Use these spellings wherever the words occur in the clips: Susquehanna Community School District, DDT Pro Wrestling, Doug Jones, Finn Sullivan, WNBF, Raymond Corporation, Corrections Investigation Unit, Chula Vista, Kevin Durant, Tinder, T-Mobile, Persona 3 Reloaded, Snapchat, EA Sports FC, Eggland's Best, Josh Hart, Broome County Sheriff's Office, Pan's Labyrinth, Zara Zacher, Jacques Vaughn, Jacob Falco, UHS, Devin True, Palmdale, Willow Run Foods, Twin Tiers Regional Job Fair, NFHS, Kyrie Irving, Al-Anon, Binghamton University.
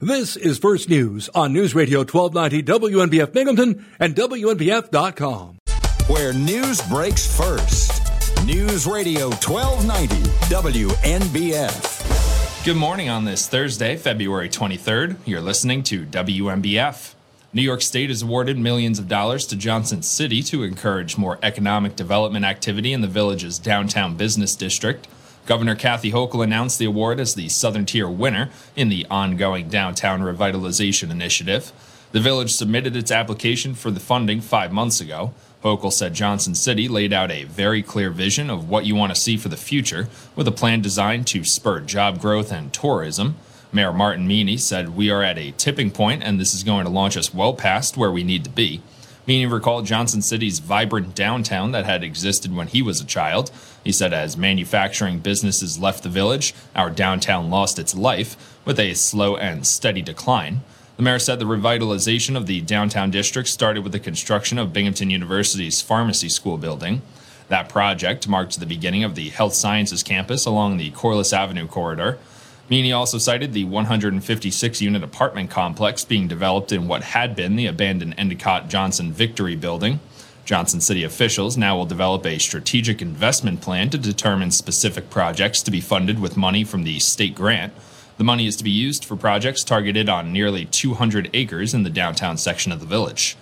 This is First News on News Radio 1290 WNBF Binghamton and WNBF.com. Where news breaks first. News Radio 1290 WNBF. Good morning on this Thursday, February 23rd. You're listening to WNBF. New York State has awarded millions of dollars to Johnson City to encourage more economic development activity in the village's downtown business district. Governor Kathy Hochul announced the award as the Southern Tier winner in the ongoing Downtown Revitalization Initiative. The village submitted its application for the funding 5 months ago. Hochul said Johnson City laid out a very clear vision of what you want to see for the future, with a plan designed to spur job growth and tourism. Mayor Martin Meany said, "We are at a tipping point, and this is going to launch us well past where we need to be." Meany recalled Johnson City's vibrant downtown that had existed when he was a child. He said as manufacturing businesses left the village, our downtown lost its life with a slow and steady decline. The mayor said the revitalization of the downtown district started with the construction of Binghamton University's pharmacy school building. That project marked the beginning of the health sciences campus along the Corliss Avenue corridor. Meany also cited the 156-unit apartment complex being developed in what had been the abandoned Endicott-Johnson Victory Building. Johnson City officials now will develop a strategic investment plan to determine specific projects to be funded with money from the state grant. The money is to be used for projects targeted on nearly 200 acres in the downtown section of the village.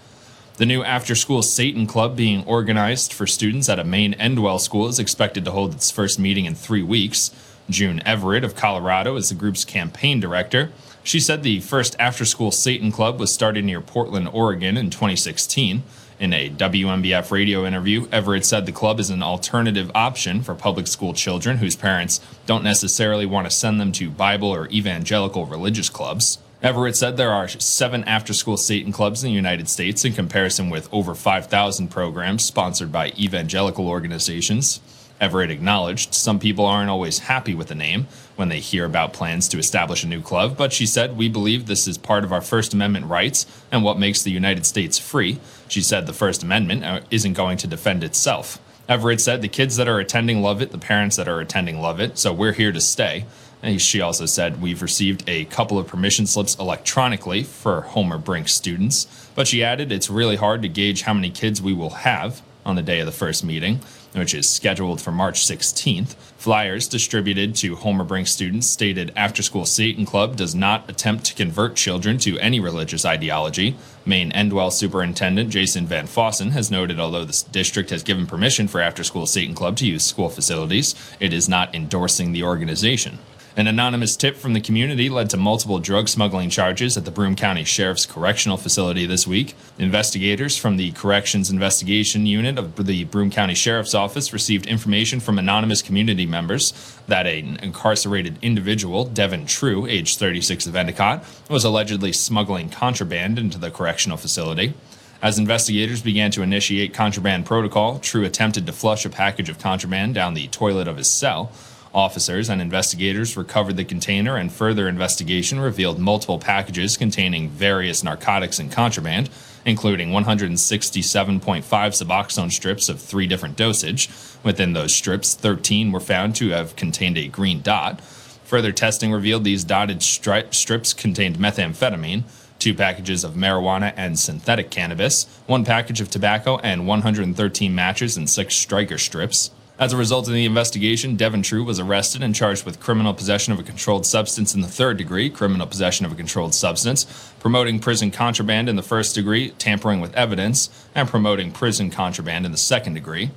The new after-school Satan Club being organized for students at a main Endwell school is expected to hold its first meeting in 3 weeks. June Everett of Colorado is the group's campaign director. She said the first after-school Satan Club was started near Portland, Oregon in 2016. In a WMBF radio interview, Everett said the club is an alternative option for public school children whose parents don't necessarily want to send them to Bible or evangelical religious clubs. Everett said there are 7 after-school Satan clubs in the United States in comparison with over 5,000 programs sponsored by evangelical organizations. Everett acknowledged some people aren't always happy with the name when they hear about plans to establish a new club, but she said, "We believe this is part of our First Amendment rights and what makes the United States free." She said the First Amendment isn't going to defend itself. Everett said the kids that are attending love it, the parents that are attending love it, so we're here to stay. And she also said, "We've received a couple of permission slips electronically for Homer Brink students," but she added, "It's really hard to gauge how many kids we will have on the day of the first meeting," which is scheduled for March 16th. Flyers distributed to Homer Brink students stated after-school Satan Club does not attempt to convert children to any religious ideology. Maine Endwell Superintendent Jason Van Fossen has noted although the district has given permission for after-school Satan Club to use school facilities, it is not endorsing the organization. An anonymous tip from the community led to multiple drug smuggling charges at the Broome County Sheriff's Correctional Facility this week. Investigators from the Corrections Investigation Unit of the Broome County Sheriff's Office received information from anonymous community members that an incarcerated individual, Devin True, age 36 of Endicott, was allegedly smuggling contraband into the correctional facility. As investigators began to initiate contraband protocol, True attempted to flush a package of contraband down the toilet of his cell. Officers and investigators recovered the container, and further investigation revealed multiple packages containing various narcotics and contraband, including 167.5 Suboxone strips of 3 different dosage. Within those strips, 13 were found to have contained a green dot. Further testing revealed these dotted strips contained methamphetamine, 2 packages of marijuana and synthetic cannabis, 1 package of tobacco, and 113 matches and 6 striker strips. As a result of the investigation, Devin True was arrested and charged with criminal possession of a controlled substance in the 3rd degree, criminal possession of a controlled substance, promoting prison contraband in the 1st degree, tampering with evidence, and promoting prison contraband in the 2nd degree.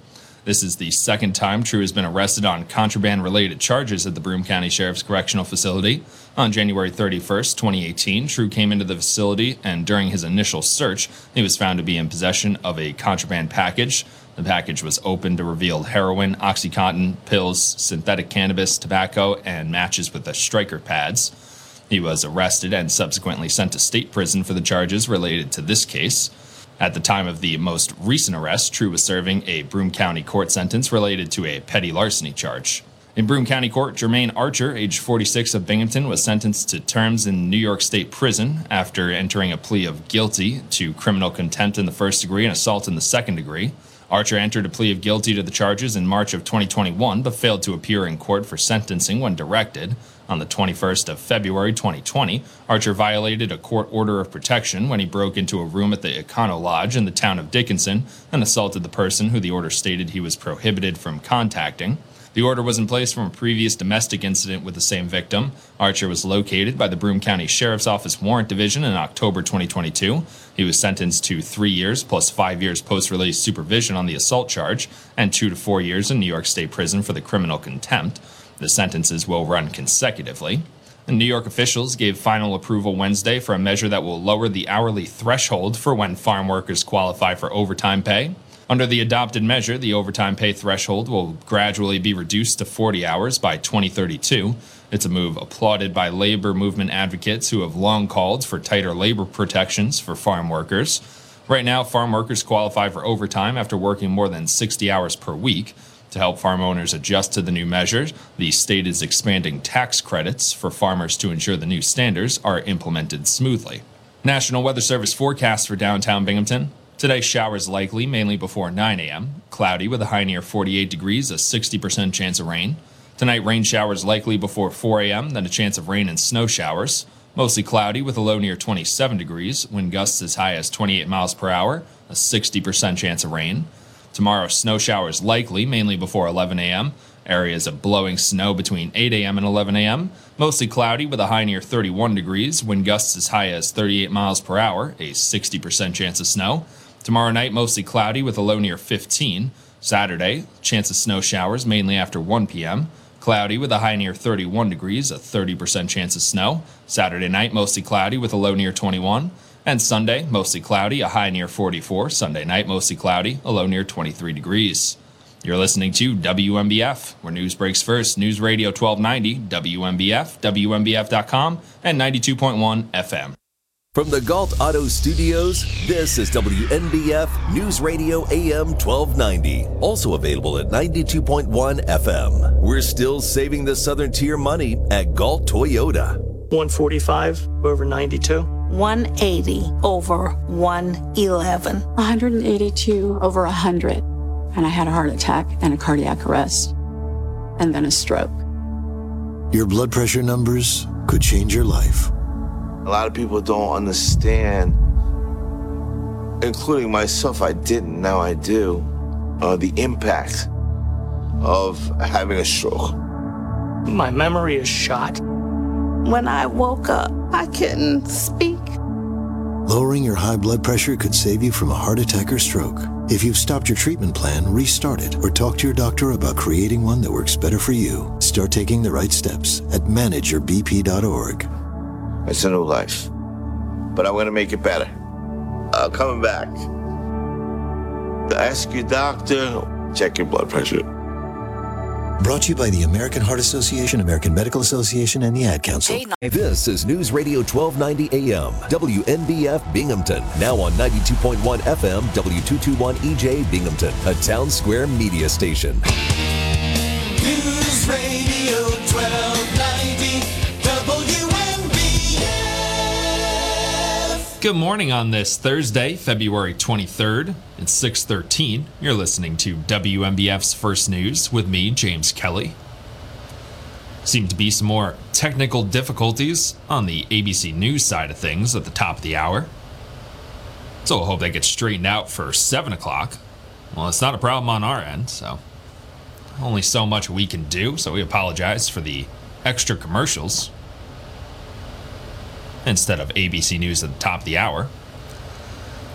This is the 2nd time True has been arrested on contraband-related charges at the Broome County Sheriff's Correctional Facility. On January 31st, 2018, True came into the facility, and during his initial search, he was found to be in possession of a contraband package. The package was opened to reveal heroin, Oxycontin, pills, synthetic cannabis, tobacco, and matches with the striker pads. He was arrested and subsequently sent to state prison for the charges related to this case. At the time of the most recent arrest, True was serving a Broome County court sentence related to a petty larceny charge. In Broome County Court, Jermaine Archer, age 46 of Binghamton, was sentenced to terms in New York State Prison after entering a plea of guilty to criminal contempt in the 1st degree and assault in the 2nd degree. Archer entered a plea of guilty to the charges in March of 2021, but failed to appear in court for sentencing when directed. On the 21st of February 2020, Archer violated a court order of protection when he broke into a room at the Econo Lodge in the town of Dickinson and assaulted the person who the order stated he was prohibited from contacting. The order was in place from a previous domestic incident with the same victim. Archer was located by the Broome County Sheriff's Office Warrant Division in October 2022. He was sentenced to 3 years plus 5 years post-release supervision on the assault charge and 2 to 4 years in New York State Prison for the criminal contempt. The sentences will run consecutively. And New York officials gave final approval Wednesday for a measure that will lower the hourly threshold for when farm workers qualify for overtime pay. Under the adopted measure, the overtime pay threshold will gradually be reduced to 40 hours by 2032. It's a move applauded by labor movement advocates who have long called for tighter labor protections for farm workers. Right now, farm workers qualify for overtime after working more than 60 hours per week. To help farm owners adjust to the new measures, the state is expanding tax credits for farmers to ensure the new standards are implemented smoothly. National Weather Service forecast for downtown Binghamton. Today, showers likely, mainly before 9 a.m. Cloudy with a high near 48 degrees, a 60% chance of rain. Tonight, rain showers likely before 4 a.m., then a chance of rain and snow showers. Mostly cloudy with a low near 27 degrees, wind gusts as high as 28 miles per hour, a 60% chance of rain. Tomorrow, snow showers likely, mainly before 11 a.m. Areas of blowing snow between 8 a.m. and 11 a.m. Mostly cloudy with a high near 31 degrees. Wind gusts as high as 38 miles per hour, a 60% chance of snow. Tomorrow night, mostly cloudy with a low near 15. Saturday, chance of snow showers mainly after 1 p.m. Cloudy with a high near 31 degrees, a 30% chance of snow. Saturday night, mostly cloudy with a low near 21. And Sunday, mostly cloudy, a high near 44. Sunday night, mostly cloudy, a low near 23 degrees. You're listening to WMBF, where news breaks first. News Radio 1290, WMBF, WMBF.com, and 92.1 FM. From the Galt Auto Studios, this is WMBF News Radio AM 1290, also available at 92.1 FM. We're still saving the Southern Tier money at Galt Toyota. 145 over 92. 180 over 111. 182 over 100. And I had a heart attack and a cardiac arrest and then a stroke. Your blood pressure numbers could change your life. A lot of people don't understand, including myself. I didn't, now I do, the impact of having a stroke. My memory is shot. When I woke up, I couldn't speak. Lowering your high blood pressure could save you from a heart attack or stroke. If you've stopped your treatment plan, restart it, or talk to your doctor about creating one that works better for you. Start taking the right steps at manageyourbp.org. It's a new life, but I'm going to make it better. Coming back. Ask your doctor, check your blood pressure. Brought to you by the American Heart Association, American Medical Association, and the Ad Council. This is News Radio 1290 AM, WNBF Binghamton. Now on 92.1 FM, W221 EJ Binghamton, a Town Square media station. News Radio 1290 WNBF. Good morning on this Thursday, February 23rd. It's 6:13. You're listening to WMBF's First News with me, James Kelly. Seem to be some more technical difficulties on the ABC News side of things at the top of the hour. So we'll hope that gets straightened out for 7 o'clock. Well, it's not a problem on our end, so only so much we can do, so we apologize for the extra commercials instead of ABC News at the top of the hour.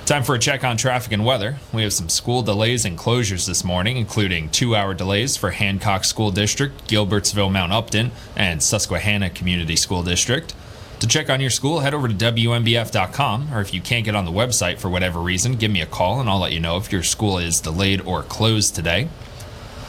Time for a check on traffic and weather. We have some school delays and closures this morning, including 2-hour delays for Hancock School District, Gilbertsville Mount Upton, and Susquehanna Community School District. To check on your school, head over to WMBF.com, or if you can't get on the website for whatever reason, give me a call and I'll let you know if your school is delayed or closed today.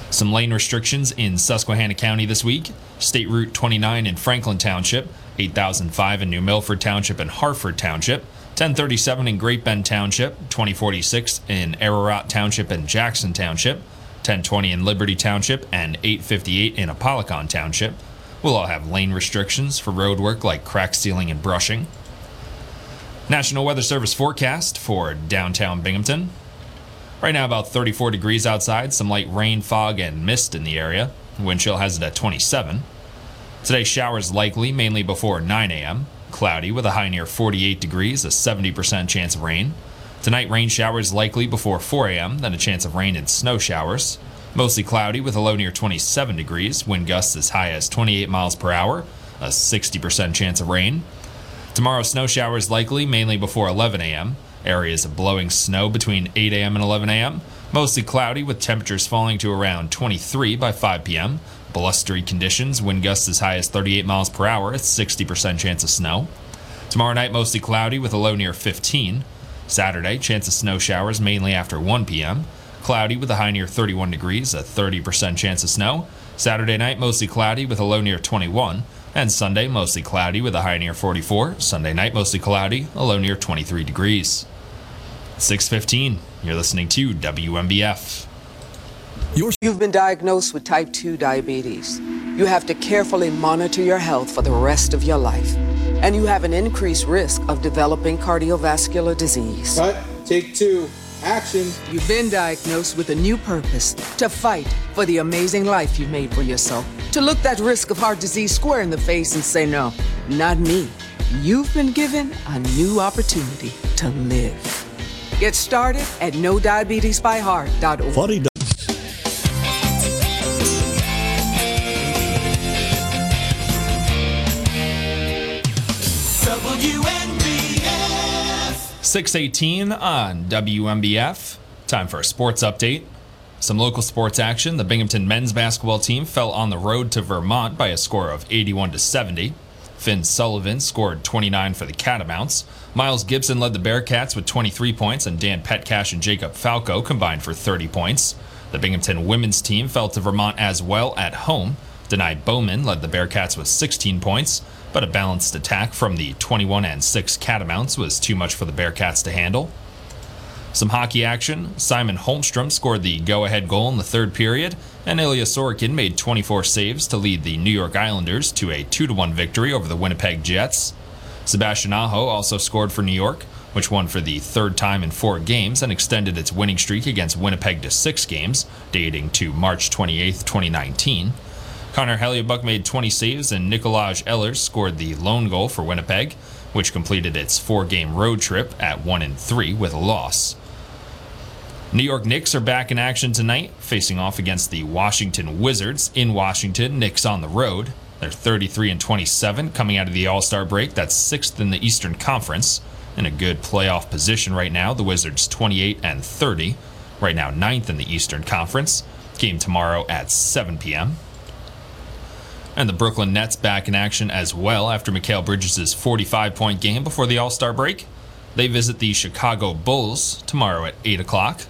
Some lane restrictions in Susquehanna County this week. State Route 29 in Franklin Township, 8005 in New Milford Township and Harford Township, 1037 in Great Bend Township, 2046 in Ararat Township and Jackson Township, 1020 in Liberty Township, and 858 in Apalachin Township. We'll all have lane restrictions for road work like crack sealing and brushing. National Weather Service forecast for downtown Binghamton. Right now, about 34 degrees outside, some light rain, fog, and mist in the area. Wind chill has it at 27. Today, showers likely, mainly before 9 a.m. Cloudy with a high near 48 degrees, a 70% chance of rain. Tonight, rain showers likely before 4 a.m., then a chance of rain and snow showers. Mostly cloudy with a low near 27 degrees, wind gusts as high as 28 miles per hour, a 60% chance of rain. Tomorrow, snow showers likely, mainly before 11 a.m. Areas of blowing snow between 8 a.m. and 11 a.m. Mostly cloudy with temperatures falling to around 23 by 5 p.m. Blustery conditions, wind gusts as high as 38 miles per hour, a 60% chance of snow. Tomorrow night, mostly cloudy with a low near 15. Saturday, chance of snow showers mainly after 1 p.m. Cloudy with a high near 31 degrees, a 30% chance of snow. Saturday night, mostly cloudy with a low near 21. And Sunday, mostly cloudy with a high near 44. Sunday night, mostly cloudy, a low near 23 degrees. 6:15, you're listening to WMBF. You've been diagnosed with type 2 diabetes. You have to carefully monitor your health for the rest of your life. And you have an increased risk of developing cardiovascular disease. Cut, take two, action. You've been diagnosed with a new purpose, to fight for the amazing life you've made for yourself. To look that risk of heart disease square in the face and say, no, not me. You've been given a new opportunity to live. Get started at nodiabetesbyheart.org. WMBF. 6:18 on WMBF. Time for a sports update. Some local sports action. The Binghamton men's basketball team fell on the road to Vermont by a score of 81-70. Finn Sullivan scored 29 for the Catamounts. Miles Gibson led the Bearcats with 23 points, and Dan Petcash and Jacob Falco combined for 30 points. The Binghamton women's team fell to Vermont as well at home. Denai Bowman led the Bearcats with 16 points, but a balanced attack from the 21 and 6 Catamounts was too much for the Bearcats to handle. Some hockey action. Simon Holmstrom scored the go-ahead goal in the third period, and Ilya Sorokin made 24 saves to lead the New York Islanders to a 2-1 victory over the Winnipeg Jets. Sebastian Aho also scored for New York, which won for the third time in 4 games and extended its winning streak against Winnipeg to 6 games, dating to March 28, 2019. Connor Hellebuyck made 20 saves, and Nikolaj Ehlers scored the lone goal for Winnipeg, which completed its 4-game road trip at 1-3 with a loss. New York Knicks are back in action tonight, facing off against the Washington Wizards in Washington. Knicks on the road. They're 33-27 coming out of the All-Star break. That's 6th in the Eastern Conference. In a good playoff position right now, the Wizards 28-30. Right now 9th in the Eastern Conference. Game tomorrow at 7 p.m. And the Brooklyn Nets back in action as well after Mikal Bridges' 45-point game before the All-Star break. They visit the Chicago Bulls tomorrow at 8 o'clock.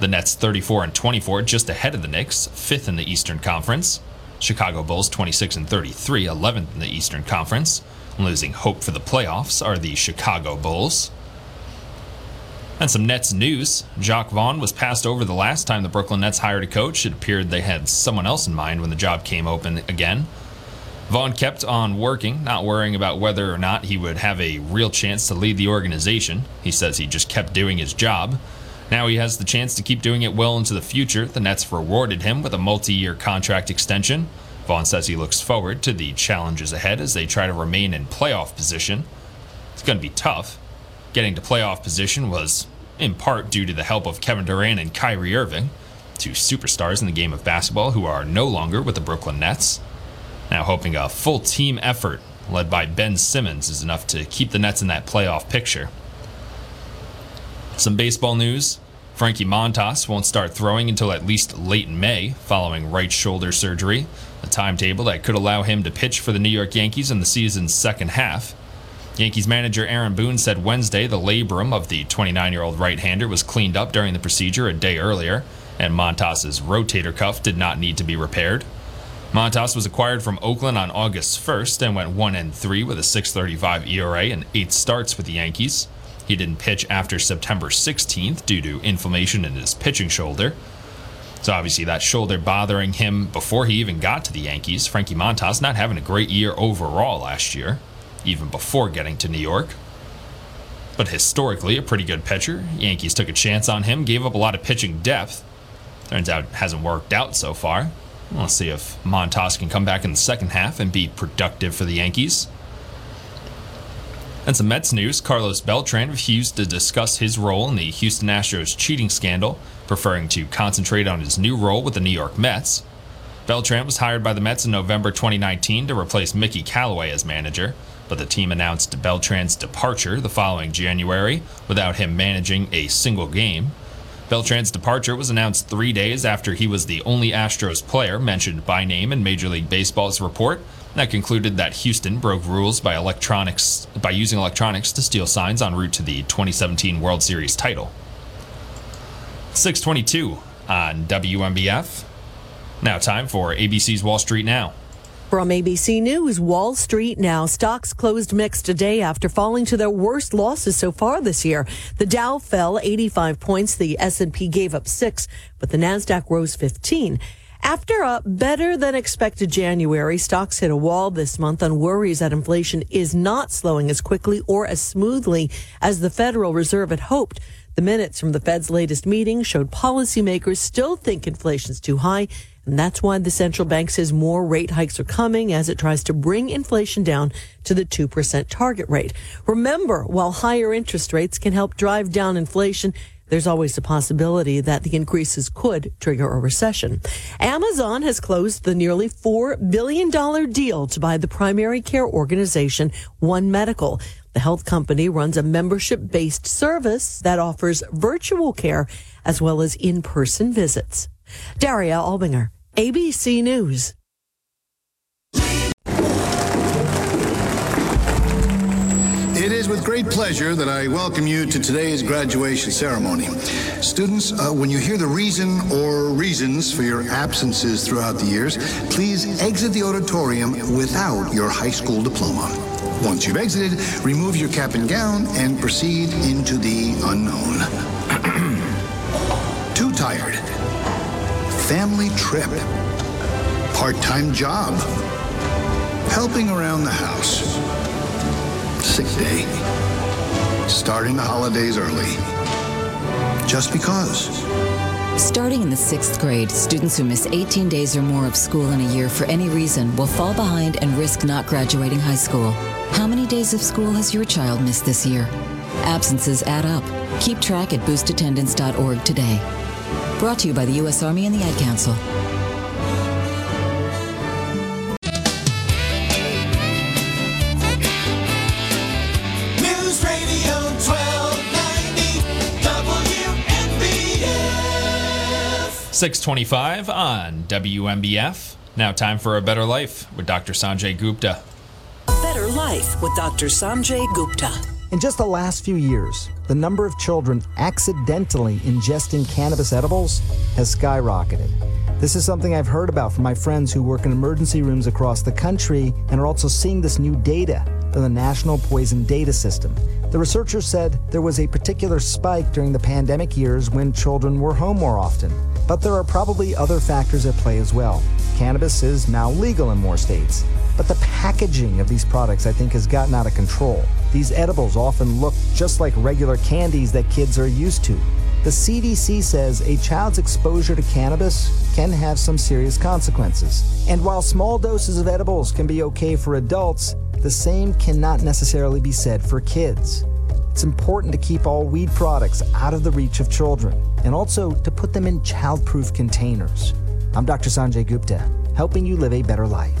The Nets 34-24, just ahead of the Knicks, 5th in the Eastern Conference. Chicago Bulls 26-33, 11th in the Eastern Conference. Losing hope for the playoffs are the Chicago Bulls. And some Nets news. Jacques Vaughn was passed over the last time the Brooklyn Nets hired a coach. It appeared they had someone else in mind when the job came open again. Vaughn kept on working, not worrying about whether or not he would have a real chance to lead the organization. He says he just kept doing his job. Now he has the chance to keep doing it well into the future. The Nets rewarded him with a multi-year contract extension. Vaughn says he looks forward to the challenges ahead as they try to remain in playoff position. It's going to be tough. Getting to playoff position was in part due to the help of Kevin Durant and Kyrie Irving, two superstars in the game of basketball who are no longer with the Brooklyn Nets. Now hoping a full team effort led by Ben Simmons is enough to keep the Nets in that playoff picture. Some baseball news. Frankie Montas won't start throwing until at least late May following right shoulder surgery, a timetable that could allow him to pitch for the New York Yankees in the season's second half. Yankees manager Aaron Boone said Wednesday the labrum of the 29-year-old right-hander was cleaned up during the procedure a day earlier, and Montas's rotator cuff did not need to be repaired. Montas was acquired from Oakland on August 1st and went 1-3 with a 6.35 ERA and 8 starts with the Yankees. He didn't pitch after September 16th due to inflammation in his pitching shoulder. So obviously that shoulder bothering him before he even got to the Yankees. Frankie Montas not having a great year overall last year, even before getting to New York. but historically a pretty good pitcher. Yankees took a chance on him, gave up a lot of pitching depth. Turns out it hasn't worked out so far. We'll see if Montas can come back in the second half and be productive for the Yankees. And some Mets news. Carlos Beltran refused to discuss his role in the Houston Astros cheating scandal, preferring to concentrate on his new role with the New York Mets. Beltran was hired by the Mets in November 2019 to replace Mickey Callaway as manager, but the team announced Beltran's departure the following January without him managing a single game. Beltran's departure was announced 3 days after he was the only Astros player mentioned by name in Major League Baseball's report that concluded that Houston broke rules by using electronics to steal signs en route to the 2017 World Series title. 6:22 on WMBF. Now time for ABC's Wall Street Now. From ABC News, Wall Street Now. Stocks closed mixed today after falling to their worst losses so far this year. The Dow fell 85 points, the S&P gave up 6, but the Nasdaq rose 15. After a better-than-expected January, stocks hit a wall this month on worries that inflation is not slowing as quickly or as smoothly as the Federal Reserve had hoped. The minutes from the Fed's latest meeting showed policymakers still think inflation's too high, and that's why the central bank says more rate hikes are coming as it tries to bring inflation down to the 2% target rate. Remember, while higher interest rates can help drive down inflation, there's always the possibility that the increases could trigger a recession. Amazon has closed the nearly $4 billion deal to buy the primary care organization One Medical. The health company runs a membership-based service that offers virtual care as well as in-person visits. Daria Albinger, ABC News. It is with great pleasure that I welcome you to today's graduation ceremony. Students, when you hear the reason or reasons for your absences throughout the years, please exit the auditorium without your high school diploma. Once you've exited, remove your cap and gown and proceed into the unknown. Too tired. Family trip. Part-time job. Helping around the house. Sick day. Starting the holidays early. Just because. Starting in the 6th grade, students who miss 18 days or more of school in a year for any reason will fall behind and risk not graduating high school. How many days of school has your child missed this year? Absences add up. Keep track at boostattendance.org today. Brought to you by the U.S. Army and the Ad Council. .25 on WMBF. Now time for A Better Life with Dr. Sanjay Gupta. A Better Life with Dr. Sanjay Gupta. In just the last few years, the number of children accidentally ingesting cannabis edibles has skyrocketed. This is something I've heard about from my friends who work in emergency rooms across the country and are also seeing this new data from the National Poison Data System. The researchers said there was a particular spike during the pandemic years when children were home more often. But there are probably other factors at play as well. Cannabis is now legal in more states, but the packaging of these products, I think, has gotten out of control. These edibles often look just like regular candies that kids are used to. The CDC says a child's exposure to cannabis can have some serious consequences. And while small doses of edibles can be okay for adults, the same cannot necessarily be said for kids. It's important to keep all weed products out of the reach of children, and also to put them in childproof containers. I'm Dr. Sanjay Gupta, helping you live a better life.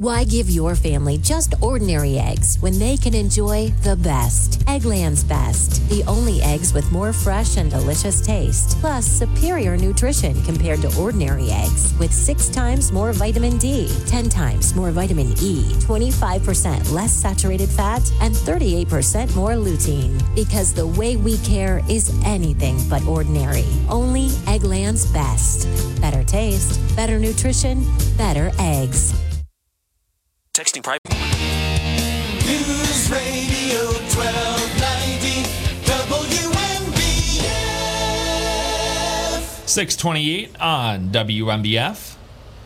Why give your family just ordinary eggs when they can enjoy the best? Eggland's Best, the only eggs with more fresh and delicious taste, plus superior nutrition compared to ordinary eggs, with 6 times more vitamin D, 10 times more vitamin E, 25% less saturated fat, and 38% more lutein. Because the way we care is anything but ordinary. Only Eggland's Best. Better taste, better nutrition, better eggs. Texting private. News Radio 1290 WMBF. 6:28 on WMBF.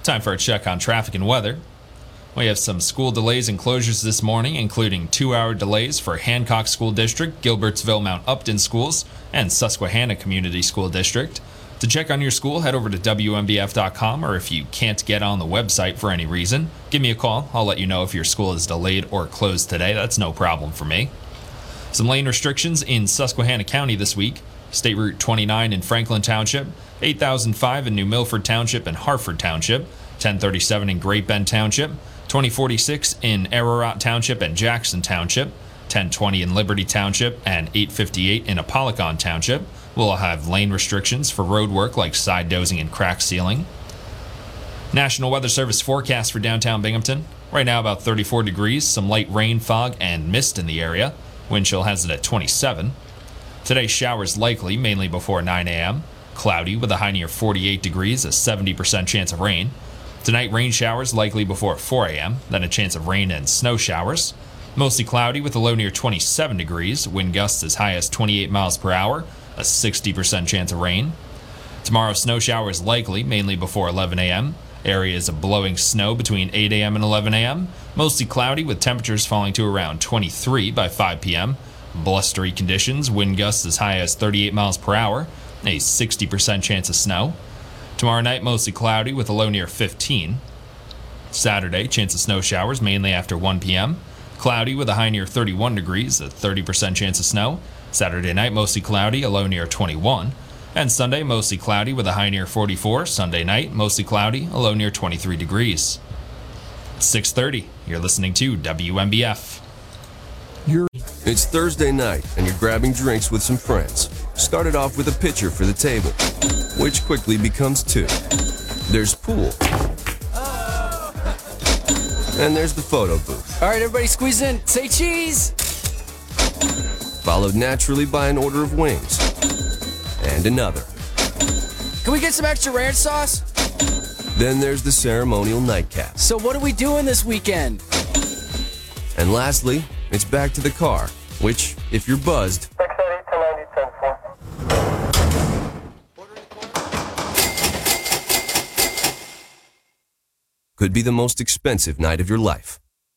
Time for a check on traffic and weather. We have some school delays and closures this morning, including 2-hour delays for Hancock School District, Gilbertsville Mount Upton Schools, and Susquehanna Community School District. To check on your school, head over to WMBF.com, or if you can't get on the website for any reason, give me a call. I'll let you know if your school is delayed or closed today. That's no problem for me. Some lane restrictions in Susquehanna County this week. State Route 29 in Franklin Township, 8005 in New Milford Township and Harford Township, 1037 in Great Bend Township, 2046 in Ararat Township and Jackson Township, 1020 in Liberty Township, and 858 in Apalachin Township. We'll have lane restrictions for road work like side dozing and crack sealing. National Weather Service forecast for downtown Binghamton. Right now about 34 degrees, some light rain, fog, and mist in the area. Wind chill has it at 27. Today, showers likely, mainly before 9 a.m. Cloudy with a high near 48 degrees, a 70% chance of rain. Tonight, rain showers likely before 4 a.m., then a chance of rain and snow showers. Mostly cloudy with a low near 27 degrees, wind gusts as high as 28 miles per hour. A 60% chance of rain. Tomorrow, snow showers likely, mainly before 11 a.m. Areas of blowing snow between 8 a.m. and 11 a.m. Mostly cloudy with temperatures falling to around 23 by 5 p.m. Blustery conditions, wind gusts as high as 38 miles per hour. A 60% chance of snow. Tomorrow night, mostly cloudy with a low near 15. Saturday, chance of snow showers mainly after 1 p.m. Cloudy with a high near 31 degrees, a 30% chance of snow. Saturday night, mostly cloudy, a low near 21. And Sunday, mostly cloudy with a high near 44. Sunday night, mostly cloudy, a low near 23 degrees. 6:30, you're listening to WMBF. It's Thursday night, and you're grabbing drinks with some friends. Started off with a pitcher for the table, which quickly becomes two. There's pool. And there's the photo booth. All right, everybody squeeze in. Say cheese! Followed naturally by an order of wings. And another. Can we get some extra ranch sauce? Then there's the ceremonial nightcap. So what are we doing this weekend? And lastly, it's back to the car, which, if you're buzzed... 680-1090-1040. Could be the most expensive night of your life.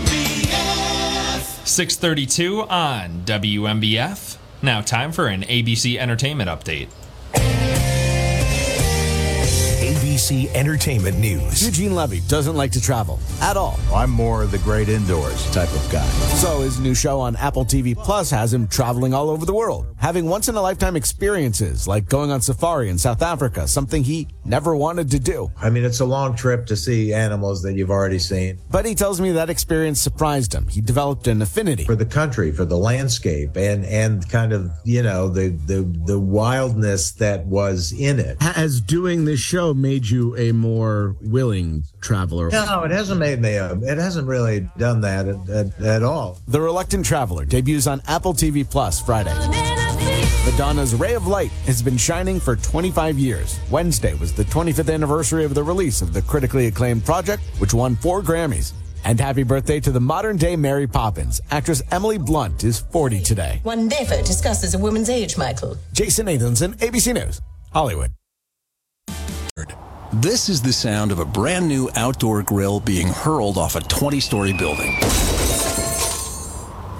WMBF. 6:32 on WMBF. Now time for an ABC Entertainment update. ABC Entertainment News. Eugene Levy doesn't like to travel at all. I'm more the great indoors type of guy. So his new show on Apple TV Plus has him traveling all over the world, having once-in-a-lifetime experiences like going on safari in South Africa, something he never wanted to do. I mean, it's a long trip to see animals that you've already seen. But he tells me that experience surprised him. He developed an affinity for the country, for the landscape, and kind of, you know, the wildness that was in it. Has doing this show made you a more willing traveler? No, it hasn't made me. It hasn't really done that at all. The Reluctant Traveler debuts on Apple TV Plus Friday. Madonna's Ray of Light has been shining for 25 years. Wednesday was the 25th anniversary of the release of the critically acclaimed project, which won 4 Grammys. And happy birthday to the modern-day Mary Poppins. Actress Emily Blunt is 40 today. One never discusses a woman's age, Michael. Jason Nathanson, ABC News, Hollywood. This is the sound of a brand new outdoor grill being hurled off a 20-story building.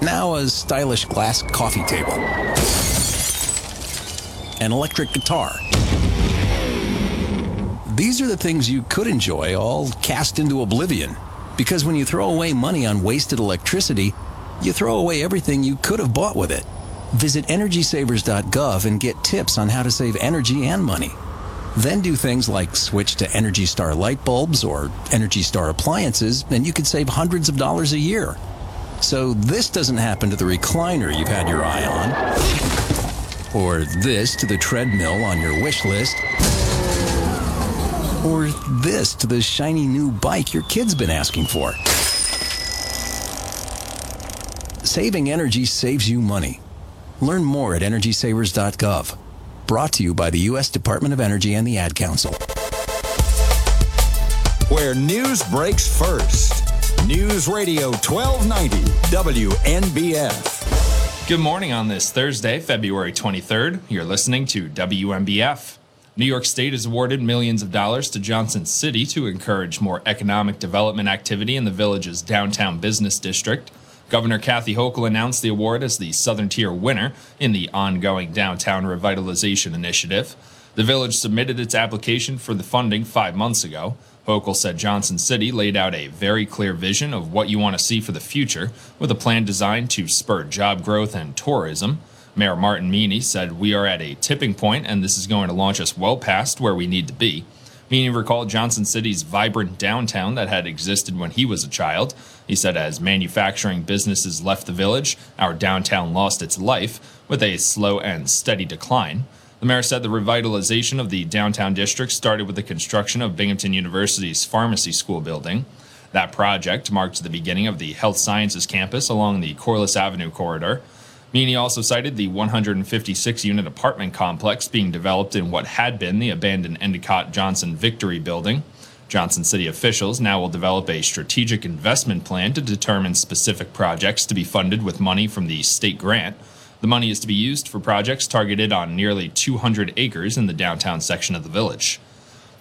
now a stylish glass coffee table, an electric guitar. These are the things you could enjoy, all cast into oblivion. Because when you throw away money on wasted electricity, you throw away everything you could have bought with it. Visit EnergySavers.gov and get tips on how to save energy and money. Then do things like switch to Energy Star light bulbs or Energy Star appliances, and you could save hundreds of dollars a year. So this doesn't happen to the recliner you've had your eye on, or this to the treadmill on your wish list, or this to the shiny new bike your kid's been asking for. Saving energy saves you money. Learn more at energysavers.gov. Brought to you by the U.S. Department of Energy and the Ad Council. Where news breaks first. News Radio 1290 WNBF. Good morning on this Thursday, February 23rd. You're listening to WNBF. New York State has awarded millions of dollars to Johnson City to encourage more economic development activity in the village's downtown business district. Governor Kathy Hochul announced the award as the Southern Tier winner in the ongoing Downtown Revitalization Initiative. The village submitted its application for the funding 5 months ago. Hochul said Johnson City laid out a very clear vision of what you want to see for the future, with a plan designed to spur job growth and tourism. Mayor Martin Meany said, "We are at a tipping point, and this is going to launch us well past where we need to be." Meany recalled Johnson City's vibrant downtown that had existed when he was a child. He said as manufacturing businesses left the village, our downtown lost its life with a slow and steady decline. The mayor said the revitalization of the downtown district started with the construction of Binghamton University's pharmacy school building. That project marked the beginning of the health sciences campus along the Corliss Avenue corridor. Meany also cited the 156-unit apartment complex being developed in what had been the abandoned Endicott-Johnson Victory Building. Johnson City officials now will develop a strategic investment plan to determine specific projects to be funded with money from the state grant. The money is to be used for projects targeted on nearly 200 acres in the downtown section of the village.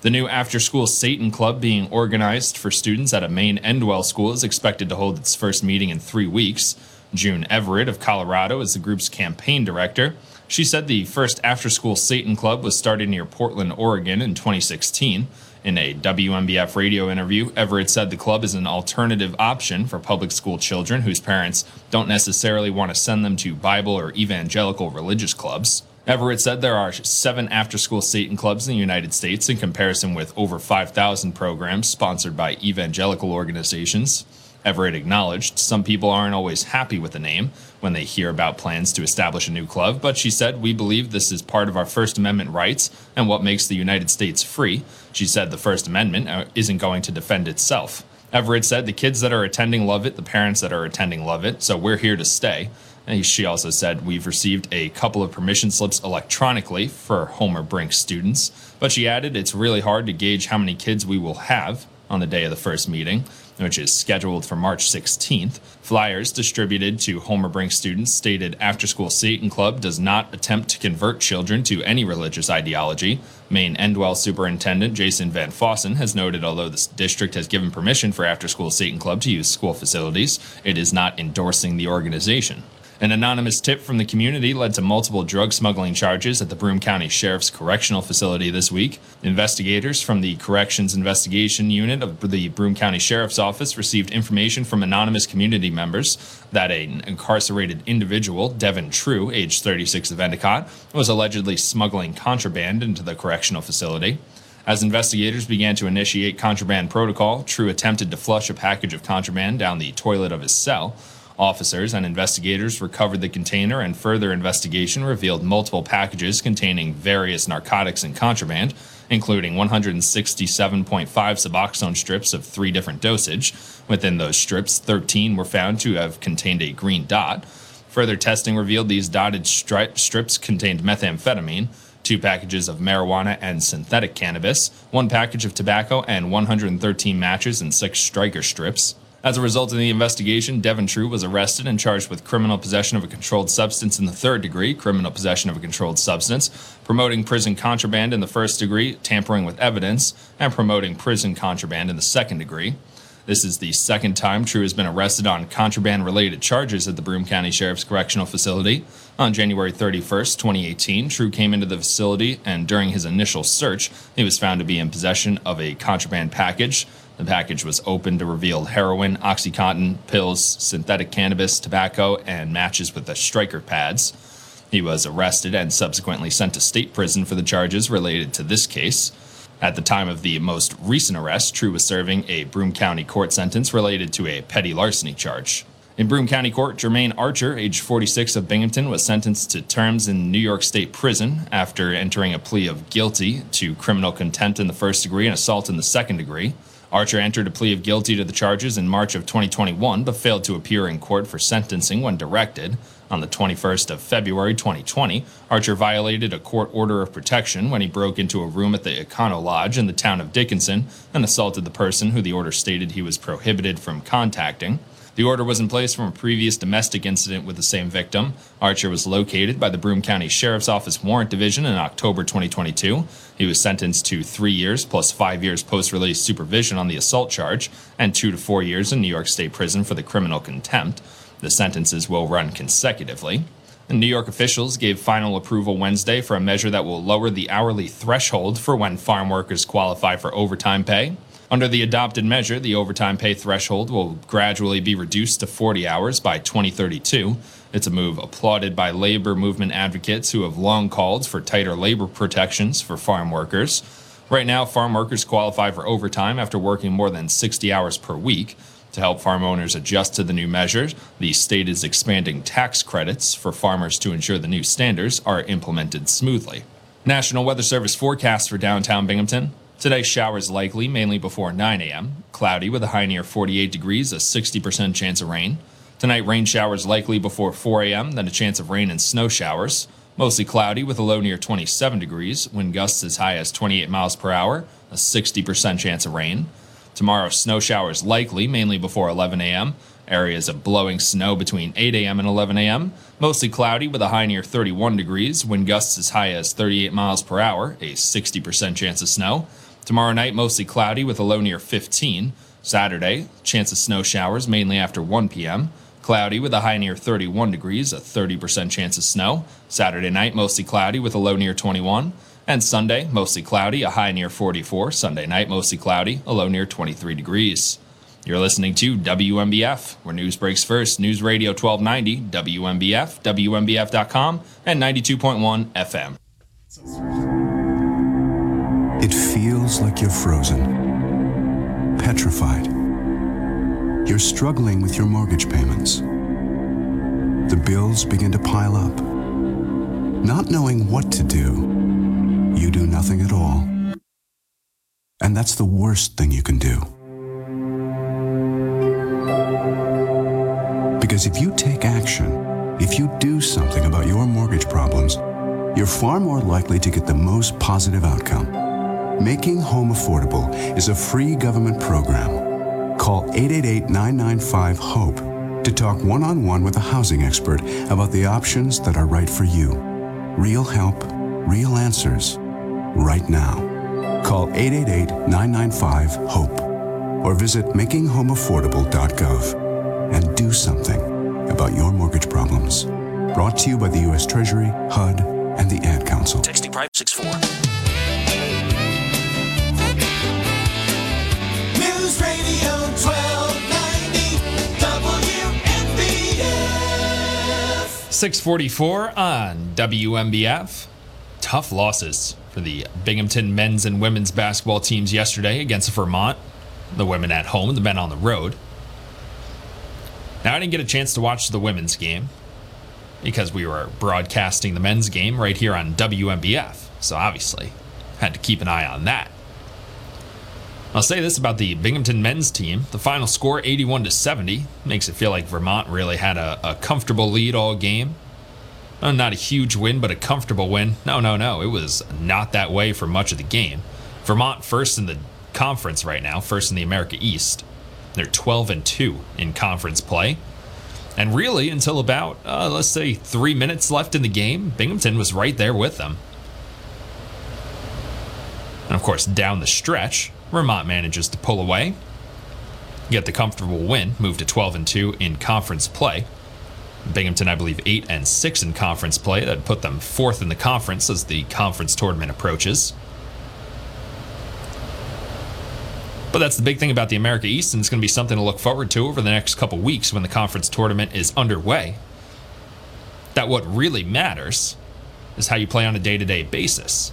The new after-school Satan Club being organized for students at a main Endwell school is expected to hold its first meeting in 3 weeks. June Everett of Colorado is the group's campaign director. She said the first after-school Satan Club was started near Portland, Oregon in 2016. In a WMBF radio interview, Everett said the club is an alternative option for public school children whose parents don't necessarily want to send them to Bible or evangelical religious clubs. Everett said there are 7 after-school Satan clubs in the United States in comparison with over 5,000 programs sponsored by evangelical organizations. Everett acknowledged some people aren't always happy with the name when they hear about plans to establish a new club, but she said, "We believe this is part of our First Amendment rights and what makes the United States free." She said the First Amendment isn't going to defend itself. Everett said the kids that are attending love it, the parents that are attending love it, so we're here to stay. And she also said, "We've received a couple of permission slips electronically for Homer Brink students," but she added, "It's really hard to gauge how many kids we will have on the day of the first meeting," which is scheduled for March 16th. Flyers distributed to Homer Brink students stated after-school Satan Club does not attempt to convert children to any religious ideology. Maine Endwell Superintendent Jason Van Fossen has noted although the district has given permission for after-school Satan Club to use school facilities, it is not endorsing the organization. An anonymous tip from the community led to multiple drug smuggling charges at the Broome County Sheriff's Correctional Facility this week. Investigators from the Corrections Investigation Unit of the Broome County Sheriff's Office received information from anonymous community members that an incarcerated individual, Devin True, age 36 of Endicott, was allegedly smuggling contraband into the correctional facility. As investigators began to initiate contraband protocol, True attempted to flush a package of contraband down the toilet of his cell. Officers and investigators recovered the container, and further investigation revealed multiple packages containing various narcotics and contraband, including 167.5 Suboxone strips of 3 different dosage. Within those strips, 13 were found to have contained a green dot. Further testing revealed these dotted strips contained methamphetamine, 2 packages of marijuana and synthetic cannabis, 1 package of tobacco, and 113 matches and 6 striker strips. As a result of the investigation, Devin True was arrested and charged with criminal possession of a controlled substance in the 3rd degree, criminal possession of a controlled substance, promoting prison contraband in the 1st degree, tampering with evidence, and promoting prison contraband in the 2nd degree. This is the second time True has been arrested on contraband-related charges at the Broome County Sheriff's Correctional Facility. On January 31st, 2018, True came into the facility, and during his initial search, he was found to be in possession of a contraband package. The package was opened to reveal heroin, Oxycontin, pills, synthetic cannabis, tobacco, and matches with the striker pads. He was arrested and subsequently sent to state prison for the charges related to this case. At the time of the most recent arrest, True was serving a Broome County court sentence related to a petty larceny charge. In Broome County Court, Jermaine Archer, age 46 of Binghamton, was sentenced to terms in New York State Prison after entering a plea of guilty to criminal contempt in the first degree and assault in the second degree. Archer entered a plea of guilty to the charges in March of 2021, but failed to appear in court for sentencing when directed. On the 21st of February 2020, Archer violated a court order of protection when he broke into a room at the Econo Lodge in the town of Dickinson and assaulted the person who the order stated he was prohibited from contacting. The order was in place from a previous domestic incident with the same victim. Archer was located by the Broome County Sheriff's Office Warrant Division in October 2022. He was sentenced to 3 years plus 5 years post-release supervision on the assault charge and 2 to 4 years in New York State Prison for the criminal contempt. The sentences will run consecutively. And New York officials gave final approval Wednesday for a measure that will lower the hourly threshold for when farm workers qualify for overtime pay. Under the adopted measure, the overtime pay threshold will gradually be reduced to 40 hours by 2032. It's a move applauded by labor movement advocates who have long called for tighter labor protections for farm workers. Right now, farm workers qualify for overtime after working more than 60 hours per week. To help farm owners adjust to the new measures, the state is expanding tax credits for farmers to ensure the new standards are implemented smoothly. National Weather Service forecast for downtown Binghamton. Today, showers likely, mainly before 9 a.m. Cloudy with a high near 48 degrees, a 60% chance of rain. Tonight, rain showers likely before 4 a.m., then a chance of rain and snow showers. Mostly cloudy with a low near 27 degrees, wind gusts as high as 28 miles per hour, a 60% chance of rain. Tomorrow, snow showers likely, mainly before 11 a.m. Areas of blowing snow between 8 a.m. and 11 a.m. Mostly cloudy with a high near 31 degrees, wind gusts as high as 38 miles per hour, a 60% chance of snow. Tomorrow night, mostly cloudy with a low near 15. Saturday, chance of snow showers mainly after 1 p.m. Cloudy with a high near 31 degrees, a 30% chance of snow. Saturday night, mostly cloudy with a low near 21. And Sunday, mostly cloudy, a high near 44. Sunday night, mostly cloudy, a low near 23 degrees. You're listening to WMBF, where news breaks first. News Radio 1290, WMBF, WMBF.com, and 92.1 FM. It feels like you're frozen, petrified. You're struggling with your mortgage payments. The bills begin to pile up. Not knowing what to do, you do nothing at all. And that's the worst thing you can do. Because if you take action, if you do something about your mortgage problems, you're far more likely to get the most positive outcome. Making Home Affordable is a free government program. Call 888-995-HOPE to talk one-on-one with a housing expert about the options that are right for you. Real help, real answers, right now. Call 888-995-HOPE or visit makinghomeaffordable.gov and do something about your mortgage problems. Brought to you by the U.S. Treasury, HUD, and the Ad Council. Texting private 64. News Radio 1290 WMBF. 644 on WMBF. Tough losses for the Binghamton men's and women's basketball teams yesterday against Vermont. The women at home, the men on the road. Now, I didn't get a chance to watch the women's game because we were broadcasting the men's game right here on WMBF. So obviously, had to keep an eye on that. I'll say this about the Binghamton men's team. The final score, 81-70. Makes it feel like Vermont really had a comfortable lead all game. Oh, not a huge win, but a comfortable win. No. It was not that way for much of the game. Vermont first in the conference right now, first in the America East. They're 12-2 in conference play. And really, until about, let's say, 3 minutes left in the game, Binghamton was right there with them. And, of course, down the stretch, Vermont manages to pull away. get the comfortable win, move to 12-2 in conference play. Binghamton, I believe, 8-6 in conference play. That put them 4th in the conference as the conference tournament approaches. But that's the big thing about the America East, and it's going to be something to look forward to over the next couple weeks when the conference tournament is underway. That what really matters is how you play on a day-to-day basis.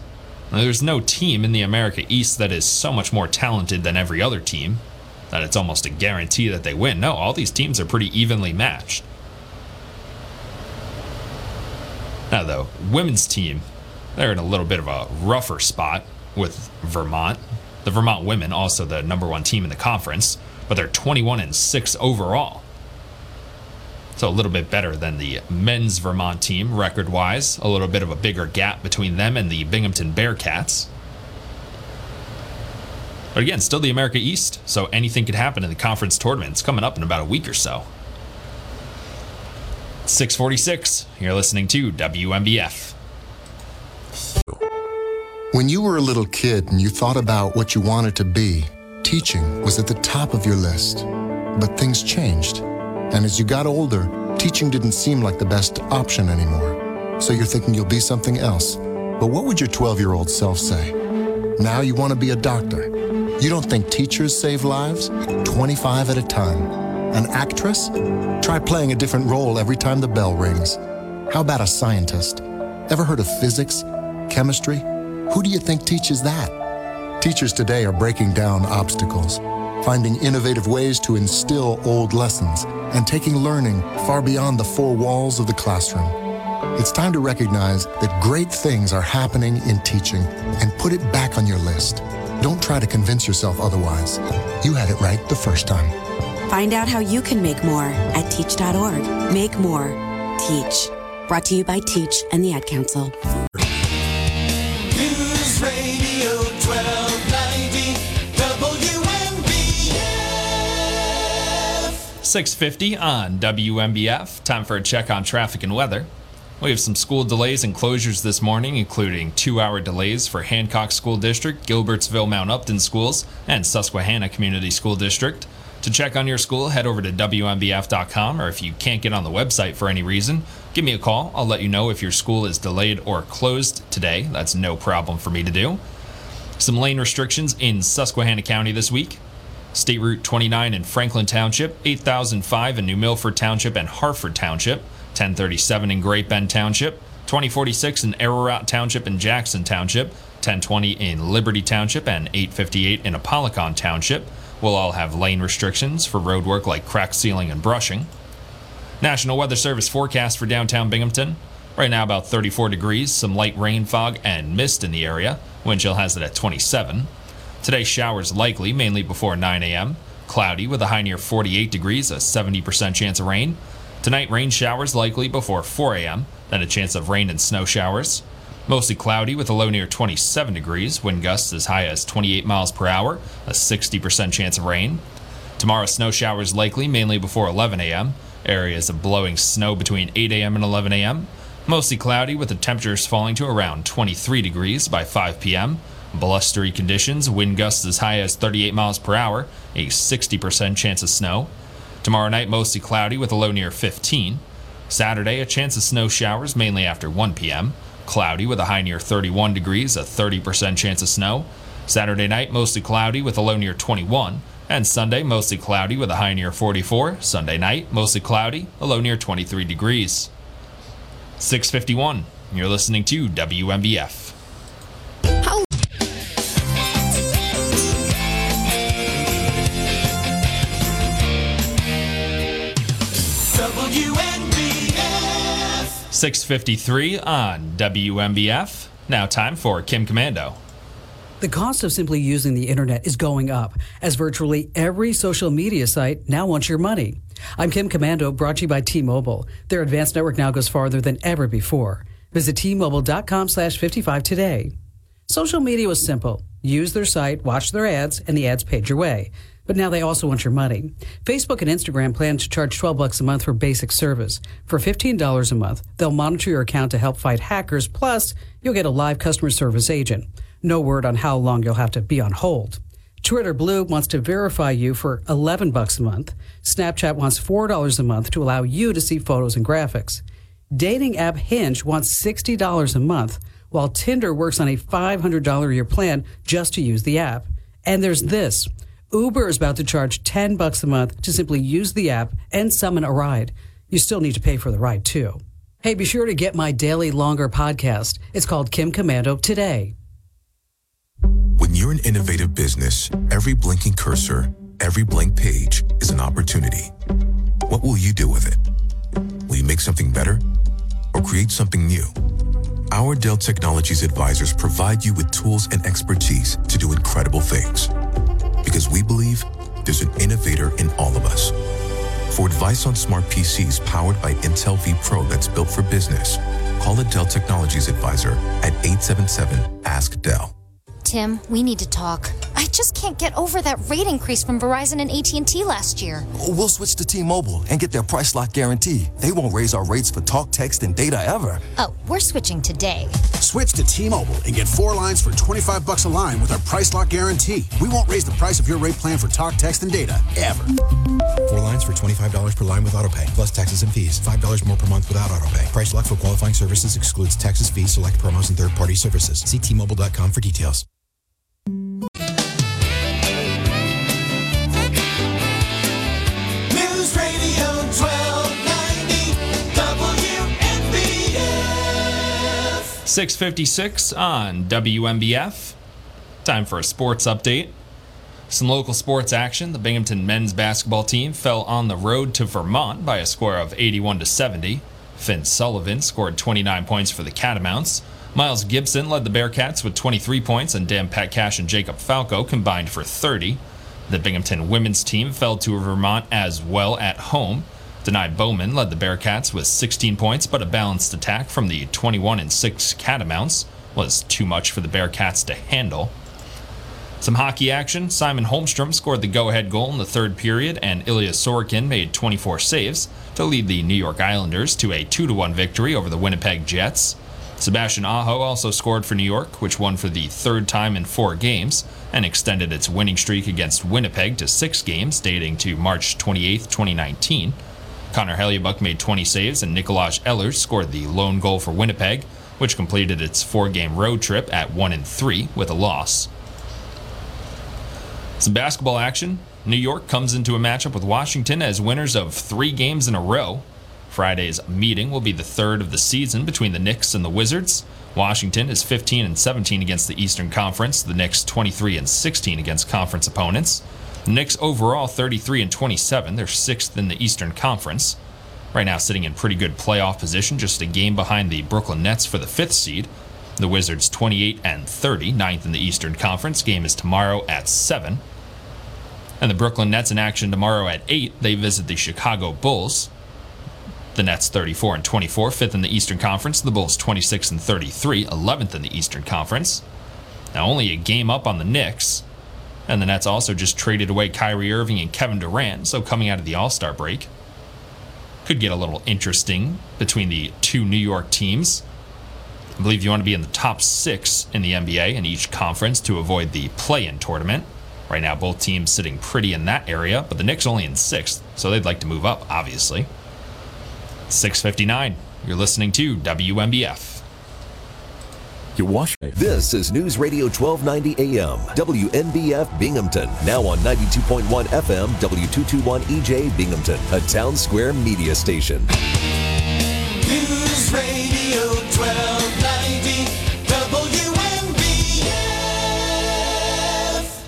Now, there's no team in the America East that is so much more talented than every other team that it's almost a guarantee that they win. No, all these teams are pretty evenly matched. Now, though, women's team, they're in a little bit of a rougher spot with Vermont. The Vermont women, also the #1 team in the conference, but they're 21-6 overall. So a little bit better than the men's Vermont team record-wise. A little bit of a bigger gap between them and the Binghamton Bearcats. But again, still the America East, so anything could happen in the conference tournament. It's coming up in about a week or so. 6:46, you're listening to WMBF. When you were a little kid and you thought about what you wanted to be, teaching was at the top of your list. But things changed. And as you got older, teaching didn't seem like the best option anymore. So you're thinking you'll be something else. But what would your 12-year-old self say? Now you want to be a doctor. You don't think teachers save lives? 25 at a time. An actress? Try playing a different role every time the bell rings. How about a scientist? Ever heard of physics? Chemistry? Who do you think teaches that? Teachers today are breaking down obstacles, finding innovative ways to instill old lessons, and taking learning far beyond the four walls of the classroom. It's time to recognize that great things are happening in teaching and put it back on your list. Don't try to convince yourself otherwise. You had it right the first time. Find out how you can make more at teach.org. Make more. Teach. Brought to you by Teach and the Ad Council. News Radio 1290. 6:50 on WMBF. Time for a check on traffic and weather. We have some school delays and closures this morning, including 2-hour delays for Hancock School District, Gilbertsville Mount Upton Schools, and Susquehanna Community School District. To check on your school, head over to WMBF.com, or if you can't get on the website for any reason, give me a call. I'll let you know if your school is delayed or closed today. That's no problem for me to do. Some lane restrictions in Susquehanna County this week. State Route 29 in Franklin Township, 8005 in New Milford Township and Harford Township, 1037 in Great Bend Township, 2046 in Ararat Township and Jackson Township, 1020 in Liberty Township, and 858 in Apalachin Township will all have lane restrictions for road work like crack sealing and brushing. National Weather Service forecast for downtown Binghamton. Right now about 34 degrees, some light rain, fog, and mist in the area. Wind chill has it at 27. Today, showers likely, mainly before 9 a.m. Cloudy with a high near 48 degrees, a 70% chance of rain. Tonight, rain showers likely before 4 a.m., then a chance of rain and snow showers. Mostly cloudy with a low near 27 degrees, wind gusts as high as 28 miles per hour, a 60% chance of rain. Tomorrow, snow showers likely, mainly before 11 a.m. Areas of blowing snow between 8 a.m. and 11 a.m. Mostly cloudy with the temperatures falling to around 23 degrees by 5 p.m. Blustery conditions, wind gusts as high as 38 miles per hour, a 60% chance of snow. Tomorrow night, mostly cloudy with a low near 15. Saturday, a chance of snow showers, mainly after 1 p.m. Cloudy with a high near 31 degrees, a 30% chance of snow. Saturday night, mostly cloudy with a low near 21. And Sunday, mostly cloudy with a high near 44. Sunday night, mostly cloudy, a low near 23 degrees. 6:51, you're listening to WMBF. WMBF. 6:53 on WMBF. Now time for Kim Commando. The cost of simply using the internet is going up, as virtually every social media site now wants your money. I'm Kim Commando, brought to you by T-Mobile. Their advanced network now goes farther than ever before. Visit T-Mobile.com/55 today. Social media was simple. Use their site, watch their ads, and the ads paid your way. But now they also want your money. Facebook and Instagram plan to charge $12 a month for basic service. For $15 a month, they'll monitor your account to help fight hackers, plus you'll get a live customer service agent. No word on how long you'll have to be on hold. Twitter Blue wants to verify you for $11 a month. Snapchat wants $4 a month to allow you to see photos and graphics. Dating app Hinge wants $60 a month, while Tinder works on a $500 a year plan just to use the app. And there's this. Uber is about to charge $10 a month to simply use the app and summon a ride. You still need to pay for the ride, too. Hey, be sure to get my daily longer podcast. It's called Kim Commando Today. When you're an innovative business, every blinking cursor, every blank page is an opportunity. What will you do with it? Will you make something better or create something new? Our Dell Technologies advisors provide you with tools and expertise to do incredible things. Because we believe there's an innovator in all of us. For advice on smart PCs powered by Intel V Pro that's built for business, call a Dell Technologies advisor at 877-ASK-DELL. Tim, we need to talk. I just can't get over that rate increase from Verizon and AT&T last year. We'll switch to T-Mobile and get their price lock guarantee. They won't raise our rates for talk, text, and data ever. Oh, we're switching today. Switch to T-Mobile and get 4 lines for $25 a line with our price lock guarantee. We won't raise the price of your rate plan for talk, text, and data ever. 4 lines for $25 per line with autopay, plus taxes and fees. $5 more per month without autopay. Price lock for qualifying services excludes taxes, fees, select promos, and third-party services. See T-Mobile.com for details. News Radio 1290 WMBF. 6:56 on WMBF. Time for a sports update. Some local sports action. The Binghamton men's basketball team fell on the road to Vermont by a score of 81-70. Finn Sullivan scored 29 points for the Catamounts. Miles Gibson led the Bearcats with 23 points, and Dan Petcash and Jacob Falco combined for 30. The Binghamton women's team fell to Vermont as well at home. Denai Bowman led the Bearcats with 16 points, but a balanced attack from the 21-6 Catamounts was too much for the Bearcats to handle. Some hockey action. Simon Holmstrom scored the go-ahead goal in the third period, and Ilya Sorokin made 24 saves to lead the New York Islanders to a 2-1 victory over the Winnipeg Jets. Sebastian Aho also scored for New York, which won for the third time in 4 games and extended its winning streak against Winnipeg to 6 games dating to March 28, 2019. Connor Hellebuyck made 20 saves, and Nikolaj Ehlers scored the lone goal for Winnipeg, which completed its 4-game road trip at 1-3 with a loss. Some basketball action. New York comes into a matchup with Washington as winners of 3 games in a row. Friday's meeting will be the third of the season between the Knicks and the Wizards. Washington is 15-17 against the Eastern Conference, the Knicks 23-16 against conference opponents. The Knicks overall 33-27, they're 6th in the Eastern Conference. Right now sitting in pretty good playoff position, just a game behind the Brooklyn Nets for the 5th seed. The Wizards 28-30, 9th in the Eastern Conference. Game is tomorrow at 7. And the Brooklyn Nets in action tomorrow at 8. They visit the Chicago Bulls. The Nets 34-24, 5th in the Eastern Conference. The Bulls 26-33, 11th in the Eastern Conference. Now only a game up on the Knicks. And the Nets also just traded away Kyrie Irving and Kevin Durant, so coming out of the All-Star break, could get a little interesting between the two New York teams. I believe you want to be in the top 6 in the NBA in each conference to avoid the play-in tournament. Right now, both teams sitting pretty in that area, but the Knicks only in 6th, so they'd like to move up, obviously. 6:59. You're listening to WMBF. This is News Radio 1290 AM, WMBF Binghamton. Now on 92.1 FM, W221 EJ Binghamton, a Town Square media station. News Radio 1290 WMBF.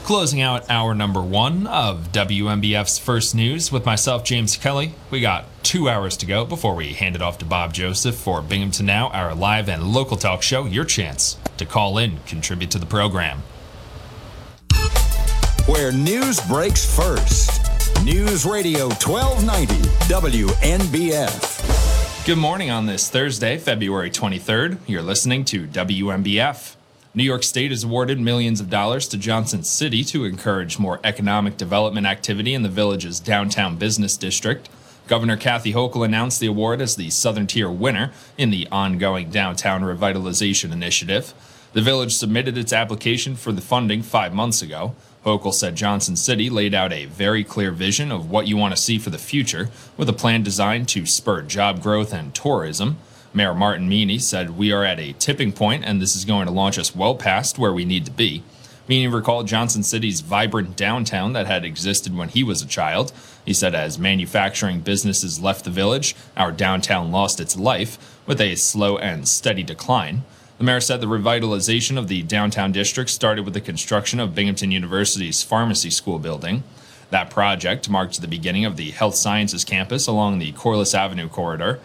Closing out hour number 1 of WMBF's First News with myself, James Kelly. We got 2 hours to go before we hand it off to Bob Joseph for Binghamton Now, our live and local talk show. Your chance to call in, contribute to the program. Where news breaks first. News Radio 1290 WMBF. Good morning on this Thursday, February 23rd. You're listening to WMBF. New York State has awarded millions of dollars to Johnson City to encourage more economic development activity in the village's downtown business district. Governor Kathy Hochul announced the award as the Southern Tier winner in the ongoing Downtown Revitalization Initiative. The village submitted its application for the funding 5 months ago. Hochul said Johnson City laid out a very clear vision of what you want to see for the future, with a plan designed to spur job growth and tourism. Mayor Martin Meany said, "We are at a tipping point, and this is going to launch us well past where we need to be." Meany recalled Johnson City's vibrant downtown that had existed when he was a child. He said, "As manufacturing businesses left the village, our downtown lost its life, with a slow and steady decline." The mayor said the revitalization of the downtown district started with the construction of Binghamton University's pharmacy school building. That project marked the beginning of the health sciences campus along the Corliss Avenue corridor.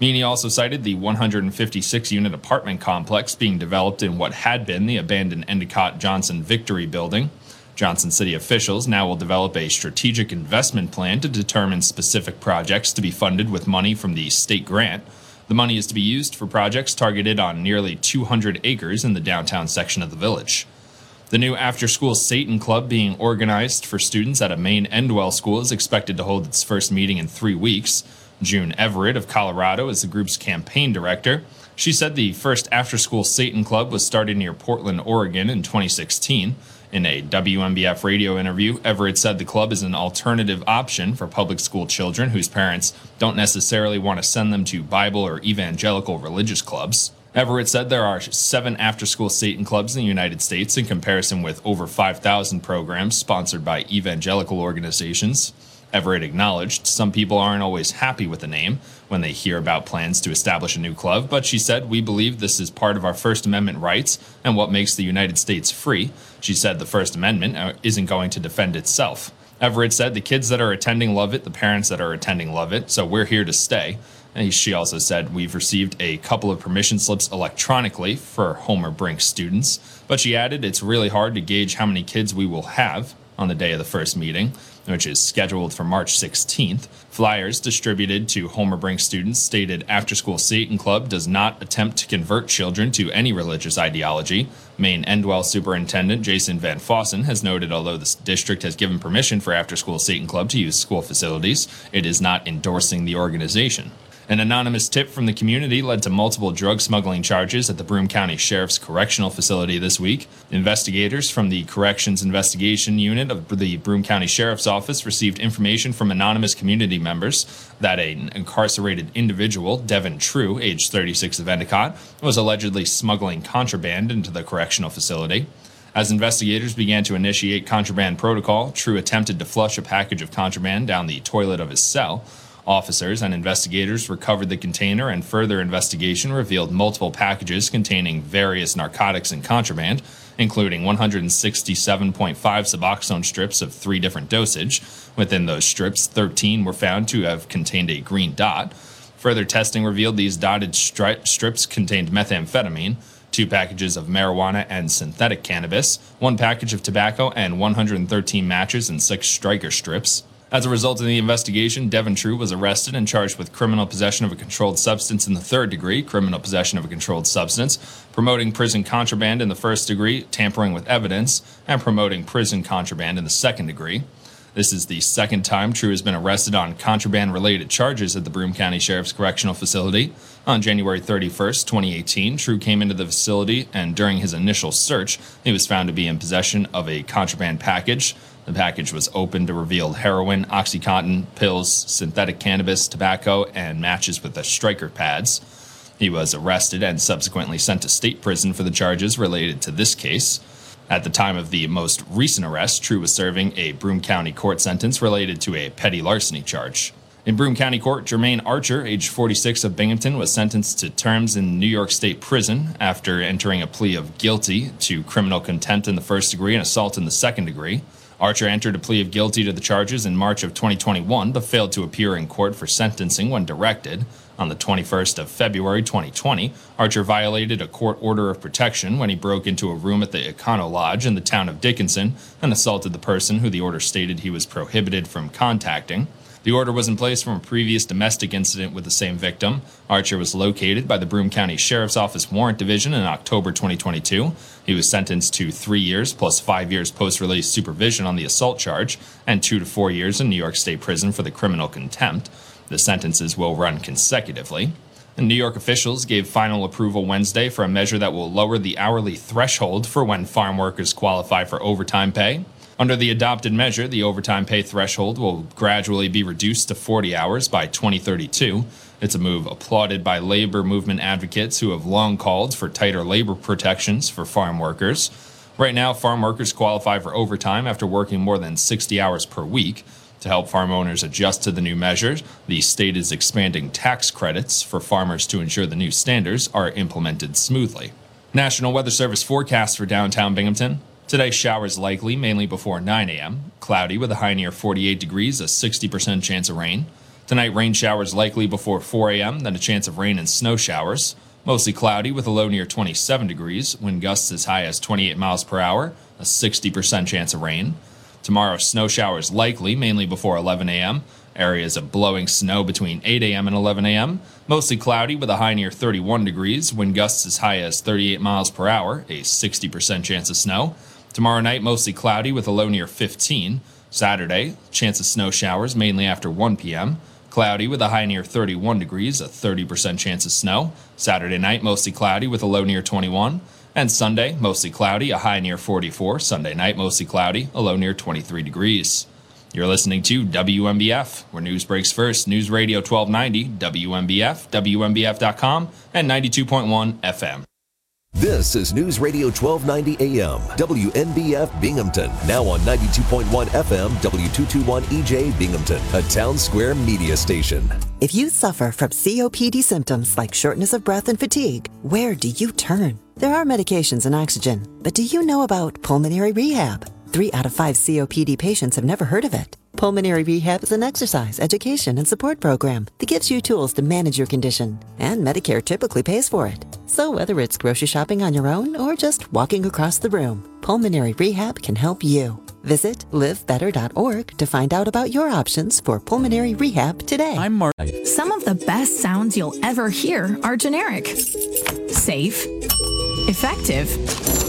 Meany also cited the 156-unit apartment complex being developed in what had been the abandoned Endicott-Johnson Victory Building. Johnson City officials now will develop a strategic investment plan to determine specific projects to be funded with money from the state grant. The money is to be used for projects targeted on nearly 200 acres in the downtown section of the village. The new after-school Satan Club being organized for students at a main Endwell school is expected to hold its first meeting in 3 weeks. June Everett of Colorado is the group's campaign director. She said the first after-school Satan Club was started near Portland, Oregon in 2016. In a WMBF radio interview, Everett said the club is an alternative option for public school children whose parents don't necessarily want to send them to Bible or evangelical religious clubs. Everett said there are 7 after-school Satan clubs in the United States in comparison with over 5,000 programs sponsored by evangelical organizations. Everett acknowledged some people aren't always happy with the name when they hear about plans to establish a new club, but she said, "We believe this is part of our First Amendment rights and what makes the United States free." She said the First Amendment isn't going to defend itself. Everett said the kids that are attending love it, the parents that are attending love it, so we're here to stay. And she also said, "We've received a couple of permission slips electronically for Homer Brink students," but she added, "It's really hard to gauge how many kids we will have on the day of the first meeting," which is scheduled for March 16th. Flyers distributed to Homer Brink students stated after-school Satan Club does not attempt to convert children to any religious ideology. Maine Endwell Superintendent Jason Van Fossen has noted although the district has given permission for after-school Satan Club to use school facilities, it is not endorsing the organization. An anonymous tip from the community led to multiple drug smuggling charges at the Broome County Sheriff's Correctional Facility this week. Investigators from the Corrections Investigation Unit of the Broome County Sheriff's Office received information from anonymous community members that an incarcerated individual, Devin True, age 36 of Endicott, was allegedly smuggling contraband into the correctional facility. As investigators began to initiate contraband protocol, True attempted to flush a package of contraband down the toilet of his cell. Officers and investigators recovered the container, and further investigation revealed multiple packages containing various narcotics and contraband, including 167.5 Suboxone strips of 3 different dosage. Within those strips, 13 were found to have contained a green dot. Further testing revealed these dotted strips contained methamphetamine, 2 packages of marijuana and synthetic cannabis, 1 package of tobacco, and 113 matches and 6 striker strips. As a result of the investigation, Devin True was arrested and charged with criminal possession of a controlled substance in the 3rd degree, criminal possession of a controlled substance, promoting prison contraband in the 1st degree, tampering with evidence, and promoting prison contraband in the 2nd degree. This is the 2nd time True has been arrested on contraband-related charges at the Broome County Sheriff's Correctional Facility. On January 31, 2018, True came into the facility, and during his initial search, he was found to be in possession of a contraband package. The package was opened to reveal heroin, Oxycontin, pills, synthetic cannabis, tobacco, and matches with the striker pads. He was arrested and subsequently sent to state prison for the charges related to this case. At the time of the most recent arrest, True was serving a Broome County court sentence related to a petty larceny charge. In Broome County Court, Jermaine Archer, age 46 of Binghamton, was sentenced to terms in New York State Prison after entering a plea of guilty to criminal contempt in the 1st degree and assault in the 2nd degree. Archer entered a plea of guilty to the charges in March of 2021, but failed to appear in court for sentencing when directed. On the 21st of February 2020, Archer violated a court order of protection when he broke into a room at the Econo Lodge in the town of Dickinson and assaulted the person who the order stated he was prohibited from contacting. The order was in place from a previous domestic incident with the same victim. Archer was located by the Broome County Sheriff's Office Warrant Division in October 2022. He was sentenced to 3 years plus 5 years post-release supervision on the assault charge and 2 to 4 years in New York State Prison for the criminal contempt. The sentences will run consecutively. And New York officials gave final approval Wednesday for a measure that will lower the hourly threshold for when farm workers qualify for overtime pay. Under the adopted measure, the overtime pay threshold will gradually be reduced to 40 hours by 2032. It's a move applauded by labor movement advocates who have long called for tighter labor protections for farm workers. Right now, farm workers qualify for overtime after working more than 60 hours per week. To help farm owners adjust to the new measures, the state is expanding tax credits for farmers to ensure the new standards are implemented smoothly. National Weather Service forecast for downtown Binghamton. Today, showers likely, mainly before 9 a.m. Cloudy with a high near 48 degrees, a 60% chance of rain. Tonight, rain showers likely before 4 a.m., then a chance of rain and snow showers. Mostly cloudy with a low near 27 degrees, wind gusts as high as 28 miles per hour, a 60% chance of rain. Tomorrow, snow showers likely, mainly before 11 a.m. Areas of blowing snow between 8 a.m. and 11 a.m. Mostly cloudy with a high near 31 degrees, wind gusts as high as 38 miles per hour, a 60% chance of snow. Tomorrow night, mostly cloudy with a low near 15. Saturday, chance of snow showers mainly after 1 p.m. Cloudy with a high near 31 degrees, a 30% chance of snow. Saturday night, mostly cloudy with a low near 21. And Sunday, mostly cloudy, a high near 44. Sunday night, mostly cloudy, a low near 23 degrees. You're listening to WMBF, where news breaks first. News Radio 1290, WMBF, WMBF.com, and 92.1 FM. This is News Radio 1290 AM, WNBF Binghamton, now on 92.1 FM, W221EJ Binghamton, a Town Square media station. If you suffer from COPD symptoms like shortness of breath and fatigue, where do you turn? There are medications and oxygen, but do you know about pulmonary rehab? 3 out of 5 COPD patients have never heard of it. Pulmonary Rehab is an exercise, education, and support program that gives you tools to manage your condition, and Medicare typically pays for it. So whether it's grocery shopping on your own or just walking across the room, Pulmonary Rehab can help you. Visit livebetter.org to find out about your options for pulmonary rehab today. I'm Martin. Some of the best sounds you'll ever hear are generic, safe, effective,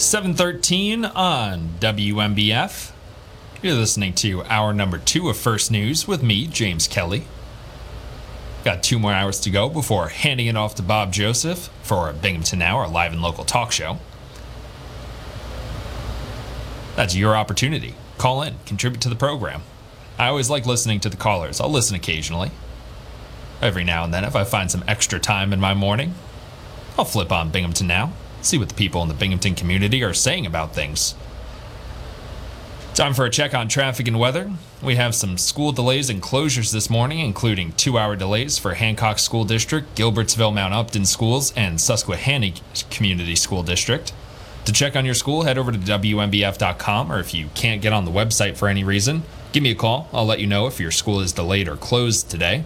7:13 on WMBF. You're listening to hour number 2 of First News with me, James Kelly. Got 2 more hours to go before handing it off to Bob Joseph for our Binghamton Hour live and local talk show. That's your opportunity. Call in, contribute to the program. I always like listening to the callers. I'll listen occasionally. Every now and then, if I find some extra time in my morning, I'll flip on Binghamton Now. See what the people in the Binghamton community are saying about things. Time for a check on traffic and weather. We have some school delays and closures this morning, including 2-hour delays for Hancock School District, Gilbertsville Mount Upton Schools, and Susquehanna Community School District. To check on your school, head over to WMBF.com, or if you can't get on the website for any reason, give me a call. I'll let you know if your school is delayed or closed today.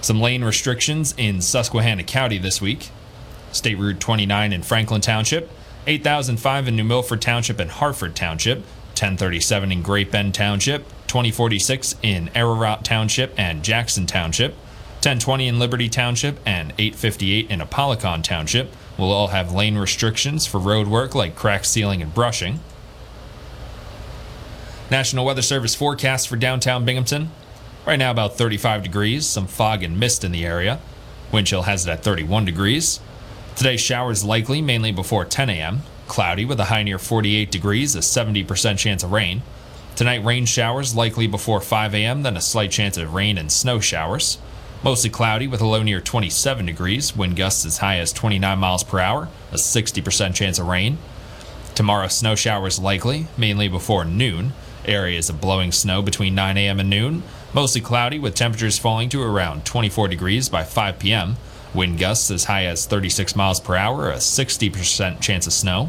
Some lane restrictions in Susquehanna County this week. State Route 29 in Franklin Township, 8005 in New Milford Township and Hartford Township, 1037 in Great Bend Township, 2046 in Ararat Township and Jackson Township, 1020 in Liberty Township, and 858 in Apalachin Township will all have lane restrictions for road work like crack sealing and brushing. National Weather Service forecast for downtown Binghamton. Right now about 35 degrees, some fog and mist in the area. Wind chill has it at 31 degrees. Today, showers likely, mainly before 10 a.m. Cloudy with a high near 48 degrees, a 70% chance of rain. Tonight, rain showers likely before 5 a.m., then a slight chance of rain and snow showers. Mostly cloudy with a low near 27 degrees, wind gusts as high as 29 miles per hour, a 60% chance of rain. Tomorrow, snow showers likely, mainly before noon. Areas of blowing snow between 9 a.m. and noon. Mostly cloudy with temperatures falling to around 24 degrees by 5 p.m., wind gusts as high as 36 miles per hour, a 60% chance of snow.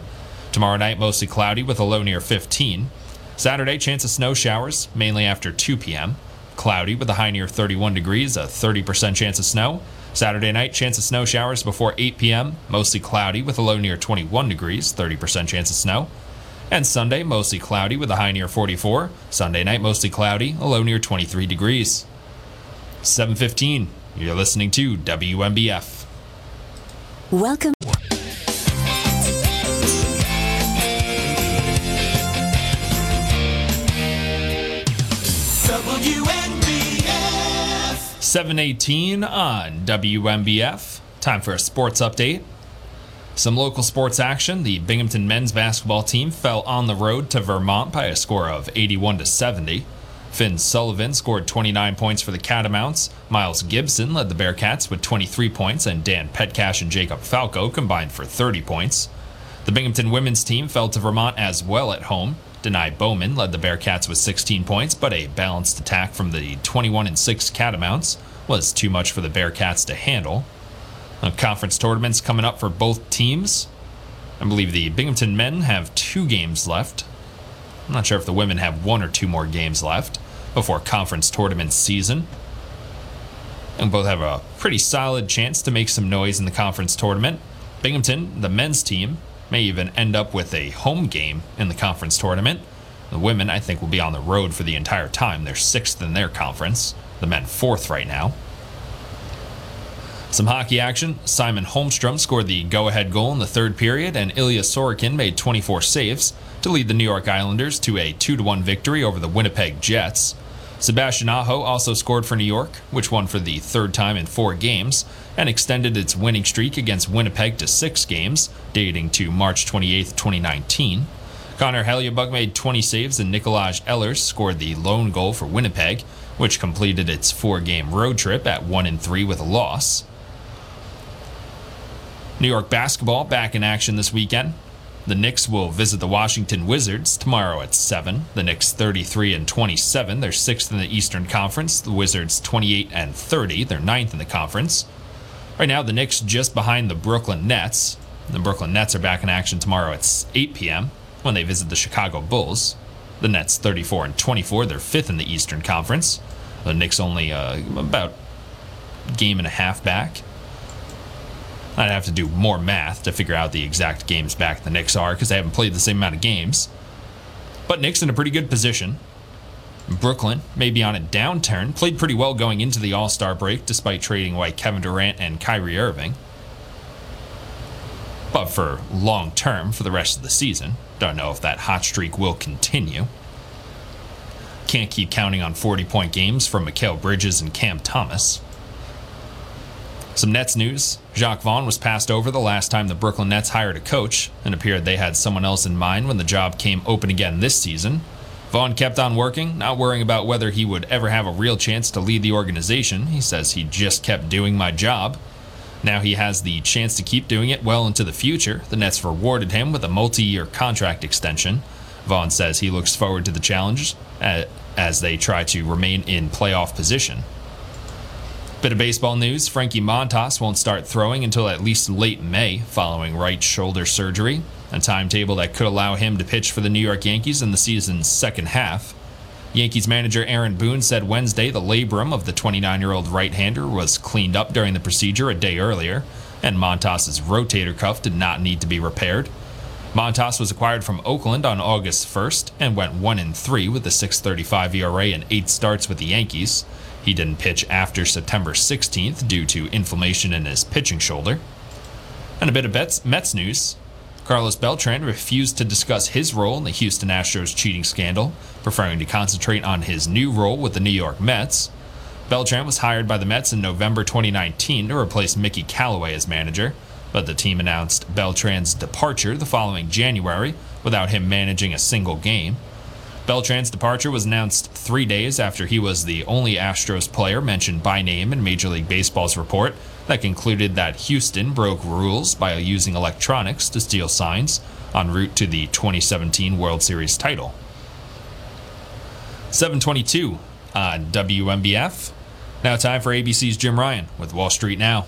Tomorrow night, mostly cloudy with a low near 15. Saturday, chance of snow showers, mainly after 2 p.m. Cloudy with a high near 31 degrees, a 30% chance of snow. Saturday night, chance of snow showers before 8 p.m. Mostly cloudy with a low near 21 degrees, 30% chance of snow. And Sunday, mostly cloudy with a high near 44. Sunday night, mostly cloudy, a low near 23 degrees. 7:15, you're listening to WMBF. Welcome. WMBF. 7:18 on WMBF. Time for a sports update. Some local sports action. The Binghamton men's basketball team fell on the road to Vermont by a score of 81-70. Finn Sullivan scored 29 points for the Catamounts. Miles Gibson led the Bearcats with 23 points, and Dan Petcash and Jacob Falco combined for 30 points. The Binghamton women's team fell to Vermont as well at home. Denai Bowman led the Bearcats with 16 points, but a balanced attack from the 21-6 Catamounts was too much for the Bearcats to handle. Conference tournaments coming up for both teams. I believe the Binghamton men have 2 games left. I'm not sure if the women have 1 or 2 more games left before conference tournament season. And both have a pretty solid chance to make some noise in the conference tournament. Binghamton, the men's team, may even end up with a home game in the conference tournament. The women, I think, will be on the road for the entire time. They're 6th in their conference. The men 4th right now. Some hockey action. Simon Holmstrom scored the go-ahead goal in the 3rd period, and Ilya Sorokin made 24 saves to lead the New York Islanders to a 2-1 victory over the Winnipeg Jets. Sebastian Aho also scored for New York, which won for the 3rd time in 4 games, and extended its winning streak against Winnipeg to 6 games, dating to March 28, 2019. Connor Hellebuyck made 20 saves, and Nikolaj Ehlers scored the lone goal for Winnipeg, which completed its 4-game road trip at 1-3 with a loss. New York basketball back in action this weekend. The Knicks will visit the Washington Wizards tomorrow at 7. The Knicks 33-27. They're 6th in the Eastern Conference. The Wizards 28-30. They're 9th in the conference. Right now, the Knicks just behind the Brooklyn Nets. The Brooklyn Nets are back in action tomorrow at 8 p.m. when they visit the Chicago Bulls. The Nets 34-24. They're 5th in the Eastern Conference. The Knicks only about a game and a half back. I'd have to do more math to figure out the exact games back the Knicks are, because they haven't played the same amount of games. But Knicks in a pretty good position. Brooklyn may be on a downturn. Played pretty well going into the All-Star break, despite trading away Kevin Durant and Kyrie Irving. But for long term, for the rest of the season, don't know if that hot streak will continue. Can't keep counting on 40-point games from Mikal Bridges and Cam Thomas. Some Nets news. Jacques Vaughn was passed over the last time the Brooklyn Nets hired a coach, and appeared they had someone else in mind when the job came open again this season. Vaughn kept on working, not worrying about whether he would ever have a real chance to lead the organization. He says, he just kept doing my job. Now he has the chance to keep doing it well into the future. The Nets rewarded him with a multi-year contract extension. Vaughn says he looks forward to the challenge as they try to remain in playoff position. Bit of baseball news. Frankie Montas won't start throwing until at least late May following right shoulder surgery, a timetable that could allow him to pitch for the New York Yankees in the season's second half. Yankees manager Aaron Boone said Wednesday the labrum of the 29-year-old right-hander was cleaned up during the procedure a day earlier, and Montas's rotator cuff did not need to be repaired. Montas was acquired from Oakland on August 1st and went 1-3 with a 6.35 ERA and 8 starts with the Yankees. He didn't pitch after September 16th due to inflammation in his pitching shoulder. And a bit of Mets news. Carlos Beltran refused to discuss his role in the Houston Astros cheating scandal, preferring to concentrate on his new role with the New York Mets. Beltran was hired by the Mets in November 2019 to replace Mickey Callaway as manager, but the team announced Beltran's departure the following January without him managing a single game. Beltran's departure was announced 3 days after he was the only Astros player mentioned by name in Major League Baseball's report that concluded that Houston broke rules by using electronics to steal signs en route to the 2017 World Series title. 7:22 on WMBF. Now time for ABC's Jim Ryan with Wall Street Now.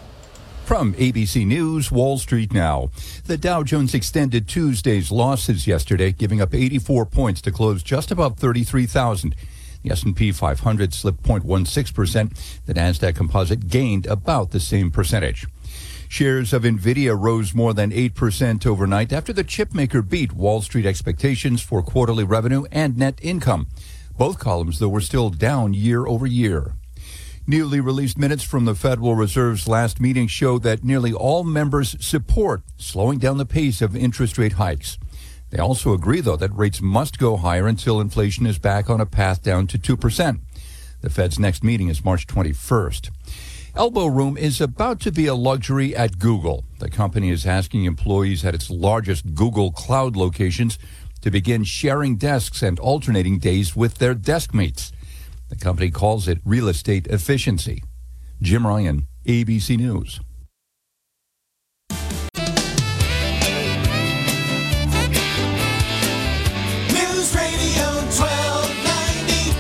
From ABC News, Wall Street Now. The Dow Jones extended Tuesday's losses yesterday, giving up 84 points to close just above 33,000. The S&P 500 slipped 0.16%. The Nasdaq Composite gained about the same percentage. Shares of Nvidia rose more than 8% overnight after the chipmaker beat Wall Street expectations for quarterly revenue and net income. Both columns, though, were still down year over year. Newly released minutes from the Federal Reserve's last meeting show that nearly all members support slowing down the pace of interest rate hikes. They also agree, though, that rates must go higher until inflation is back on a path down to 2%. The Fed's next meeting is March 21st. Elbow room is about to be a luxury at Google. The company is asking employees at its largest Google Cloud locations to begin sharing desks and alternating days with their desk mates. The company calls it real estate efficiency. Jim Ryan, ABC News. News Radio 1290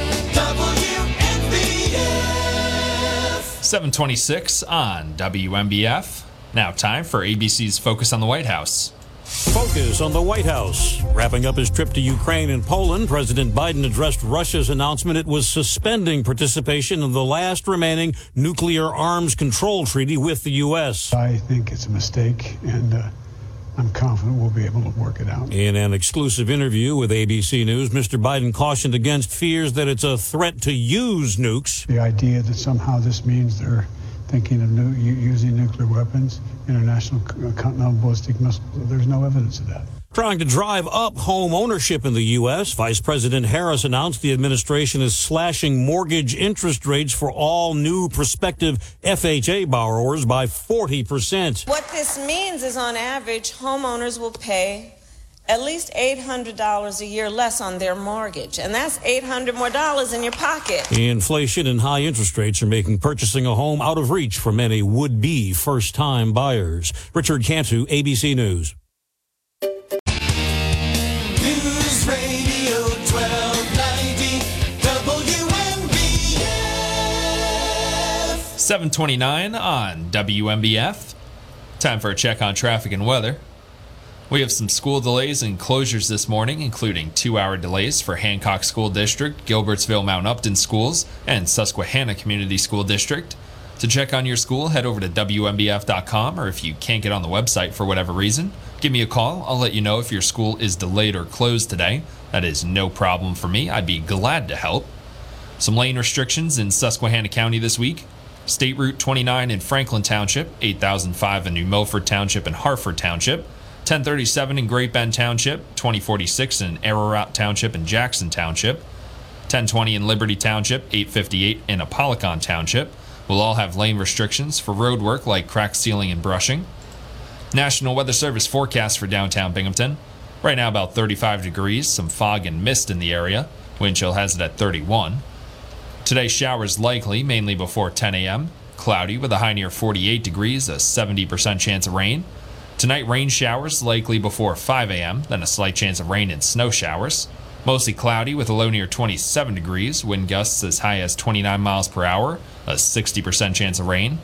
WMBF. 726 on WMBF. Now time for ABC's Focus on the White House. Focus on the White House. Wrapping up his trip to Ukraine and Poland, President Biden addressed Russia's announcement it was suspending participation in the last remaining nuclear arms control treaty with the U.S. I think it's a mistake, and I'm confident we'll be able to work it out. In an exclusive interview with ABC News, Mr. Biden cautioned against fears that it's a threat to use nukes. The idea that somehow this means they're thinking of using nuclear weapons, international continental ballistic missiles. There's no evidence of that. Trying to drive up home ownership in the U.S., Vice President Harris announced the administration is slashing mortgage interest rates for all new prospective FHA borrowers by 40%. What this means is, on average, homeowners will pay at least $800 a year less on their mortgage, and that's $800 more dollars in your pocket. Inflation and high interest rates are making purchasing a home out of reach for many would-be first-time buyers. Richard Cantu, ABC News. News Radio 1290 WMBF. 729 on WMBF. Time for a check on traffic and weather. We have some school delays and closures this morning, including 2-hour delays for Hancock School District, Gilbertsville Mount Upton Schools, and Susquehanna Community School District. To check on your school, head over to WMBF.com, or if you can't get on the website for whatever reason, give me a call. I'll let you know if your school is delayed or closed today. That is no problem for me. I'd be glad to help. Some lane restrictions in Susquehanna County this week. State Route 29 in Franklin Township, 8005 in New Milford Township and Harford Township, 1037 in Great Bend Township, 2046 in Ararat Township and Jackson Township, 1020 in Liberty Township, 858 in Apalachin Township. We'll all have lane restrictions for road work like crack sealing and brushing. National Weather Service forecast for downtown Binghamton. Right now about 35 degrees, some fog and mist in the area. Wind chill has it at 31. Today showers likely, mainly before 10 a.m. Cloudy with a high near 48 degrees, a 70% chance of rain. Tonight, rain showers likely before 5 a.m., then a slight chance of rain and snow showers. Mostly cloudy with a low near 27 degrees, wind gusts as high as 29 miles per hour, a 60% chance of rain.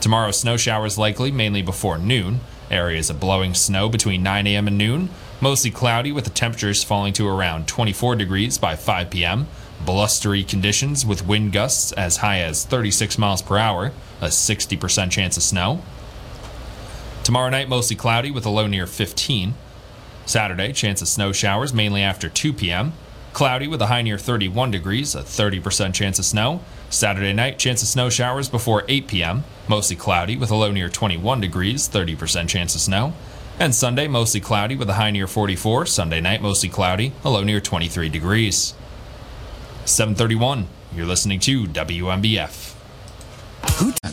Tomorrow, snow showers likely mainly before noon. Areas of blowing snow between 9 a.m. and noon. Mostly cloudy with the temperatures falling to around 24 degrees by 5 p.m. Blustery conditions with wind gusts as high as 36 miles per hour, a 60% chance of snow. Tomorrow night, mostly cloudy with a low near 15. Saturday, chance of snow showers mainly after 2 p.m. Cloudy with a high near 31 degrees, a 30% chance of snow. Saturday night, chance of snow showers before 8 p.m. Mostly cloudy with a low near 21 degrees, 30% chance of snow. And Sunday, mostly cloudy with a high near 44. Sunday night, mostly cloudy, a low near 23 degrees. 731, you're listening to WMBF. WMBF.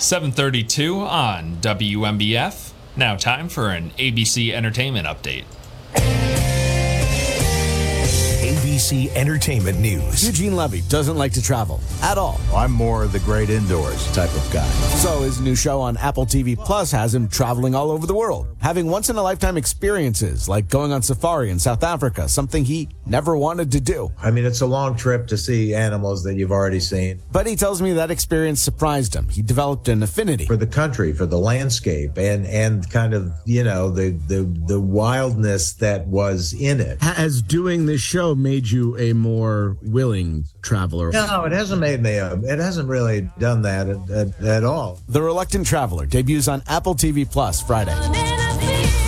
732 on WMBF. Now time for an ABC Entertainment update. ABC NBC Entertainment News. Eugene Levy doesn't like to travel at all. I'm more the great indoors type of guy. So his new show on Apple TV Plus has him traveling all over the world, having once-in-a-lifetime experiences like going on safari in South Africa, something he never wanted to do. I mean, it's a long trip to see animals that you've already seen. But he tells me that experience surprised him. He developed an affinity for the country, for the landscape, and kind of, you know, the wildness that was in it. Has doing this show made you a more willing traveler? No, it hasn't made me. It hasn't really done that at all. The Reluctant Traveler debuts on Apple TV Plus Friday.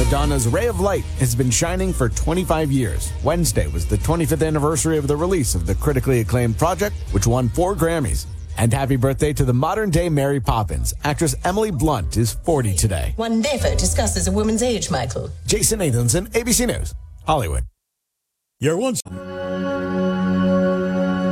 Madonna's Ray of Light has been shining for 25 years. Wednesday was the 25th anniversary of the release of the critically acclaimed project, which won 4 Grammys. And happy birthday to the modern-day Mary Poppins. Actress Emily Blunt is 40 today. One never discusses a woman's age, Michael. Jason Nathanson, ABC News, Hollywood.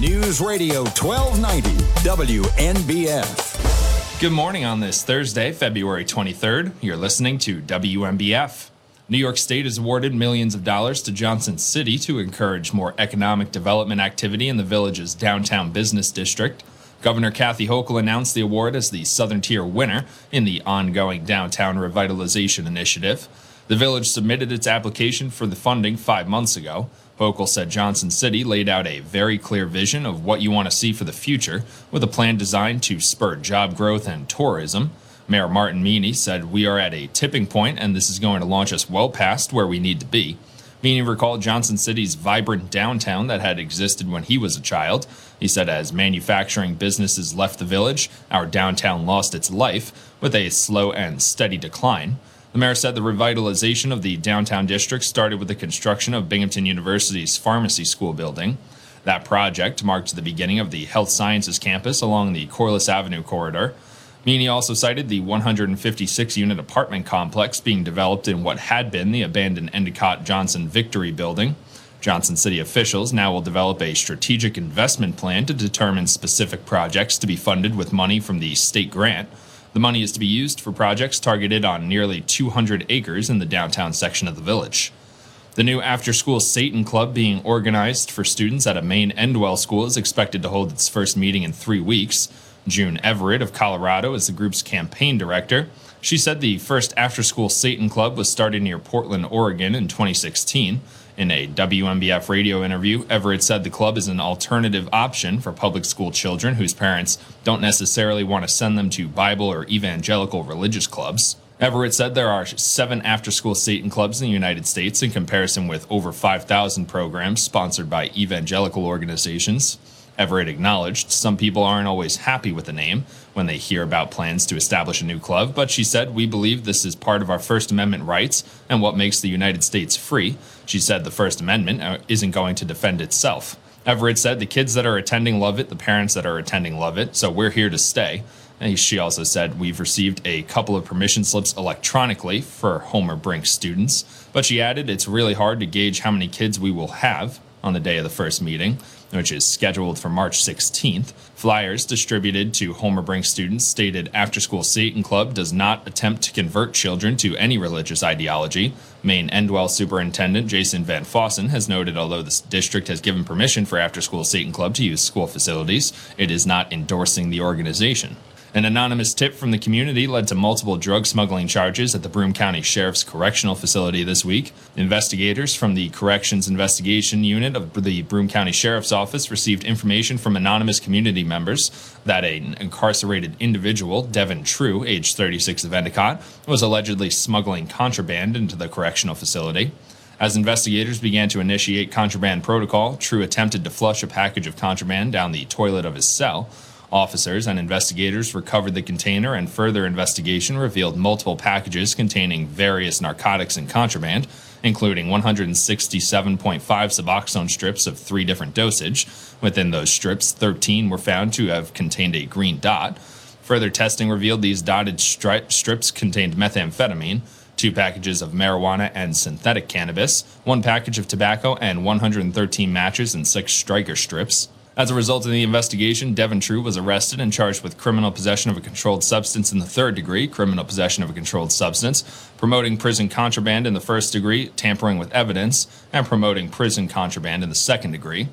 News Radio 1290 WNBF. Good morning on this Thursday, February 23rd. You're listening to WMBF. New York State has awarded millions of dollars to Johnson City to encourage more economic development activity in the village's downtown business district. Governor Kathy Hochul announced the award as the Southern Tier winner in the ongoing downtown revitalization initiative. The village submitted its application for the funding 5 months ago. Hochul said Johnson City laid out a very clear vision of what you want to see for the future, with a plan designed to spur job growth and tourism. Mayor Martin Meany said, "We are at a tipping point, and this is going to launch us well past where we need to be." Meany recalled Johnson City's vibrant downtown that had existed when he was a child. He said, "As manufacturing businesses left the village, our downtown lost its life with a slow and steady decline." The mayor said the revitalization of the downtown district started with the construction of Binghamton University's pharmacy school building. That project marked the beginning of the health sciences campus along the Corliss Avenue corridor. Meany also cited the 156-unit apartment complex being developed in what had been the abandoned Endicott-Johnson Victory Building. Johnson City officials now will develop a strategic investment plan to determine specific projects to be funded with money from the state grant. The money is to be used for projects targeted on nearly 200 acres in the downtown section of the village. The new after-school Satan Club being organized for students at a main Endwell school is expected to hold its first meeting in 3 weeks. June Everett of Colorado is the group's campaign director. She said the first after-school Satan Club was started near Portland, Oregon in 2016. In a WMBF radio interview, Everett said the club is an alternative option for public school children whose parents don't necessarily want to send them to Bible or evangelical religious clubs. Everett said there are 7 after-school Satan clubs in the United States in comparison with over 5,000 programs sponsored by evangelical organizations. Everett acknowledged some people aren't always happy with the name when they hear about plans to establish a new club, but she said, "We believe this is part of our First Amendment rights and what makes the United States free." She said the First Amendment isn't going to defend itself. Everett said the kids that are attending love it, the parents that are attending love it, so we're here to stay. And she also said, "We've received a couple of permission slips electronically for Homer Brink students," but she added, "It's really hard to gauge how many kids we will have on the day of the first meeting," which is scheduled for March 16th. Flyers distributed to Homer Brink students stated After School Satan Club does not attempt to convert children to any religious ideology. Maine Endwell Superintendent Jason Van Fossen has noted although the district has given permission for After School Satan Club to use school facilities, it is not endorsing the organization. An anonymous tip from the community led to multiple drug smuggling charges at the Broome County Sheriff's Correctional Facility this week. Investigators from the Corrections Investigation Unit of the Broome County Sheriff's Office received information from anonymous community members that an incarcerated individual, Devin True, age 36 of Endicott, was allegedly smuggling contraband into the correctional facility. As investigators began to initiate contraband protocol, True attempted to flush a package of contraband down the toilet of his cell. Officers and investigators recovered the container, and further investigation revealed multiple packages containing various narcotics and contraband, including 167.5 Suboxone strips of three different dosage. Within those strips, 13 were found to have contained a green dot. Further testing revealed these dotted strips contained methamphetamine, 2 packages of marijuana and synthetic cannabis, 1 package of tobacco, and 113 matches and 6 striker strips. As a result of the investigation, Devin True was arrested and charged with criminal possession of a controlled substance in the third degree, criminal possession of a controlled substance, promoting prison contraband in the first degree, tampering with evidence, and promoting prison contraband in the second degree.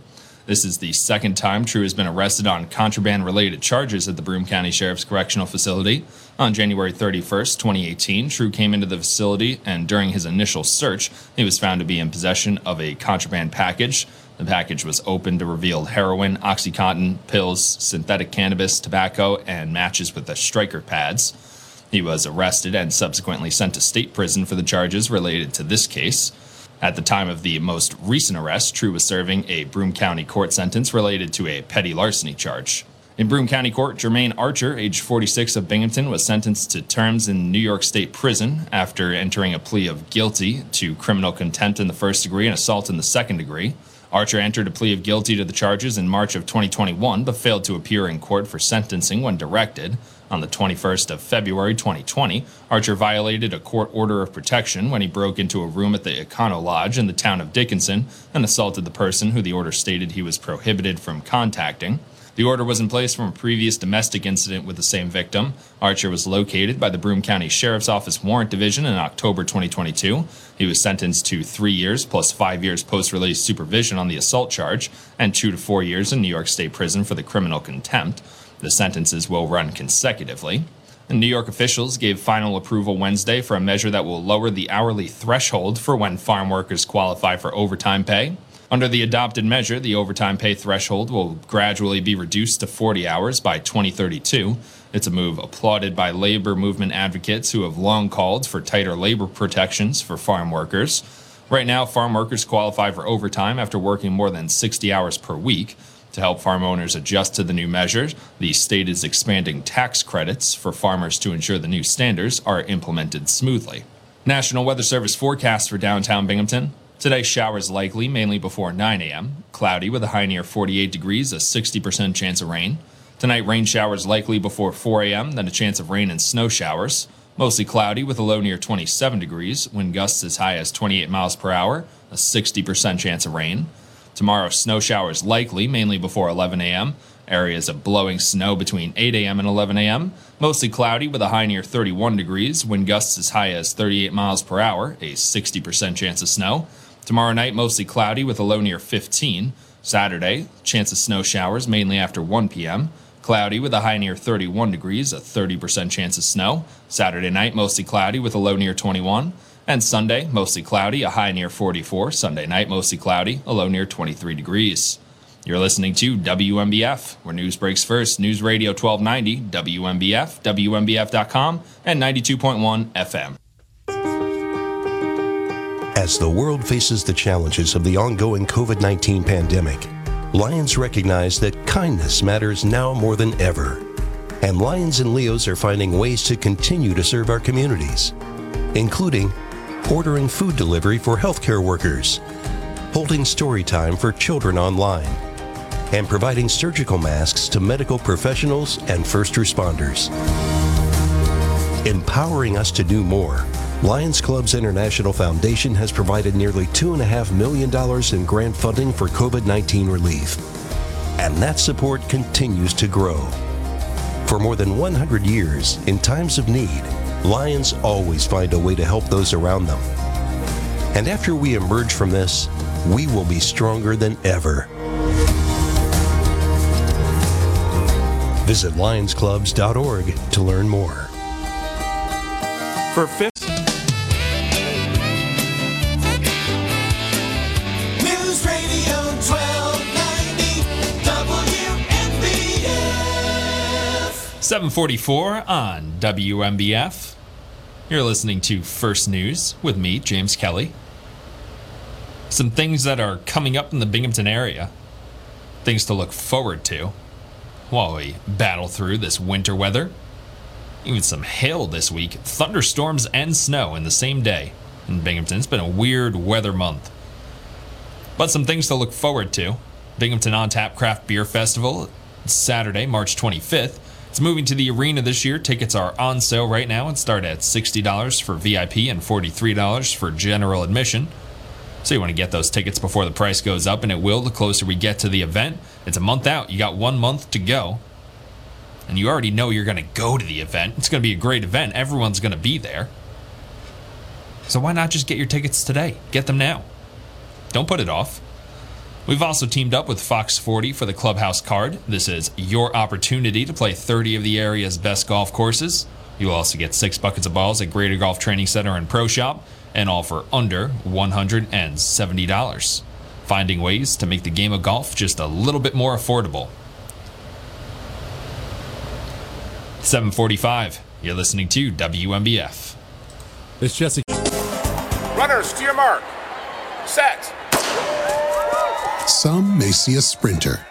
This is the second time True has been arrested on contraband-related charges at the Broome County Sheriff's Correctional Facility. On January 31st, 2018, True came into the facility, and during his initial search, he was found to be in possession of a contraband package. The package was opened to reveal heroin, Oxycontin, pills, synthetic cannabis, tobacco, and matches with the striker pads. He was arrested and subsequently sent to state prison for the charges related to this case. At the time of the most recent arrest, True was serving a Broome County court sentence related to a petty larceny charge. In Broome County Court, Jermaine Archer, age 46 of Binghamton, was sentenced to terms in New York State Prison after entering a plea of guilty to criminal contempt in the first degree and assault in the second degree. Archer entered a plea of guilty to the charges in March of 2021, but failed to appear in court for sentencing when directed. On the 21st of February 2020, Archer violated a court order of protection when he broke into a room at the Econo Lodge in the town of Dickinson and assaulted the person who the order stated he was prohibited from contacting. The order was in place from a previous domestic incident with the same victim. Archer was located by the Broome County Sheriff's Office Warrant Division in October 2022. He was sentenced to 3 years plus 5 years post-release supervision on the assault charge and 2 to 4 years in New York State Prison for the criminal contempt. The sentences will run consecutively. And New York officials gave final approval Wednesday for a measure that will lower the hourly threshold for when farm workers qualify for overtime pay. Under the adopted measure, the overtime pay threshold will gradually be reduced to 40 hours by 2032. It's a move applauded by labor movement advocates who have long called for tighter labor protections for farm workers. Right now, farm workers qualify for overtime after working more than 60 hours per week. To help farm owners adjust to the new measures, the state is expanding tax credits for farmers to ensure the new standards are implemented smoothly. National Weather Service forecast for downtown Binghamton. Today, showers likely, mainly before 9 a.m. Cloudy with a high near 48 degrees, a 60% chance of rain. Tonight, rain showers likely before 4 a.m., then a chance of rain and snow showers. Mostly cloudy with a low near 27 degrees, wind gusts as high as 28 miles per hour, a 60% chance of rain. Tomorrow, snow showers likely, mainly before 11 a.m. Areas of blowing snow between 8 a.m. and 11 a.m. Mostly cloudy with a high near 31 degrees, wind gusts as high as 38 miles per hour, a 60% chance of snow. Tomorrow night, mostly cloudy with a low near 15. Saturday, chance of snow showers mainly after 1 p.m. Cloudy with a high near 31 degrees, a 30% chance of snow. Saturday night, mostly cloudy with a low near 21. And Sunday, mostly cloudy, a high near 44. Sunday night, mostly cloudy, a low near 23 degrees. You're listening to WMBF, where news breaks first. News Radio 1290, WMBF, WMBF.com, and 92.1 FM. As the world faces the challenges of the ongoing COVID-19 pandemic, Lions recognize that kindness matters now more than ever. And Lions and Leos are finding ways to continue to serve our communities, including ordering food delivery for healthcare workers, holding story time for children online, and providing surgical masks to medical professionals and first responders. Empowering us to do more, Lions Clubs International Foundation has provided nearly $2.5 million in grant funding for COVID-19 relief, and that support continues to grow. For more than 100 years, in times of need, Lions always find a way to help those around them. And after we emerge from this, we will be stronger than ever. Visit lionsclubs.org to learn more. For News Radio 1290 WMBF. 7:44 on WMBF. You're listening to First News with me, James Kelly. Some things that are coming up in the Binghamton area. Things to look forward to while we battle through this winter weather. Even some hail this week, thunderstorms and snow in the same day. in Binghamton. It's been a weird weather month. But some things to look forward to. Binghamton On Tap Craft Beer Festival, Saturday, March 25th. It's moving to the arena this year. Tickets are on sale right now and start at $60 for VIP and $43 for general admission. So you want to get those tickets before the price goes up, and it will the closer we get to the event. It's a month out. You got 1 month to go. And you already know you're going to go to the event. It's going to be a great event. Everyone's going to be there. So why not just get your tickets today? Get them now. Don't put it off. We've also teamed up with Fox 40 for the Clubhouse Card. This is your opportunity to play 30 of the area's best golf courses. You'll also get 6 buckets of balls at Greater Golf Training Center and Pro Shop, and all for under $170. Finding ways to make the game of golf just a little bit more affordable. 7:45, you're listening to WMBF. It's Jesse. Runners to your mark. Set. Some may see a sprinter.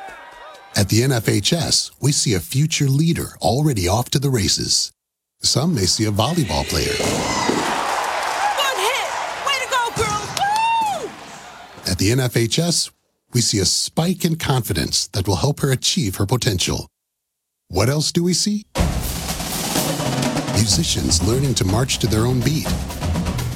At the NFHS, we see a future leader already off to the races. Some may see a volleyball player. One hit! Way to go, girls! Woo! At the NFHS, we see a spike in confidence that will help her achieve her potential. What else do we see? Musicians learning to march to their own beat.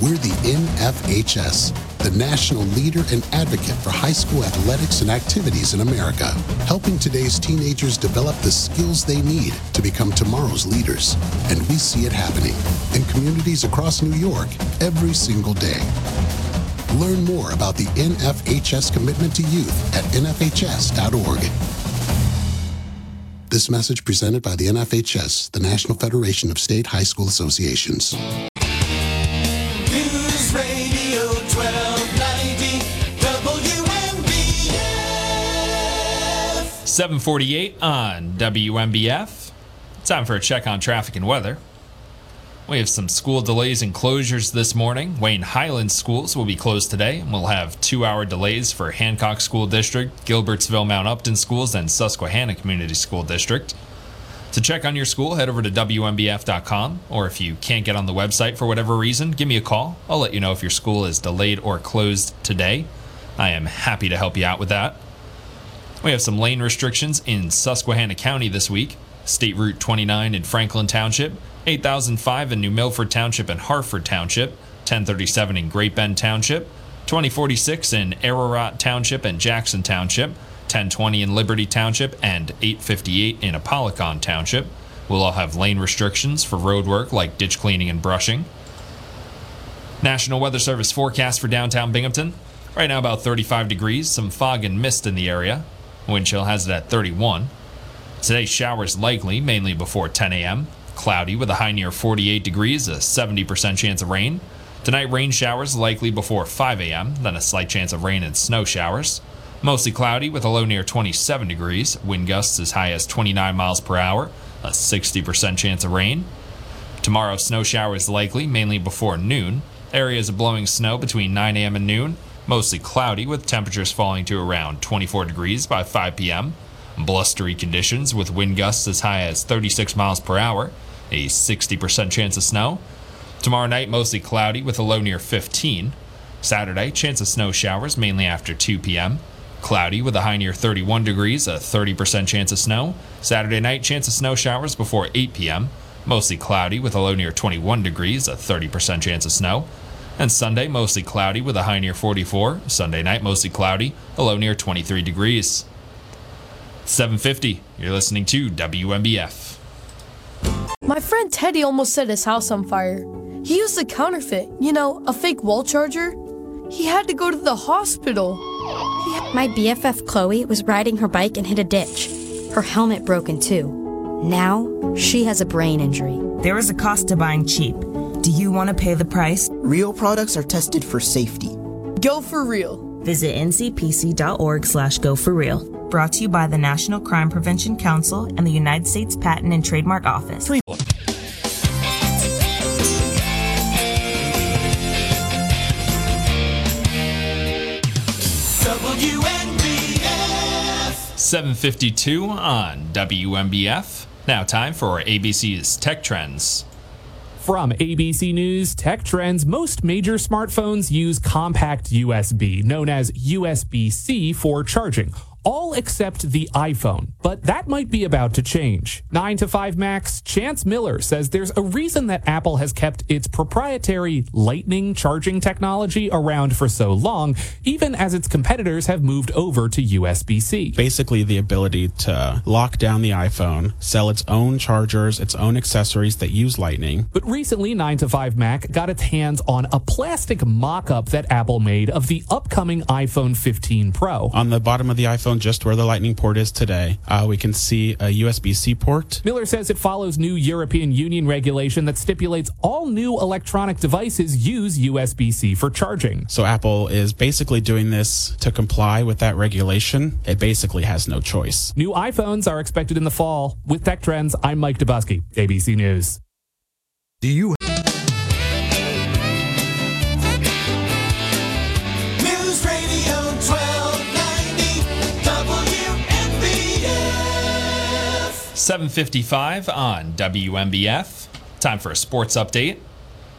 We're the NFHS, the national leader and advocate for high school athletics and activities in America, helping today's teenagers develop the skills they need to become tomorrow's leaders. And we see it happening in communities across New York every single day. Learn more about the NFHS commitment to youth at nfhs.org. This message presented by the NFHS, the National Federation of State High School Associations. WMBF. 7:48 on WMBF. Time for a check on traffic and weather. We have some school delays and closures this morning. Wayne Highlands schools will be closed today, and we'll have 2-hour delays for Hancock School District, Gilbertsville Mount Upton schools, and Susquehanna Community School District. To check on your school, head over to WMBF.com, or if you can't get on the website for whatever reason, give me a call. I'll let you know if your school is delayed or closed today. I am happy to help you out with that. We have some lane restrictions in Susquehanna County this week. State Route 29 in Franklin Township, 8005 in New Milford Township and Harford Township, 1037 in Great Bend Township, 2046 in Ararat Township and Jackson Township, 1020 in Liberty Township, and 858 in Apalachin Township. We'll all have lane restrictions for road work like ditch cleaning and brushing. National Weather Service forecast for downtown Binghamton. Right now about 35 degrees, some fog and mist in the area. Wind chill has it at 31. Today, showers likely, mainly before 10 a.m. Cloudy with a high near 48 degrees, a 70% chance of rain. Tonight, rain showers likely before 5 a.m., then a slight chance of rain and snow showers. Mostly cloudy with a low near 27 degrees, wind gusts as high as 29 miles per hour, a 60% chance of rain. Tomorrow, snow showers likely, mainly before noon. Areas of blowing snow between 9 a.m. and noon. Mostly cloudy with temperatures falling to around 24 degrees by 5 p.m. Blustery conditions with wind gusts as high as 36 miles per hour, a 60% chance of snow. Tomorrow night, mostly cloudy with a low near 15. Saturday, chance of snow showers mainly after 2 p.m. Cloudy with a high near 31 degrees, a 30% chance of snow. Saturday night, chance of snow showers before 8 p.m. Mostly cloudy with a low near 21 degrees, a 30% chance of snow. And Sunday, mostly cloudy with a high near 44. Sunday night, mostly cloudy, a low near 23 degrees. 7:50, you're listening to WMBF. My friend Teddy almost set his house on fire. He used a counterfeit, a fake wall charger. He had to go to the hospital. My BFF Chloe was riding her bike and hit a ditch. Her helmet broke in two. Now, she has a brain injury. There is a cost to buying cheap. Do you want to pay the price? Real products are tested for safety. Go for real. Visit ncpc.org/goforreal. Brought to you by the National Crime Prevention Council and the United States Patent and Trademark Office. WMBF. 7:52 on WMBF. Now time for ABC's Tech Trends. From ABC News Tech Trends, most major smartphones use compact USB, known as USB-C, for charging. All except the iPhone, but that might be about to change. 9to5 Max Chance Miller says there's a reason that Apple has kept its proprietary lightning charging technology around for so long, even as its competitors have moved over to USB-C. Basically, the ability to lock down the iPhone, sell its own chargers, its own accessories that use lightning. But recently, 9to5 Mac got its hands on a plastic mock-up that Apple made of the upcoming iPhone 15 Pro. On the bottom of the iPhone, just where the lightning port is today, we can see a USB-C port. Miller says it follows new European Union regulation that stipulates all new electronic devices use USB-C for charging. So Apple is basically doing this to comply with that regulation. It basically has no choice. New iPhones are expected in the fall. With Tech Trends, I'm Mike Dubusky, ABC News. Do you .755 on WMBF. Time for a sports update.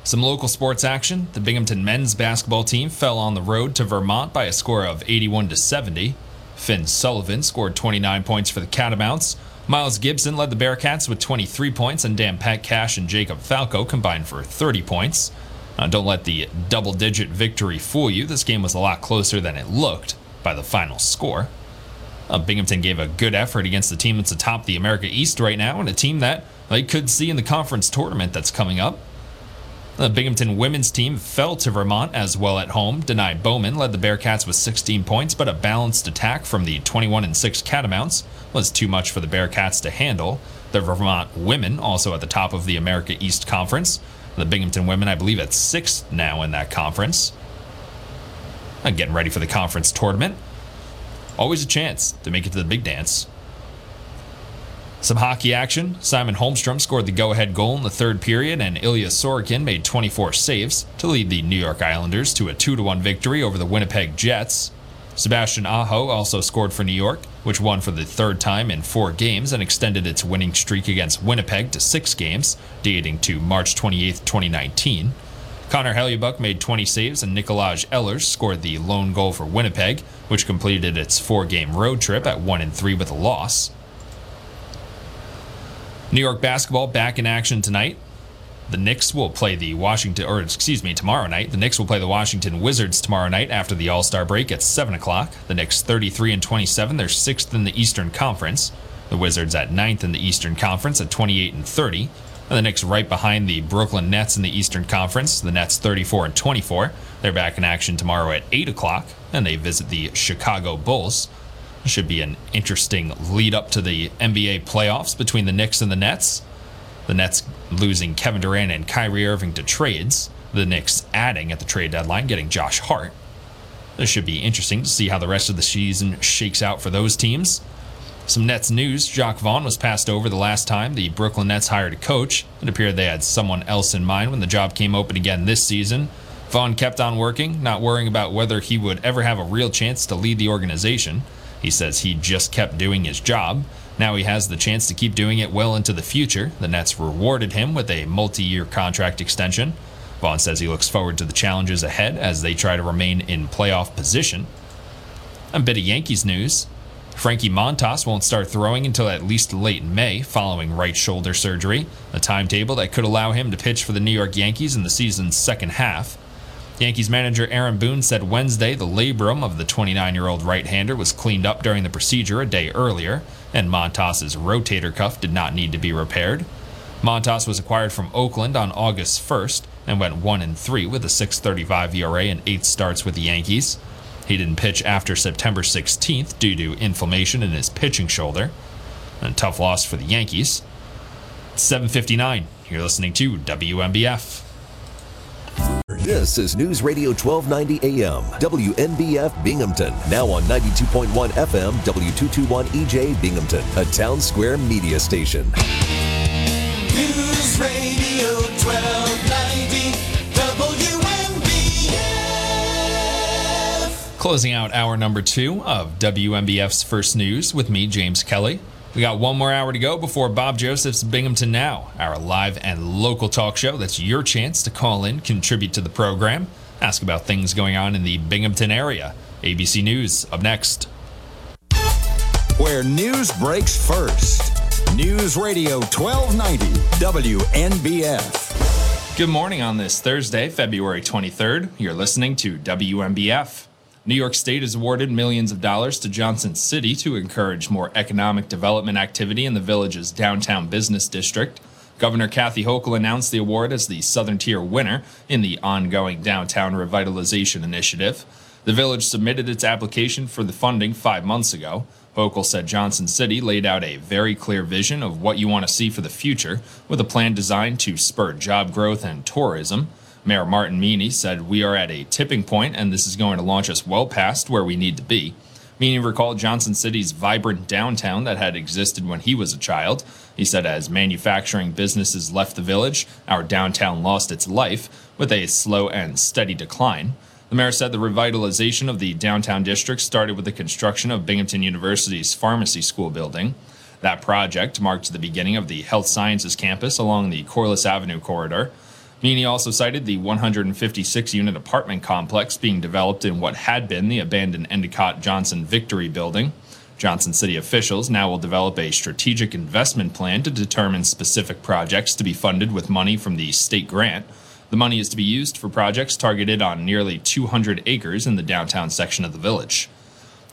Some local sports action. The Binghamton men's basketball team fell on the road to Vermont by a score of 81-70. Finn Sullivan scored 29 points for the Catamounts. Miles Gibson led the Bearcats with 23 points, and Dan Petcash and Jacob Falco combined for 30 points. Don't let the double-digit victory fool you. This game was a lot closer than it looked by the final score. Binghamton gave a good effort against the team that's atop the America East right now, and a team that they could see in the conference tournament that's coming up. The Binghamton women's team fell to Vermont as well at home. Denai Bowman led the Bearcats with 16 points, but a balanced attack from the 21-6 Catamounts was too much for the Bearcats to handle. The Vermont women also at the top of the America East Conference. The Binghamton women, I believe, at 6th now in that conference. Getting ready for the conference tournament. Always a chance to make it to the big dance. Some hockey action. Simon Holmstrom scored the go-ahead goal in the third period, and Ilya Sorokin made 24 saves to lead the New York Islanders to a 2-1 victory over the Winnipeg Jets. Sebastian Aho also scored for New York, which won for the third time in 4 games and extended its winning streak against Winnipeg to 6 games, dating to March 28, 2019. Connor Hellebuyck made 20 saves, and Nikolaj Ehlers scored the lone goal for Winnipeg, which completed its 4-game road trip at 1-3 with a loss. New York basketball back in action tonight. The Knicks will play the tomorrow night. The Knicks will play the Washington Wizards tomorrow night after the All-Star break at 7 o'clock. The Knicks 33-27, they're 6th in the Eastern Conference. The Wizards at 9th in the Eastern Conference at 28-30. And the Knicks right behind the Brooklyn Nets in the Eastern Conference. The Nets 34-24. They're back in action tomorrow at 8 o'clock, and they visit the Chicago Bulls. It should be an interesting lead up to the NBA playoffs between the Knicks and the Nets. The Nets losing Kevin Durant and Kyrie Irving to trades. The Knicks adding at the trade deadline, getting Josh Hart. This should be interesting to see how the rest of the season shakes out for those teams. Some Nets news. Jacques Vaughn was passed over the last time the Brooklyn Nets hired a coach. It appeared they had someone else in mind when the job came open again this season. Vaughn kept on working, not worrying about whether he would ever have a real chance to lead the organization. He says he just kept doing his job. Now he has the chance to keep doing it well into the future. The Nets rewarded him with a multi-year contract extension. Vaughn says he looks forward to the challenges ahead as they try to remain in playoff position. A bit of Yankees news. Frankie Montas won't start throwing until at least late May, following right shoulder surgery, a timetable that could allow him to pitch for the New York Yankees in the season's second half. Yankees manager Aaron Boone said Wednesday the labrum of the 29-year-old right-hander was cleaned up during the procedure a day earlier, and Montas's rotator cuff did not need to be repaired. Montas was acquired from Oakland on August 1st and went 1-3 with a 6.35 ERA and 8 starts with the Yankees. He didn't pitch after September 16th due to inflammation in his pitching shoulder. And a tough loss for the Yankees. It's 7:59. You're listening to WMBF. This is News Radio 1290 AM, WMBF Binghamton. Now on 92.1 FM, W221 EJ Binghamton, a Town Square media station. News Radio 1290 WMBF. Closing out hour number 2 of WMBF's First News with me, James Kelly. We got one more hour to go before Bob Joseph's Binghamton Now, our live and local talk show. That's your chance to call in, contribute to the program, ask about things going on in the Binghamton area. ABC News up next. Where news breaks first. News Radio 1290 WNBF. Good morning on this Thursday, February 23rd. You're listening to WNBF. New York State has awarded millions of dollars to Johnson City to encourage more economic development activity in the village's downtown business district. Governor Kathy Hochul announced the award as the Southern Tier winner in the ongoing Downtown Revitalization Initiative. The village submitted its application for the funding 5 months ago. Hochul said Johnson City laid out a very clear vision of what you want to see for the future, with a plan designed to spur job growth and tourism. Mayor Martin Meany said, "We are at a tipping point, and this is going to launch us well past where we need to be." Meany recalled Johnson City's vibrant downtown that had existed when he was a child. He said, "As manufacturing businesses left the village, our downtown lost its life with a slow and steady decline." The mayor said the revitalization of the downtown district started with the construction of Binghamton University's pharmacy school building. That project marked the beginning of the health sciences campus along the Corliss Avenue corridor. Meany also cited the 156-unit apartment complex being developed in what had been the abandoned Endicott-Johnson Victory Building. Johnson City officials now will develop a strategic investment plan to determine specific projects to be funded with money from the state grant. The money is to be used for projects targeted on nearly 200 acres in the downtown section of the village.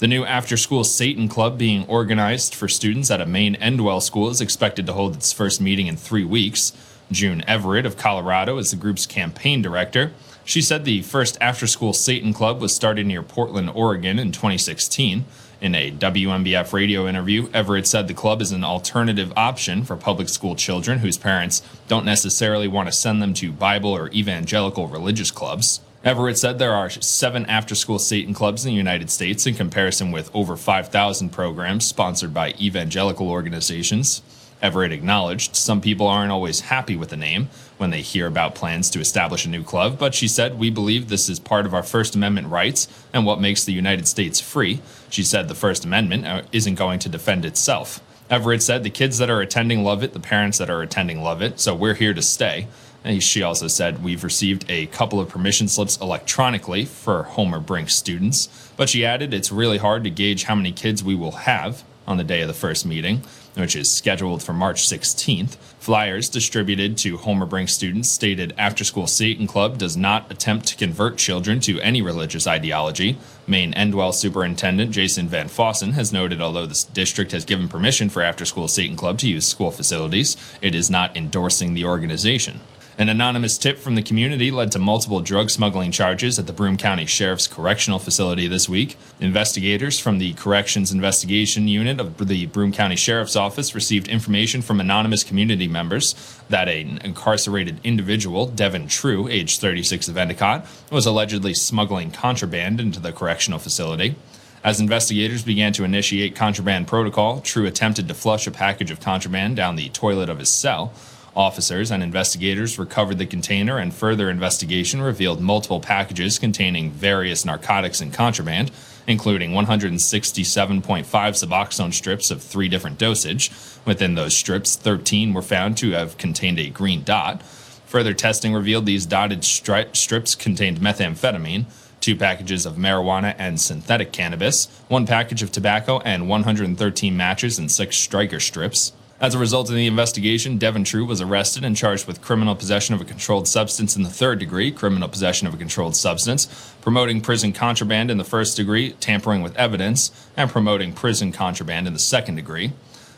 The new after-school Satan Club being organized for students at a main Endwell school is expected to hold its first meeting in 3 weeks. June Everett of Colorado is the group's campaign director. She said the first after-school Satan Club was started near Portland, Oregon in 2016. In a WMBF radio interview, Everett said the club is an alternative option for public school children whose parents don't necessarily want to send them to Bible or evangelical religious clubs. Everett said there are 7 after-school Satan clubs in the United States in comparison with over 5,000 programs sponsored by evangelical organizations. Everett acknowledged some people aren't always happy with the name when they hear about plans to establish a new club, but she said, "We believe this is part of our First Amendment rights and what makes the United States free." She said the First Amendment isn't going to defend itself. Everett said the kids that are attending love it, the parents that are attending love it, so we're here to stay. And she also said, "We've received a couple of permission slips electronically for Homer Brink students," but she added, "It's really hard to gauge how many kids we will have on the day of the first meeting," which is scheduled for March 16th. Flyers distributed to Homer Brink students stated after-school Satan Club does not attempt to convert children to any religious ideology. Maine Endwell Superintendent Jason Van Fossen has noted although the district has given permission for after-school Satan Club to use school facilities, it is not endorsing the organization. An anonymous tip from the community led to multiple drug smuggling charges at the Broome County Sheriff's Correctional Facility this week. Investigators from the Corrections Investigation Unit of the Broome County Sheriff's Office received information from anonymous community members that an incarcerated individual, Devin True, age 36 of Endicott, was allegedly smuggling contraband into the correctional facility. As investigators began to initiate contraband protocol, True attempted to flush a package of contraband down the toilet of his cell. Officers and investigators recovered the container, and further investigation revealed multiple packages containing various narcotics and contraband, including 167.5 Suboxone strips of 3 different dosage. Within those strips, 13 were found to have contained a green dot. Further testing revealed these dotted strips contained methamphetamine, 2 packages of marijuana and synthetic cannabis, 1 package of tobacco, and 113 matches and 6 striker strips. As a result of the investigation, Devin True was arrested and charged with criminal possession of a controlled substance in the third degree, criminal possession of a controlled substance, promoting prison contraband in the first degree, tampering with evidence, and promoting prison contraband in the second degree.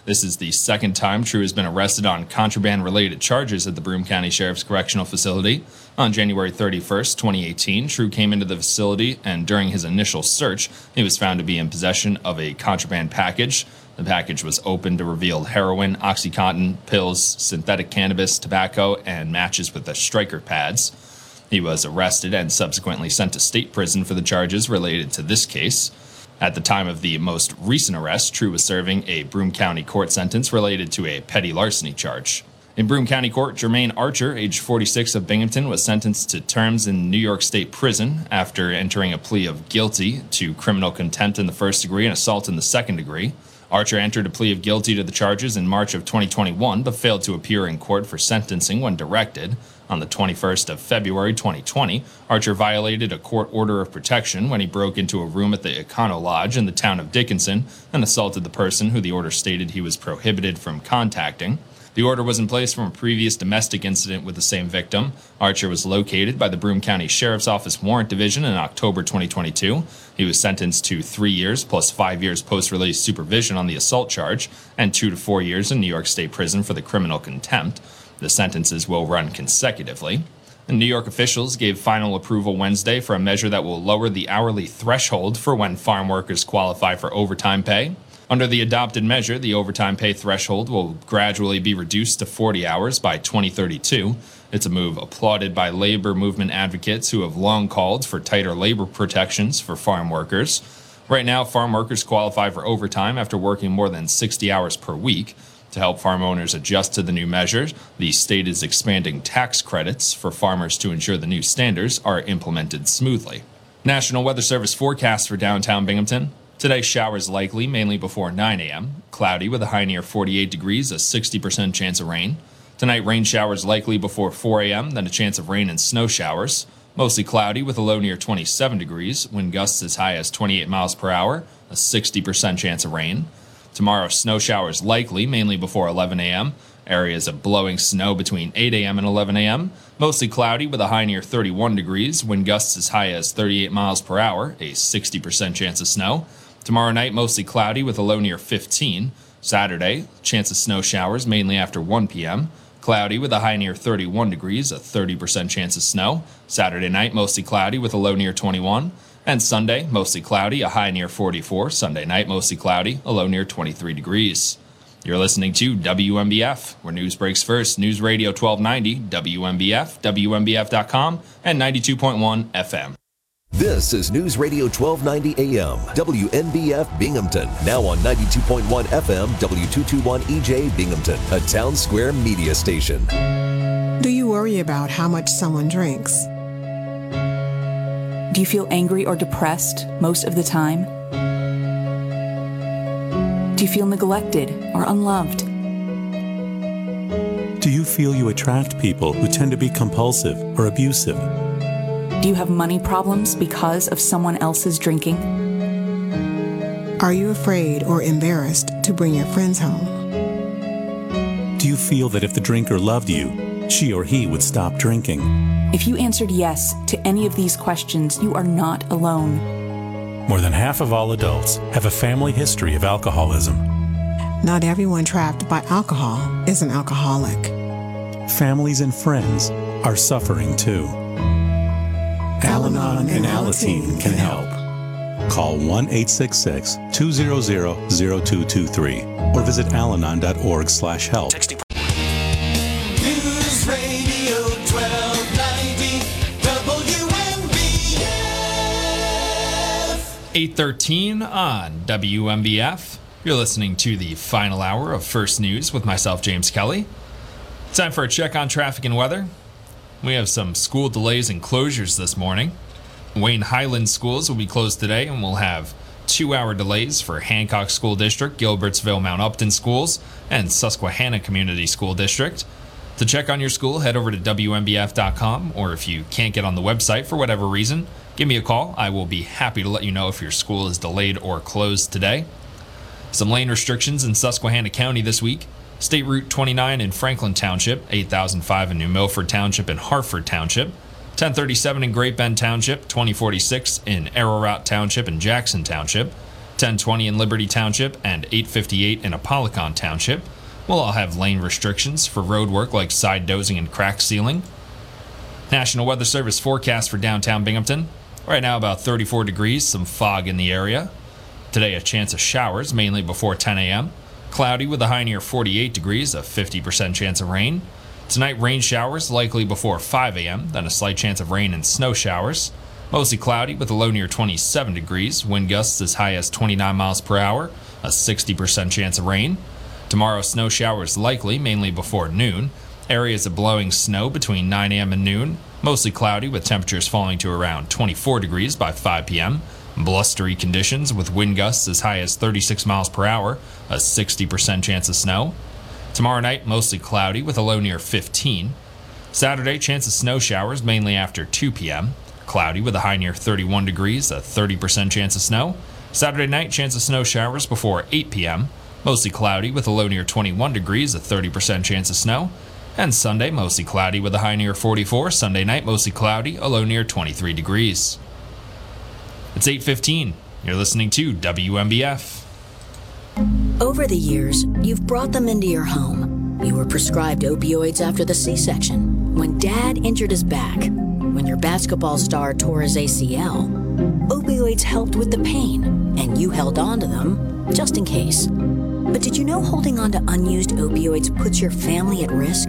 This is the second time True has been arrested on contraband-related charges at the Broome County Sheriff's Correctional Facility. On January 31, 2018, True came into the facility, and during his initial search, he was found to be in possession of a contraband package. The package was opened to reveal heroin, Oxycontin, pills, synthetic cannabis, tobacco, and matches with the striker pads. He was arrested and subsequently sent to state prison for the charges related to this case. At the time of the most recent arrest, True was serving a Broome County court sentence related to a petty larceny charge. In Broome County Court, Jermaine Archer, age 46 of Binghamton, was sentenced to terms in New York State Prison after entering a plea of guilty to criminal contempt in the first degree and assault in the second degree. Archer entered a plea of guilty to the charges in March of 2021, but failed to appear in court for sentencing when directed. On the 21st of February 2020, Archer violated a court order of protection when he broke into a room at the Econo Lodge in the town of Dickinson and assaulted the person who the order stated he was prohibited from contacting. The order was in place from a previous domestic incident with the same victim. Archer was located by the Broome County Sheriff's Office Warrant Division in October 2022. He was sentenced to 3 years plus 5 years post-release supervision on the assault charge and 2 to 4 years in New York State Prison for the criminal contempt. The sentences will run consecutively. And New York officials gave final approval Wednesday for a measure that will lower the hourly threshold for when farm workers qualify for overtime pay. Under the adopted measure, the overtime pay threshold will gradually be reduced to 40 hours by 2032. It's a move applauded by labor movement advocates who have long called for tighter labor protections for farm workers. Right now, farm workers qualify for overtime after working more than 60 hours per week. To help farm owners adjust to the new measures, the state is expanding tax credits for farmers to ensure the new standards are implemented smoothly. National Weather Service forecast for downtown Binghamton. Today, showers likely, mainly before 9 a.m. Cloudy with a high near 48 degrees, a 60% chance of rain. Tonight, rain showers likely before 4 a.m., then a chance of rain and snow showers. Mostly cloudy with a low near 27 degrees, wind gusts as high as 28 miles per hour, a 60% chance of rain. Tomorrow, snow showers likely, mainly before 11 a.m. Areas of blowing snow between 8 a.m. and 11 a.m. Mostly cloudy with a high near 31 degrees, wind gusts as high as 38 miles per hour, a 60% chance of snow. Tomorrow night, mostly cloudy with a low near 15. Saturday, chance of snow showers mainly after 1 p.m. Cloudy with a high near 31 degrees, a 30% chance of snow. Saturday night, mostly cloudy with a low near 21. And Sunday, mostly cloudy, a high near 44. Sunday night, mostly cloudy, a low near 23 degrees. You're listening to WMBF, where news breaks first. News Radio 1290, WMBF, WMBF.com, and 92.1 FM. This is News Radio 1290 AM, WNBF Binghamton. Now on 92.1 FM, W221EJ Binghamton, a town square media station. Do you worry about how much someone drinks? Do you feel angry or depressed most of the time? Do you feel neglected or unloved? Do you feel you attract people who tend to be compulsive or abusive? Do you have money problems because of someone else's drinking? Are you afraid or embarrassed to bring your friends home? Do you feel that if the drinker loved you, she or he would stop drinking? If you answered yes to any of these questions, you are not alone. More than half of all adults have a family history of alcoholism. Not everyone trapped by alcohol is an alcoholic. Families and friends are suffering too. Al-Anon and Alateen can help. Call 1-866-200-0223 or visit alanon.org/help. News Radio 1290 WMBF. 8:13 on WMBF. You're listening to the final hour of First News with myself, James Kelly. It's time for a check on traffic and weather. We have some school delays and closures this morning. Wayne Highland schools will be closed today, and we'll have 2-hour delays for Hancock School District, Gilbertsville Mount Upton schools, and Susquehanna Community School District. To check on your school, head over to WMBF.com, or if you can't get on the website for whatever reason, give me a call. I will be happy to let you know if your school is delayed or closed today. Some lane restrictions in Susquehanna County this week. State Route 29 in Franklin Township, 8005 in New Milford Township and Harford Township, 1037 in Great Bend Township, 2046 in Ararat Township and Jackson Township, 1020 in Liberty Township, and 858 in Apalachin Township. We'll all have lane restrictions for road work like side dozing and crack sealing. National Weather Service forecast for downtown Binghamton. Right now about 34 degrees, some fog in the area. Today a chance of showers, mainly before 10 a.m. Cloudy with a high near 48 degrees, a 50% chance of rain. Tonight, rain showers likely before 5 a.m., then a slight chance of rain and snow showers. Mostly cloudy with a low near 27 degrees, wind gusts as high as 29 miles per hour, a 60% chance of rain. Tomorrow, snow showers likely, mainly before noon. Areas of blowing snow between 9 a.m. and noon. Mostly cloudy with temperatures falling to around 24 degrees by 5 p.m. Blustery conditions with wind gusts as high as 36 miles per hour, a 60% chance of snow. Tomorrow night, mostly cloudy with a low near 15. Saturday, chance of snow showers mainly after 2 p.m. Cloudy with a high near 31 degrees, a 30% chance of snow. Saturday night, chance of snow showers before 8 p.m. Mostly cloudy with a low near 21 degrees, a 30% chance of snow. And Sunday, mostly cloudy with a high near 44. Sunday night, mostly cloudy, a low near 23 degrees. It's 8:15. You're listening to WMBF. Over the years, you've brought them into your home. You were prescribed opioids after the C-section, when Dad injured his back, when your basketball star tore his ACL. Opioids helped with the pain, and you held on to them, just in case. But did you know holding on to unused opioids puts your family at risk?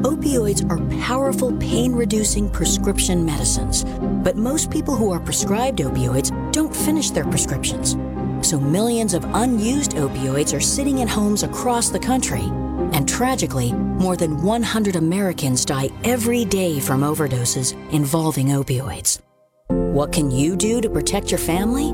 Opioids are powerful pain-reducing prescription medicines, but most people who are prescribed opioids don't finish their prescriptions. So millions of unused opioids are sitting in homes across the country. And tragically, more than 100 Americans die every day from overdoses involving opioids. What can you do to protect your family?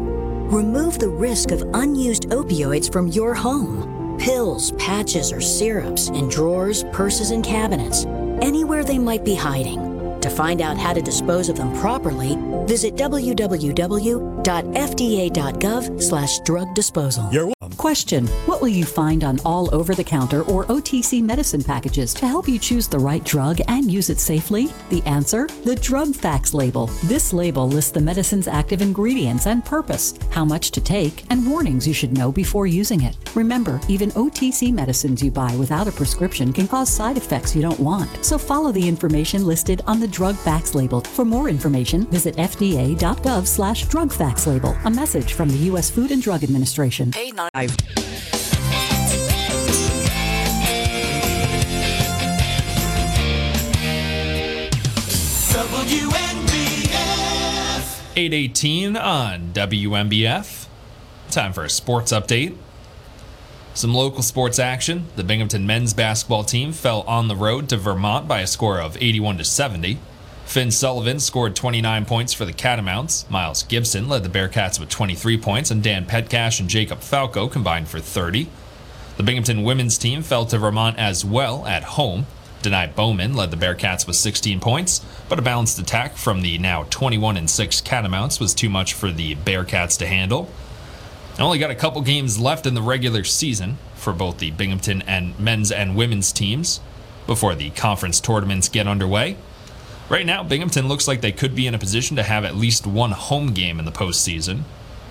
Remove the risk of unused opioids from your home. Pills, patches, or syrups in drawers, purses, and cabinets, anywhere they might be hiding. To find out how to dispose of them properly, visit www.fda.gov/drug disposal. Question: what will you find on all over-the-counter or OTC medicine packages to help you choose the right drug and use it safely? The answer? The Drug Facts label. This label lists the medicine's active ingredients and purpose, how much to take, and warnings you should know before using it. Remember, even OTC medicines you buy without a prescription can cause side effects you don't want. So follow the information listed on the Drug Facts label. For more information, visit fda.gov/drug facts label. A message from the U.S. Food and Drug Administration. WMBF 8:18 on WMBF. Time for a sports update. Some local sports action. The Binghamton men's basketball team fell on the road to Vermont by a score of 81-70. Finn Sullivan scored 29 points for the Catamounts. Miles Gibson led the Bearcats with 23 points, and Dan Petcash and Jacob Falco combined for 30. The Binghamton women's team fell to Vermont as well at home. Denai Bowman led the Bearcats with 16 points, but a balanced attack from the now 21-6 Catamounts was too much for the Bearcats to handle. They only got a couple games left in the regular season for both the Binghamton and men's and women's teams before the conference tournaments get underway. Right now, Binghamton looks like they could be in a position to have at least one home game in the postseason.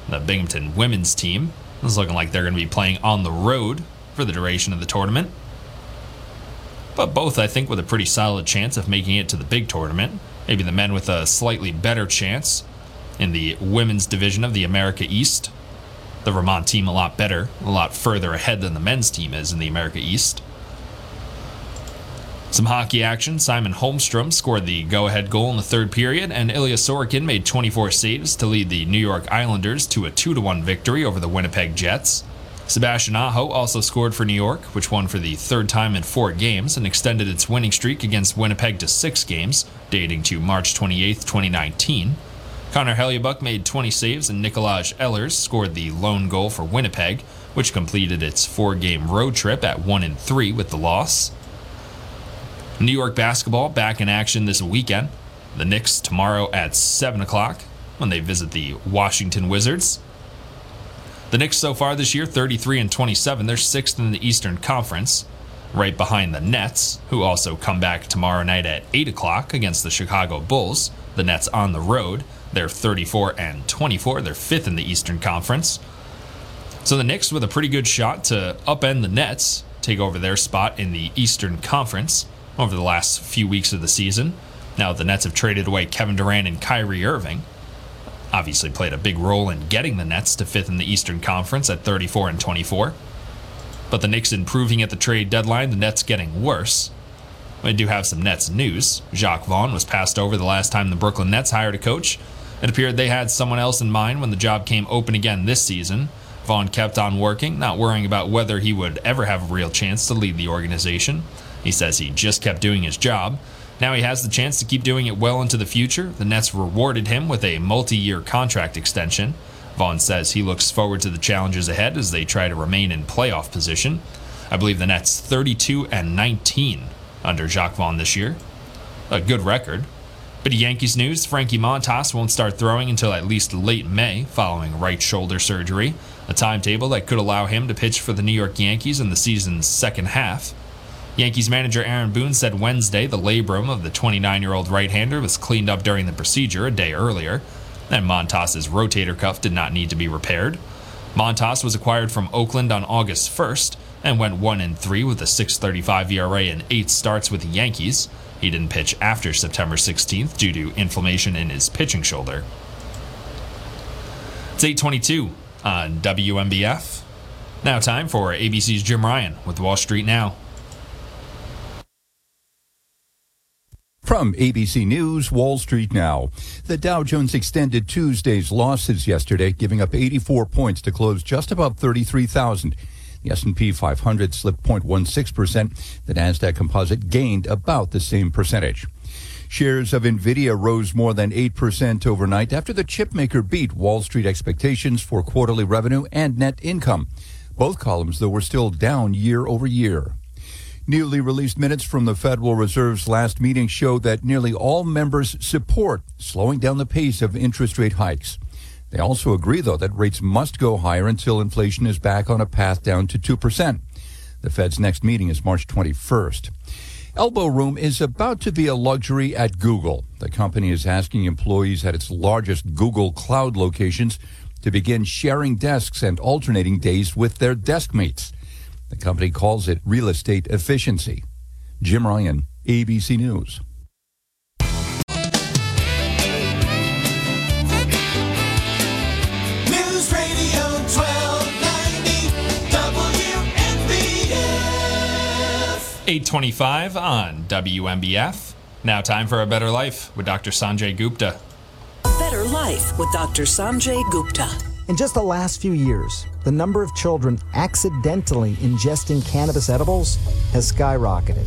The Binghamton women's team is looking like they're going to be playing on the road for the duration of the tournament. But both, I think, with a pretty solid chance of making it to the big tournament. Maybe the men with a slightly better chance in the women's division of the America East. The Vermont team a lot better, a lot further ahead than the men's team is in the America East. Some hockey action. Simon Holmstrom scored the go-ahead goal in the third period, and Ilya Sorokin made 24 saves to lead the New York Islanders to a 2-1 victory over the Winnipeg Jets. Sebastian Aho also scored for New York, which won for the third time in 4 games and extended its winning streak against Winnipeg to 6 games, dating to March 28, 2019. Connor Hellebuyck made 20 saves, and Nikolaj Ehlers scored the lone goal for Winnipeg, which completed its 4-game road trip at 1-3 with the loss. New York basketball back in action this weekend. The Knicks tomorrow at 7 o'clock when they visit the Washington Wizards. The Knicks so far this year, 33-27. They're 6th in the Eastern Conference, right behind the Nets, who also come back tomorrow night at 8 o'clock against the Chicago Bulls. The Nets on the road. They're 34-24. They're 5th in the Eastern Conference. So the Knicks with a pretty good shot to upend the Nets, take over their spot in the Eastern Conference over the last few weeks of the season. Now the Nets have traded away Kevin Durant and Kyrie Irving. Obviously played a big role in getting the Nets to 5th in the Eastern Conference at 34-24. But the Knicks improving at the trade deadline, the Nets getting worse. We do have some Nets news. Jacques Vaughn was passed over the last time the Brooklyn Nets hired a coach. It appeared they had someone else in mind when the job came open again this season. Vaughn kept on working, not worrying about whether he would ever have a real chance to lead the organization. He says he just kept doing his job. Now he has the chance to keep doing it well into the future. The Nets rewarded him with a multi-year contract extension. Vaughn says he looks forward to the challenges ahead as they try to remain in playoff position. I believe the Nets 32-19 under Jacques Vaughn this year. A good record. Bit of Yankees news, Frankie Montas won't start throwing until at least late May following right shoulder surgery, a timetable that could allow him to pitch for the New York Yankees in the season's second half. Yankees manager Aaron Boone said Wednesday the labrum of the 29-year-old right-hander was cleaned up during the procedure a day earlier, and Montas's rotator cuff did not need to be repaired. Montas was acquired from Oakland on August 1st and went 1-3 with a 6.35 ERA and 8 starts with the Yankees. He didn't pitch after September 16th due to inflammation in his pitching shoulder. It's 8:22 on WMBF. Now time for ABC's Jim Ryan with Wall Street Now. From ABC News, Wall Street Now. The Dow Jones extended Tuesday's losses yesterday, giving up 84 points to close just above 33,000. The S&P 500 slipped 0.16%. The Nasdaq Composite gained about the same percentage. Shares of Nvidia rose more than 8% overnight after the chipmaker beat Wall Street expectations for quarterly revenue and net income. Both columns, though, were still down year over year. Newly released minutes from the Federal Reserve's last meeting show that nearly all members support slowing down the pace of interest rate hikes. They also agree, though, that rates must go higher until inflation is back on a path down to 2%. The Fed's next meeting is March 21st. Elbow room is about to be a luxury at Google. The company is asking employees at its largest Google Cloud locations to begin sharing desks and alternating days with their desk mates. The company calls it real estate efficiency. Jim Ryan, ABC News. News Radio 1290 WMBF. 8:25 on WMBF. Now time for A Better Life with Dr. Sanjay Gupta. A Better Life with Dr. Sanjay Gupta. In just the last few years, the number of children accidentally ingesting cannabis edibles has skyrocketed.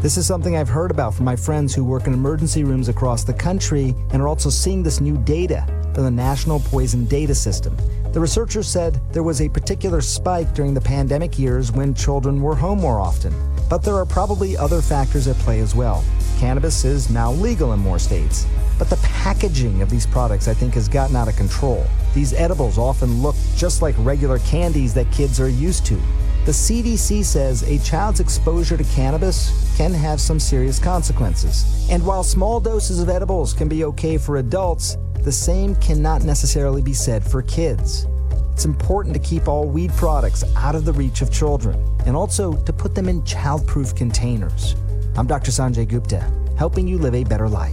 This is something I've heard about from my friends who work in emergency rooms across the country and are also seeing this new data from the National Poison Data System. The researchers said there was a particular spike during the pandemic years when children were home more often, but there are probably other factors at play as well. Cannabis is now legal in more states, but the packaging of these products, I think, has gotten out of control. These edibles often look just like regular candies that kids are used to. The CDC says a child's exposure to cannabis can have some serious consequences. And while small doses of edibles can be okay for adults, the same cannot necessarily be said for kids. It's important to keep all weed products out of the reach of children, and also to put them in childproof containers. I'm Dr. Sanjay Gupta, helping you live a better life.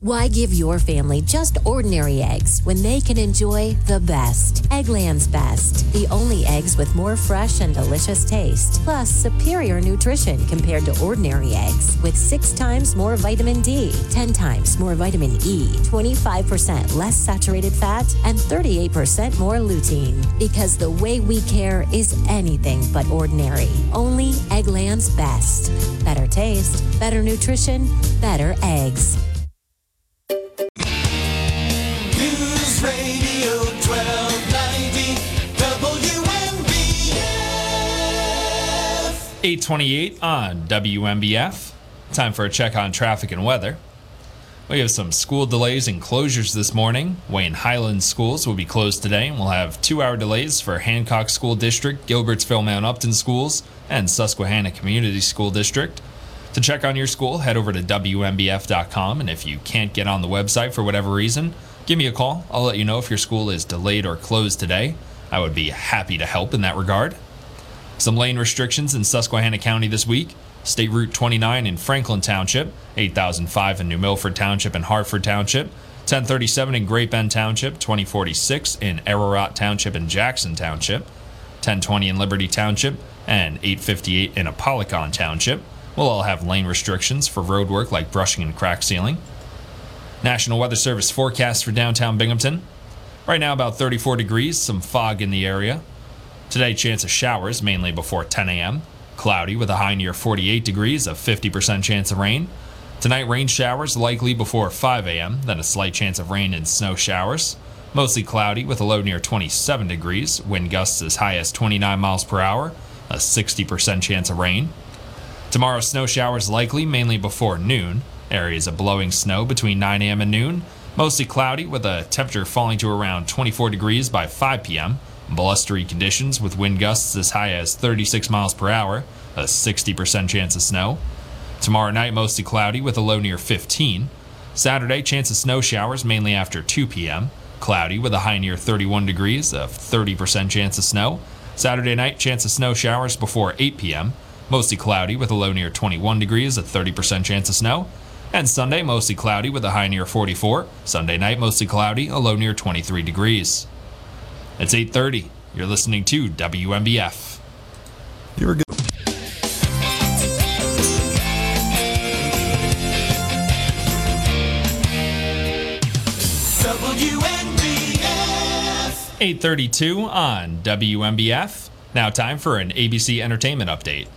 Why give your family just ordinary eggs when they can enjoy the best? Eggland's Best, the only eggs with more fresh and delicious taste, plus superior nutrition compared to ordinary eggs, with 6 times more vitamin D, 10 times more vitamin E, 25% less saturated fat, and 38% more lutein. Because the way we care is anything but ordinary. Only Eggland's Best. Better taste, better nutrition, better eggs. Radio 1290 WMBF. 8:28 on WMBF. Time for a check on traffic and weather. We have some school delays and closures this morning. Wayne Highland schools will be closed today, and we'll have 2-hour delays for Hancock School District, Gilbertsville Mount Upton schools, and Susquehanna Community School District. To check on your school, head over to WMBF.com, and if you can't get on the website for whatever reason, give me a call. I'll let you know if your school is delayed or closed today. I would be happy to help in that regard. Some lane restrictions in Susquehanna County this week. State Route 29 in Franklin Township, 8005 in New Milford Township and Hartford Township, 1037 in Great Bend Township, 2046 in Ararat Township and Jackson Township, 1020 in Liberty Township, and 858 in Apalachin Township will all have lane restrictions for road work like brushing and crack sealing. National Weather Service forecast for downtown Binghamton. Right now about 34 degrees, some fog in the area. Today, chance of showers, mainly before 10 a.m. Cloudy with a high near 48 degrees, a 50% chance of rain. Tonight, rain showers likely before 5 a.m., then a slight chance of rain and snow showers. Mostly cloudy with a low near 27 degrees, wind gusts as high as 29 miles per hour, a 60% chance of rain. Tomorrow, snow showers likely mainly before noon. Areas of blowing snow between 9 a.m. and noon. Mostly cloudy with a temperature falling to around 24 degrees by 5 p.m. Blustery conditions with wind gusts as high as 36 miles per hour, a 60% chance of snow. Tomorrow night, mostly cloudy with a low near 15. Saturday, chance of snow showers mainly after 2 p.m. Cloudy with a high near 31 degrees, a 30% chance of snow. Saturday night, chance of snow showers before 8 p.m. Mostly cloudy with a low near 21 degrees, a 30% chance of snow. And Sunday, mostly cloudy with a high near 44. Sunday night, mostly cloudy, a low near 23 degrees. It's 8:30. You're listening to WMBF. You were good. WMBF. 8:32 on WMBF. Now time for an ABC Entertainment update.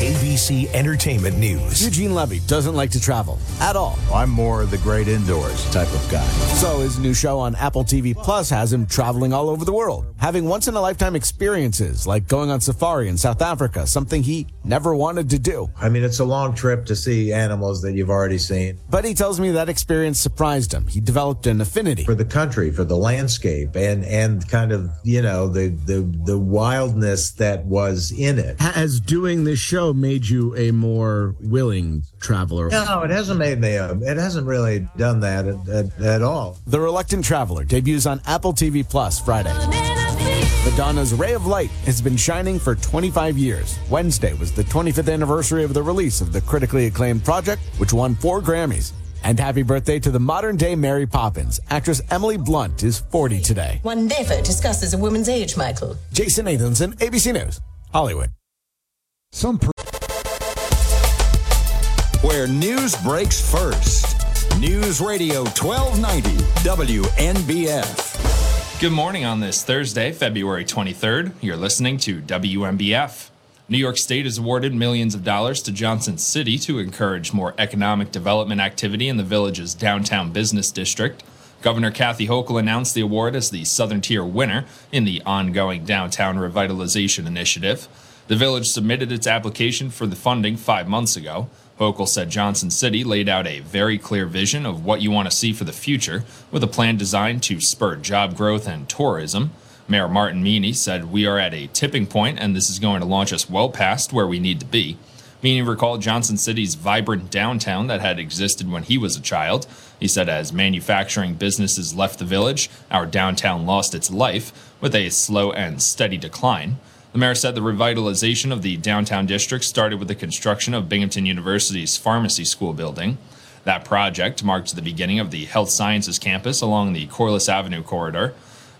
ABC Entertainment News. Eugene Levy doesn't like to travel at all. I'm more the great indoors type of guy. So his new show on Apple TV Plus has him traveling all over the world, having once-in-a-lifetime experiences like going on safari in South Africa, something he never wanted to do. I mean, it's a long trip to see animals that you've already seen. But he tells me that experience surprised him. He developed an affinity for the country, for the landscape, and kind of, you know, the wildness that was in it. Has doing this show made you a more willing traveler? No, it hasn't made me. It hasn't really done that at all. The Reluctant Traveler debuts on Apple TV Plus Friday. Madonna's Ray of Light has been shining for 25 years. Wednesday was the 25th anniversary of the release of the critically acclaimed project, which won 4 Grammys. And happy birthday to the modern-day Mary Poppins. Actress Emily Blunt is 40 today. One never discusses a woman's age, Michael. Jason Nathanson, ABC News, Hollywood. Where news breaks first. News Radio 1290 WNBF. Good morning on this Thursday, February 23rd. You're listening to WNBF. New York State has awarded millions of dollars to Johnson City to encourage more economic development activity in the village's downtown business district. Governor Kathy Hochul announced the award as the Southern Tier winner in the ongoing Downtown Revitalization Initiative. The village submitted its application for the funding 5 months ago. Hochul said Johnson City laid out a very clear vision of what you want to see for the future, with a plan designed to spur job growth and tourism. Mayor Martin Meany said, "We are at a tipping point, and this is going to launch us well past where we need to be." Meany recalled Johnson City's vibrant downtown that had existed when he was a child. He said, "As manufacturing businesses left the village, our downtown lost its life with a slow and steady decline." The mayor said the revitalization of the downtown district started with the construction of Binghamton University's pharmacy school building. That project marked the beginning of the health sciences campus along the Corliss Avenue corridor.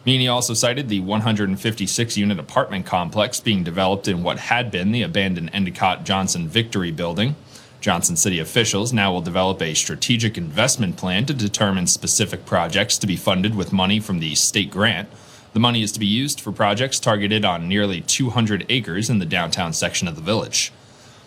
Meany also cited the 156-unit apartment complex being developed in what had been the abandoned Endicott-Johnson Victory Building. Johnson City officials now will develop a strategic investment plan to determine specific projects to be funded with money from the state grant. The money is to be used for projects targeted on nearly 200 acres in the downtown section of the village.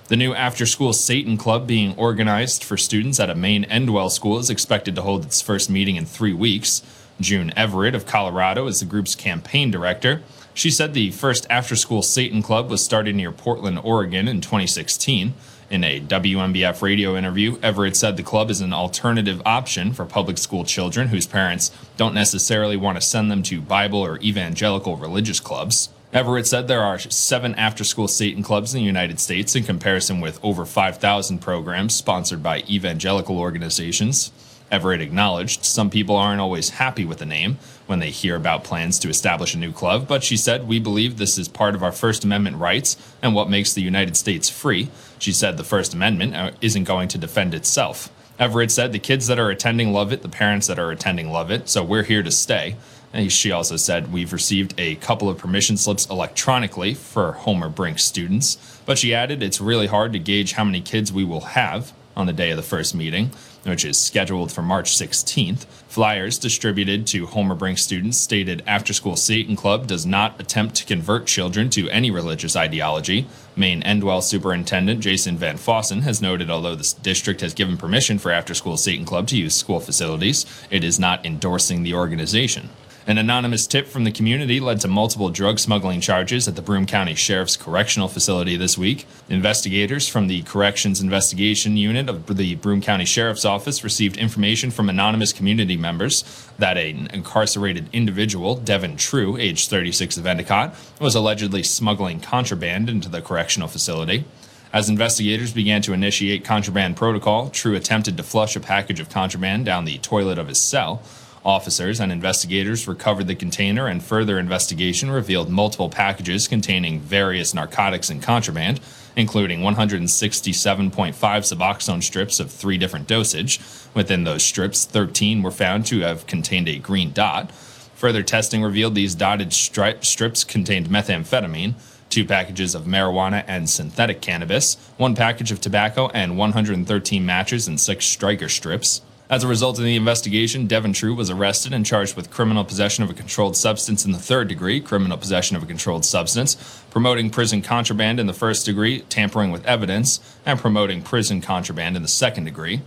The new after-school Satan Club being organized for students at a main Endwell school is expected to hold its first meeting in 3 weeks. June Everett of Colorado is the group's campaign director. She said the first after-school Satan Club was started near Portland, Oregon in 2016. In a WMBF radio interview, Everett said the club is an alternative option for public school children whose parents don't necessarily want to send them to Bible or evangelical religious clubs. Everett said there are 7 after-school Satan clubs in the United States in comparison with over 5,000 programs sponsored by evangelical organizations. Everett acknowledged some people aren't always happy with the name when they hear about plans to establish a new club, but she said, "We believe this is part of our First Amendment rights and what makes the United States free." She said the First Amendment isn't going to defend itself. Everett said, the kids that are attending love it, the parents that are attending love it, so we're here to stay. And she also said, we've received a couple of permission slips electronically for Homer Brink students. But she added, it's really hard to gauge how many kids we will have on the day of the first meeting, which is scheduled for March 16th. Flyers distributed to Homer Brink students stated after-school Satan Club does not attempt to convert children to any religious ideology. Maine Endwell Superintendent Jason Van Fossen has noted, although the district has given permission for after-school Satan Club to use school facilities, it is not endorsing the organization. An anonymous tip from the community led to multiple drug smuggling charges at the Broome County Sheriff's Correctional Facility this week. Investigators from the Corrections Investigation Unit of the Broome County Sheriff's Office received information from anonymous community members that an incarcerated individual, Devin True, age 36 of Endicott, was allegedly smuggling contraband into the correctional facility. As investigators began to initiate contraband protocol, True attempted to flush a package of contraband down the toilet of his cell. Officers and investigators recovered the container, and further investigation revealed multiple packages containing various narcotics and contraband, including 167.5 Suboxone strips of three different dosage. Within those strips, 13 were found to have contained a green dot. Further testing revealed these dotted strips contained methamphetamine, two packages of marijuana and synthetic cannabis, one package of tobacco, and 113 matches and six striker strips. As a result of the investigation, Devin True was arrested and charged with criminal possession of a controlled substance in the third degree, criminal possession of a controlled substance, promoting prison contraband in the first degree, tampering with evidence, and promoting prison contraband in the second degree.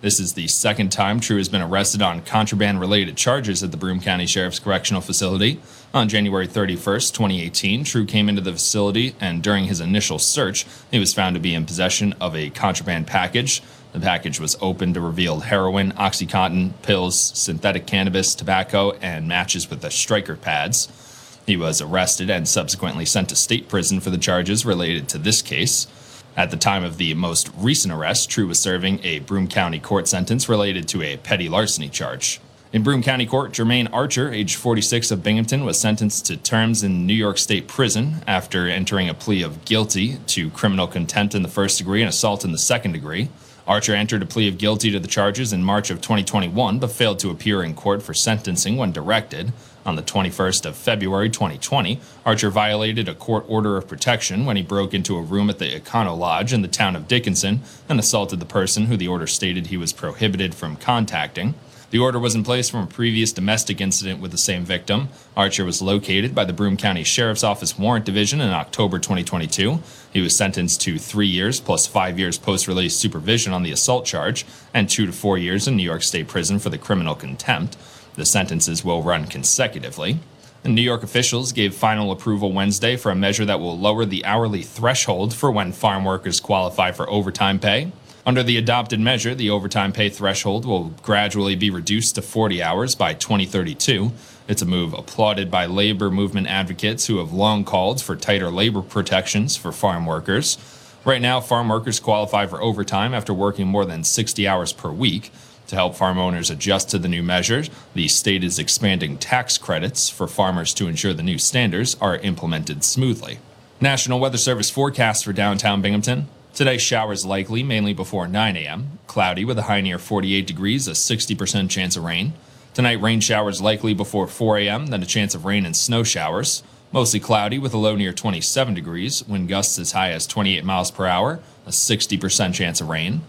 This is the second time True has been arrested on contraband-related charges at the Broome County Sheriff's Correctional Facility. On January 31st, 2018, True came into the facility, and during his initial search, he was found to be in possession of a contraband package. The package was opened to reveal heroin, Oxycontin, pills, synthetic cannabis, tobacco, and matches with the striker pads. He was arrested and subsequently sent to state prison for the charges related to this case. At the time of the most recent arrest, True was serving a Broome County court sentence related to a petty larceny charge. In Broome County Court, Jermaine Archer, age 46 of Binghamton, was sentenced to terms in New York State Prison after entering a plea of guilty to criminal contempt in the first degree and assault in the second degree. Archer entered a plea of guilty to the charges in March of 2021, but failed to appear in court for sentencing when directed. On the 21st of February 2020, Archer violated a court order of protection when he broke into a room at the Econo Lodge in the town of Dickinson and assaulted the person who the order stated he was prohibited from contacting. The order was in place from a previous domestic incident with the same victim. Archer was located by the Broome County Sheriff's Office Warrant Division in October 2022. He was sentenced to 3 years plus 5 years post-release supervision on the assault charge and 2 to 4 years in New York State Prison for the criminal contempt. The sentences will run consecutively. And New York officials gave final approval Wednesday for a measure that will lower the hourly threshold for when farm workers qualify for overtime pay. Under the adopted measure, the overtime pay threshold will gradually be reduced to 40 hours by 2032. It's a move applauded by labor movement advocates who have long called for tighter labor protections for farm workers. Right now, farm workers qualify for overtime after working more than 60 hours per week. To help farm owners adjust to the new measures, the state is expanding tax credits for farmers to ensure the new standards are implemented smoothly. National Weather Service forecast for downtown Binghamton. Today, showers likely, mainly before 9 a.m. Cloudy with a high near 48 degrees, a 60% chance of rain. Tonight, rain showers likely before 4 a.m., then a chance of rain and snow showers. Mostly cloudy with a low near 27 degrees, wind gusts as high as 28 miles per hour, a 60% chance of rain.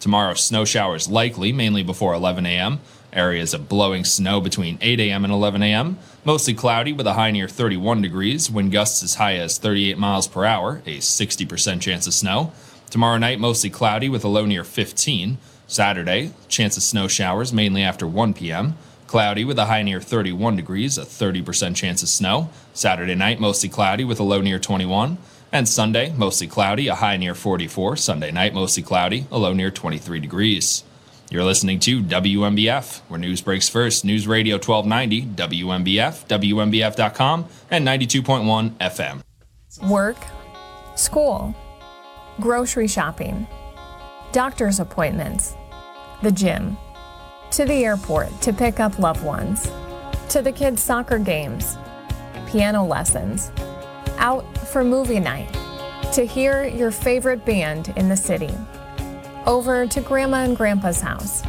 Tomorrow, snow showers likely, mainly before 11 a.m. Areas of blowing snow between 8 a.m. and 11 a.m. Mostly cloudy with a high near 31 degrees, wind gusts as high as 38 miles per hour, a 60% chance of snow. Tomorrow night, mostly cloudy with a low near 15. Saturday, chance of snow showers mainly after 1 p.m. Cloudy with a high near 31 degrees, a 30% chance of snow. Saturday night, mostly cloudy with a low near 21. And Sunday, mostly cloudy, a high near 44. Sunday night, mostly cloudy, a low near 23 degrees. You're listening to WMBF, where news breaks first. News Radio 1290, WMBF, WMBF.com, and 92.1 FM. Work, school, grocery shopping, doctor's appointments, the gym, to the airport to pick up loved ones, to the kids' soccer games, piano lessons, out for movie night, to hear your favorite band in the city. over to Grandma and Grandpa's house,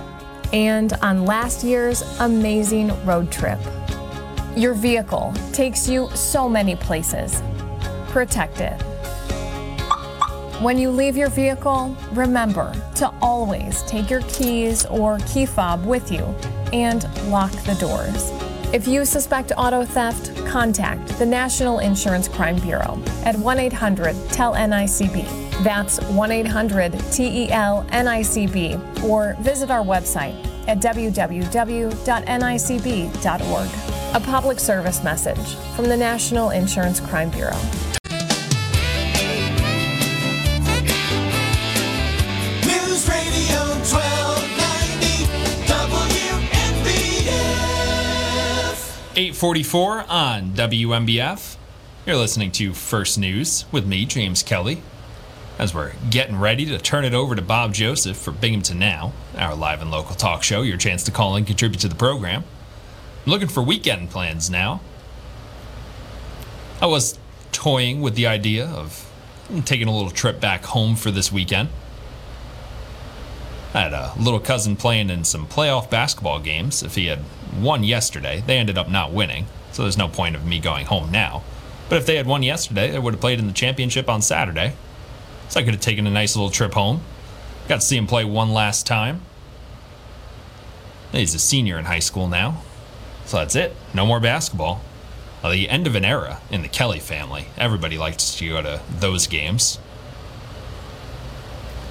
and on last year's amazing road trip. Your vehicle takes you so many places. Protect it. When you leave your vehicle, remember to always take your keys or key fob with you and lock the doors. If you suspect auto theft, contact the National Insurance Crime Bureau at 1-800-TEL-NICB. That's 1-800-TEL-NICB, or visit our website at www.nicb.org. A public service message from the National Insurance Crime Bureau. News Radio 1290 WMBF. 8:44 on WMBF. You're listening to First News with me, James Kelly. As we're getting ready to turn it over to Bob Joseph for Binghamton Now, our live and local talk show, your chance to call and contribute to the program. I'm looking for weekend plans now. I was toying with the idea of taking a little trip back home for this weekend. I had a little cousin playing in some playoff basketball games. If he had won yesterday, they ended up not winning, so there's no point of me going home now. But if they had won yesterday, they would have played in the championship on Saturday. So I could have taken a nice little trip home. Got to see him play one last time. He's a senior in high school now. So that's it. No more basketball. Well, the end of an era in the Kelly family. Everybody likes to go to those games.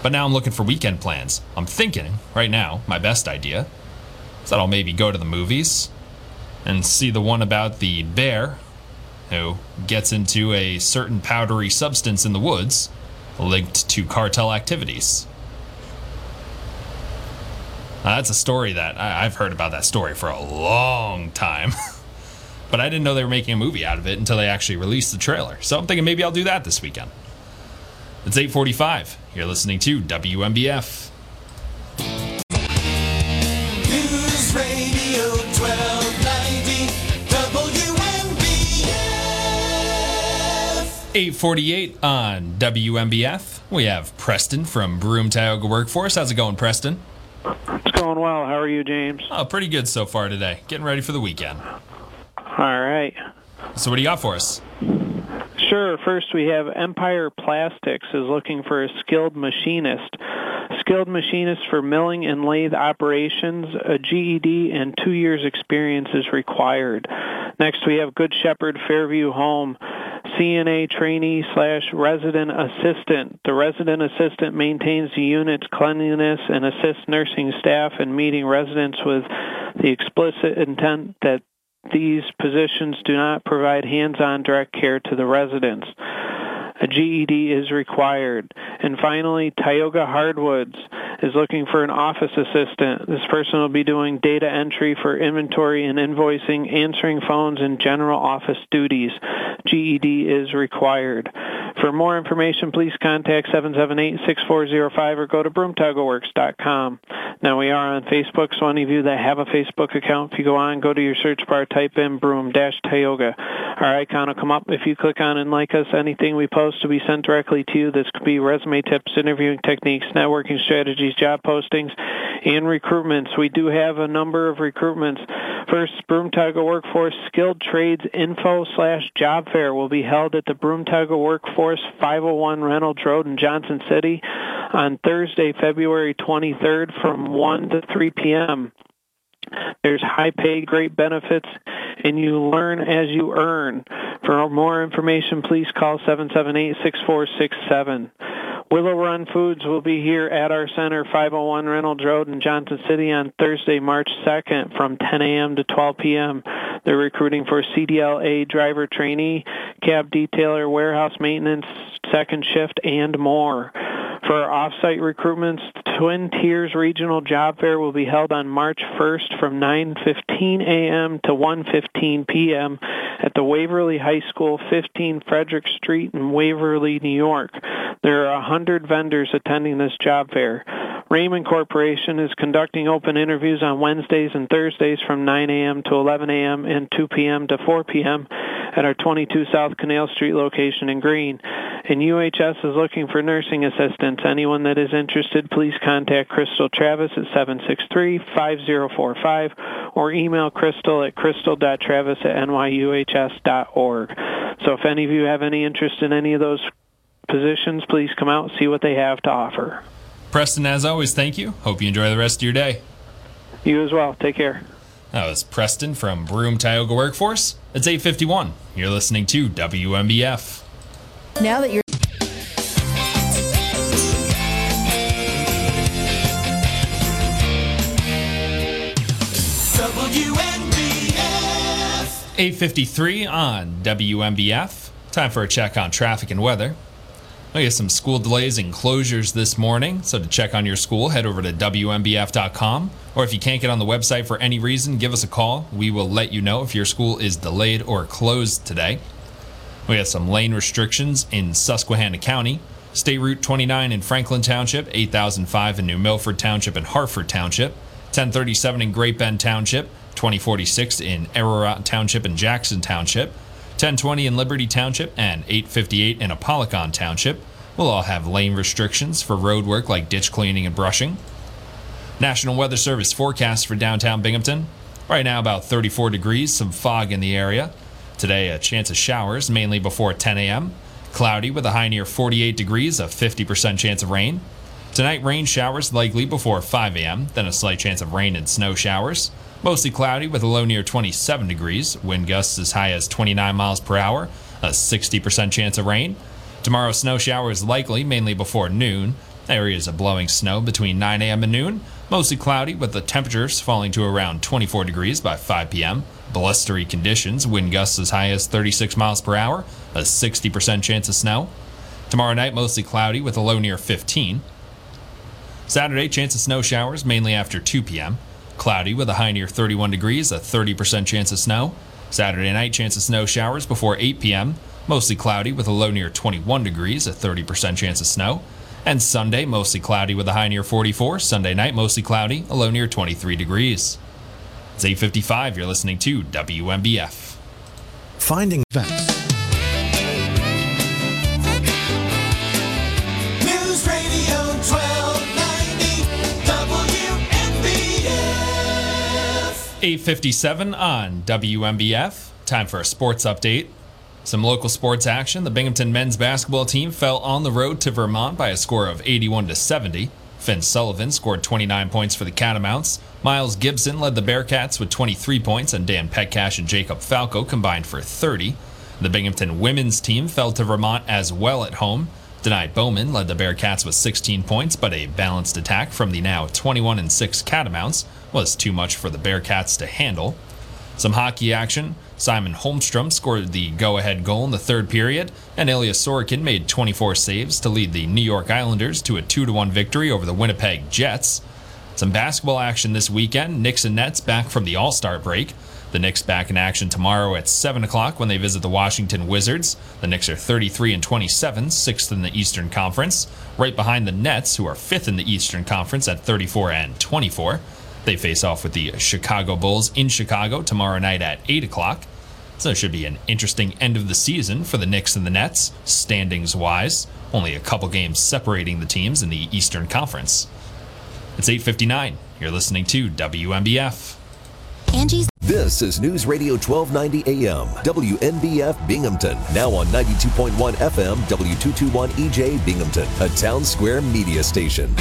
But now I'm looking for weekend plans. I'm thinking, right now, my best idea is that I'll maybe go to the movies and see the one about the bear who gets into a certain powdery substance in the woods linked to cartel activities. Now, that's a story that I've heard about that story for a long time, but I didn't know they were making a movie out of it until they actually released the trailer. So I'm thinking maybe I'll do that this weekend. It's 8:45. You're listening to WMBF. News Radio 1290 WMBF. 8:48 on WMBF. We have Preston from Broome, Tioga Workforce. How's it going, Preston? It's going well. How are you, James? Oh, pretty good so far today. Getting ready for the weekend. All right. So what do you got for us? Sure. First, we have Empire Plastics is looking for a skilled machinist. Skilled machinist for milling and lathe operations, a GED, and 2 years experience is required. Next, we have Good Shepherd Fairview Home. CNA trainee/resident assistant. The resident assistant maintains the unit's cleanliness and assists nursing staff in meeting residents with the explicit intent that these positions do not provide hands-on direct care to the residents. A GED is required. And finally, Tioga Hardwoods is looking for an office assistant. This person will be doing data entry for inventory and invoicing, answering phones, and general office duties. GED is required. For more information, please contact 778-6405 or go to BroomeTogoWorks.com. Now, we are on Facebook, so any of you that have a Facebook account, if you go on, go to your search bar, type in Broome-Tioga. Our icon will come up. If you click on and like us, anything we post will be sent directly to you. This could be resume tips, interviewing techniques, networking strategies, job postings, and recruitments. We do have a number of recruitments. First, Broome-Tioga Workforce Skilled Trades Info/Job Fair will be held at the Broome-Tioga Workforce 501 Reynolds Road in Johnson City on Thursday, February 23rd from 1 to 3 p.m. There's high pay, great benefits, and you learn as you earn. For more information, please call 778-6467. Willow Run Foods will be here at our center, 501 Reynolds Road in Johnson City on Thursday, March 2nd from 10 a.m. to 12 p.m. They're recruiting for CDLA driver trainee, cab detailer, warehouse maintenance, second shift, and more. For off-site recruitments, Twin Tiers Regional Job Fair will be held on March 1st from 9:15 a.m. to 1:15 p.m. at the Waverly High School, 15 Frederick Street in Waverly, New York. There are 100 vendors attending this job fair. Raymond Corporation is conducting open interviews on Wednesdays and Thursdays from 9 a.m. to 11 a.m. and 2 p.m. to 4 p.m. at our 22 South Canal Street location in Greene. And UHS is looking for nursing assistants. Anyone that is interested, please contact Crystal Travis at 763-5045 or email Crystal at crystal.travis@nyuhs.org. So if any of you have any interest in any of those positions, please come out and see what they have to offer. Preston, as always, thank you. Hope you enjoy the rest of your day. You as well. Take care. That was Preston from Broome Tioga Workforce. It's 8:51. You're listening to WMBF. Now that you're WMBF. 8:53 on WMBF. Time for a check on traffic and weather. We have some school delays and closures this morning, so to check on your school, head over to WMBF.com. Or if you can't get on the website for any reason, give us a call. We will let you know if your school is delayed or closed today. We have some lane restrictions in Susquehanna County. State Route 29 in Franklin Township, 8005 in New Milford Township and Harford Township, 1037 in Great Bend Township, 2046 in Ararat Township and Jackson Township, 1020 in Liberty Township and 858 in Apalachin Township will all have lane restrictions for road work like ditch cleaning and brushing. National Weather Service forecast for downtown Binghamton. Right now about 34 degrees, some fog in the area. Today a chance of showers, mainly before 10 a.m. Cloudy with a high near 48 degrees, a 50% chance of rain. Tonight rain showers likely before 5 a.m., then a slight chance of rain and snow showers. Mostly cloudy with a low near 27 degrees, wind gusts as high as 29 miles per hour, a 60% chance of rain. Tomorrow snow showers likely, mainly before noon. Areas of blowing snow between 9 a.m. and noon. Mostly cloudy with the temperatures falling to around 24 degrees by 5 p.m. Blustery conditions, wind gusts as high as 36 miles per hour, a 60% chance of snow. Tomorrow night mostly cloudy with a low near 15. Saturday chance of snow showers, mainly after 2 p.m. Cloudy with a high near 31 degrees, a 30% chance of snow. Saturday night, chance of snow showers before 8 p.m. Mostly cloudy with a low near 21 degrees, a 30% chance of snow. And Sunday, mostly cloudy with a high near 44. Sunday night, mostly cloudy, a low near 23 degrees. It's 8:55. You're listening to WMBF. Finding facts. .57 on WMBF. Time for a sports update. Some local sports action. The Binghamton men's basketball team fell on the road to Vermont by a score of 81-70. Finn Sullivan scored 29 points for the Catamounts. Miles Gibson led the Bearcats with 23 points, and Dan Petcash and Jacob Falco combined for 30. The Binghamton women's team fell to Vermont as well at home. Denai Bowman led the Bearcats with 16 points, but a balanced attack from the now 21-6 Catamounts was too much for the Bearcats to handle. Some hockey action. Simon Holmstrom scored the go-ahead goal in the third period, and Ilya Sorokin made 24 saves to lead the New York Islanders to a 2-1 victory over the Winnipeg Jets. Some basketball action this weekend. Knicks and Nets back from the All-Star break. The Knicks back in action tomorrow at 7 o'clock when they visit the Washington Wizards. The Knicks are 33-27, 6th in the Eastern Conference, right behind the Nets, who are 5th in the Eastern Conference at 34-24. They face off with the Chicago Bulls in Chicago tomorrow night at 8 o'clock. So it should be an interesting end of the season for the Knicks and the Nets, standings-wise. Only a couple games separating the teams in the Eastern Conference. It's 8:59. You're listening to WMBF. Angie's. This is News Radio 1290 AM, WMBF Binghamton. Now on 92.1 FM, W221 EJ Binghamton, a Town Square media station.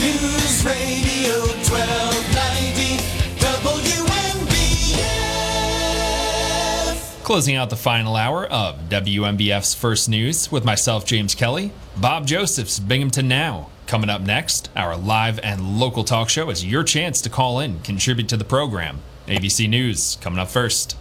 News Radio 1290 WMBF. Closing out the final hour of WMBF's First News with myself, James Kelly, Bob Joseph's Binghamton Now. Coming up next, our live and local talk show is your chance to call in, contribute to the program. ABC News coming up first.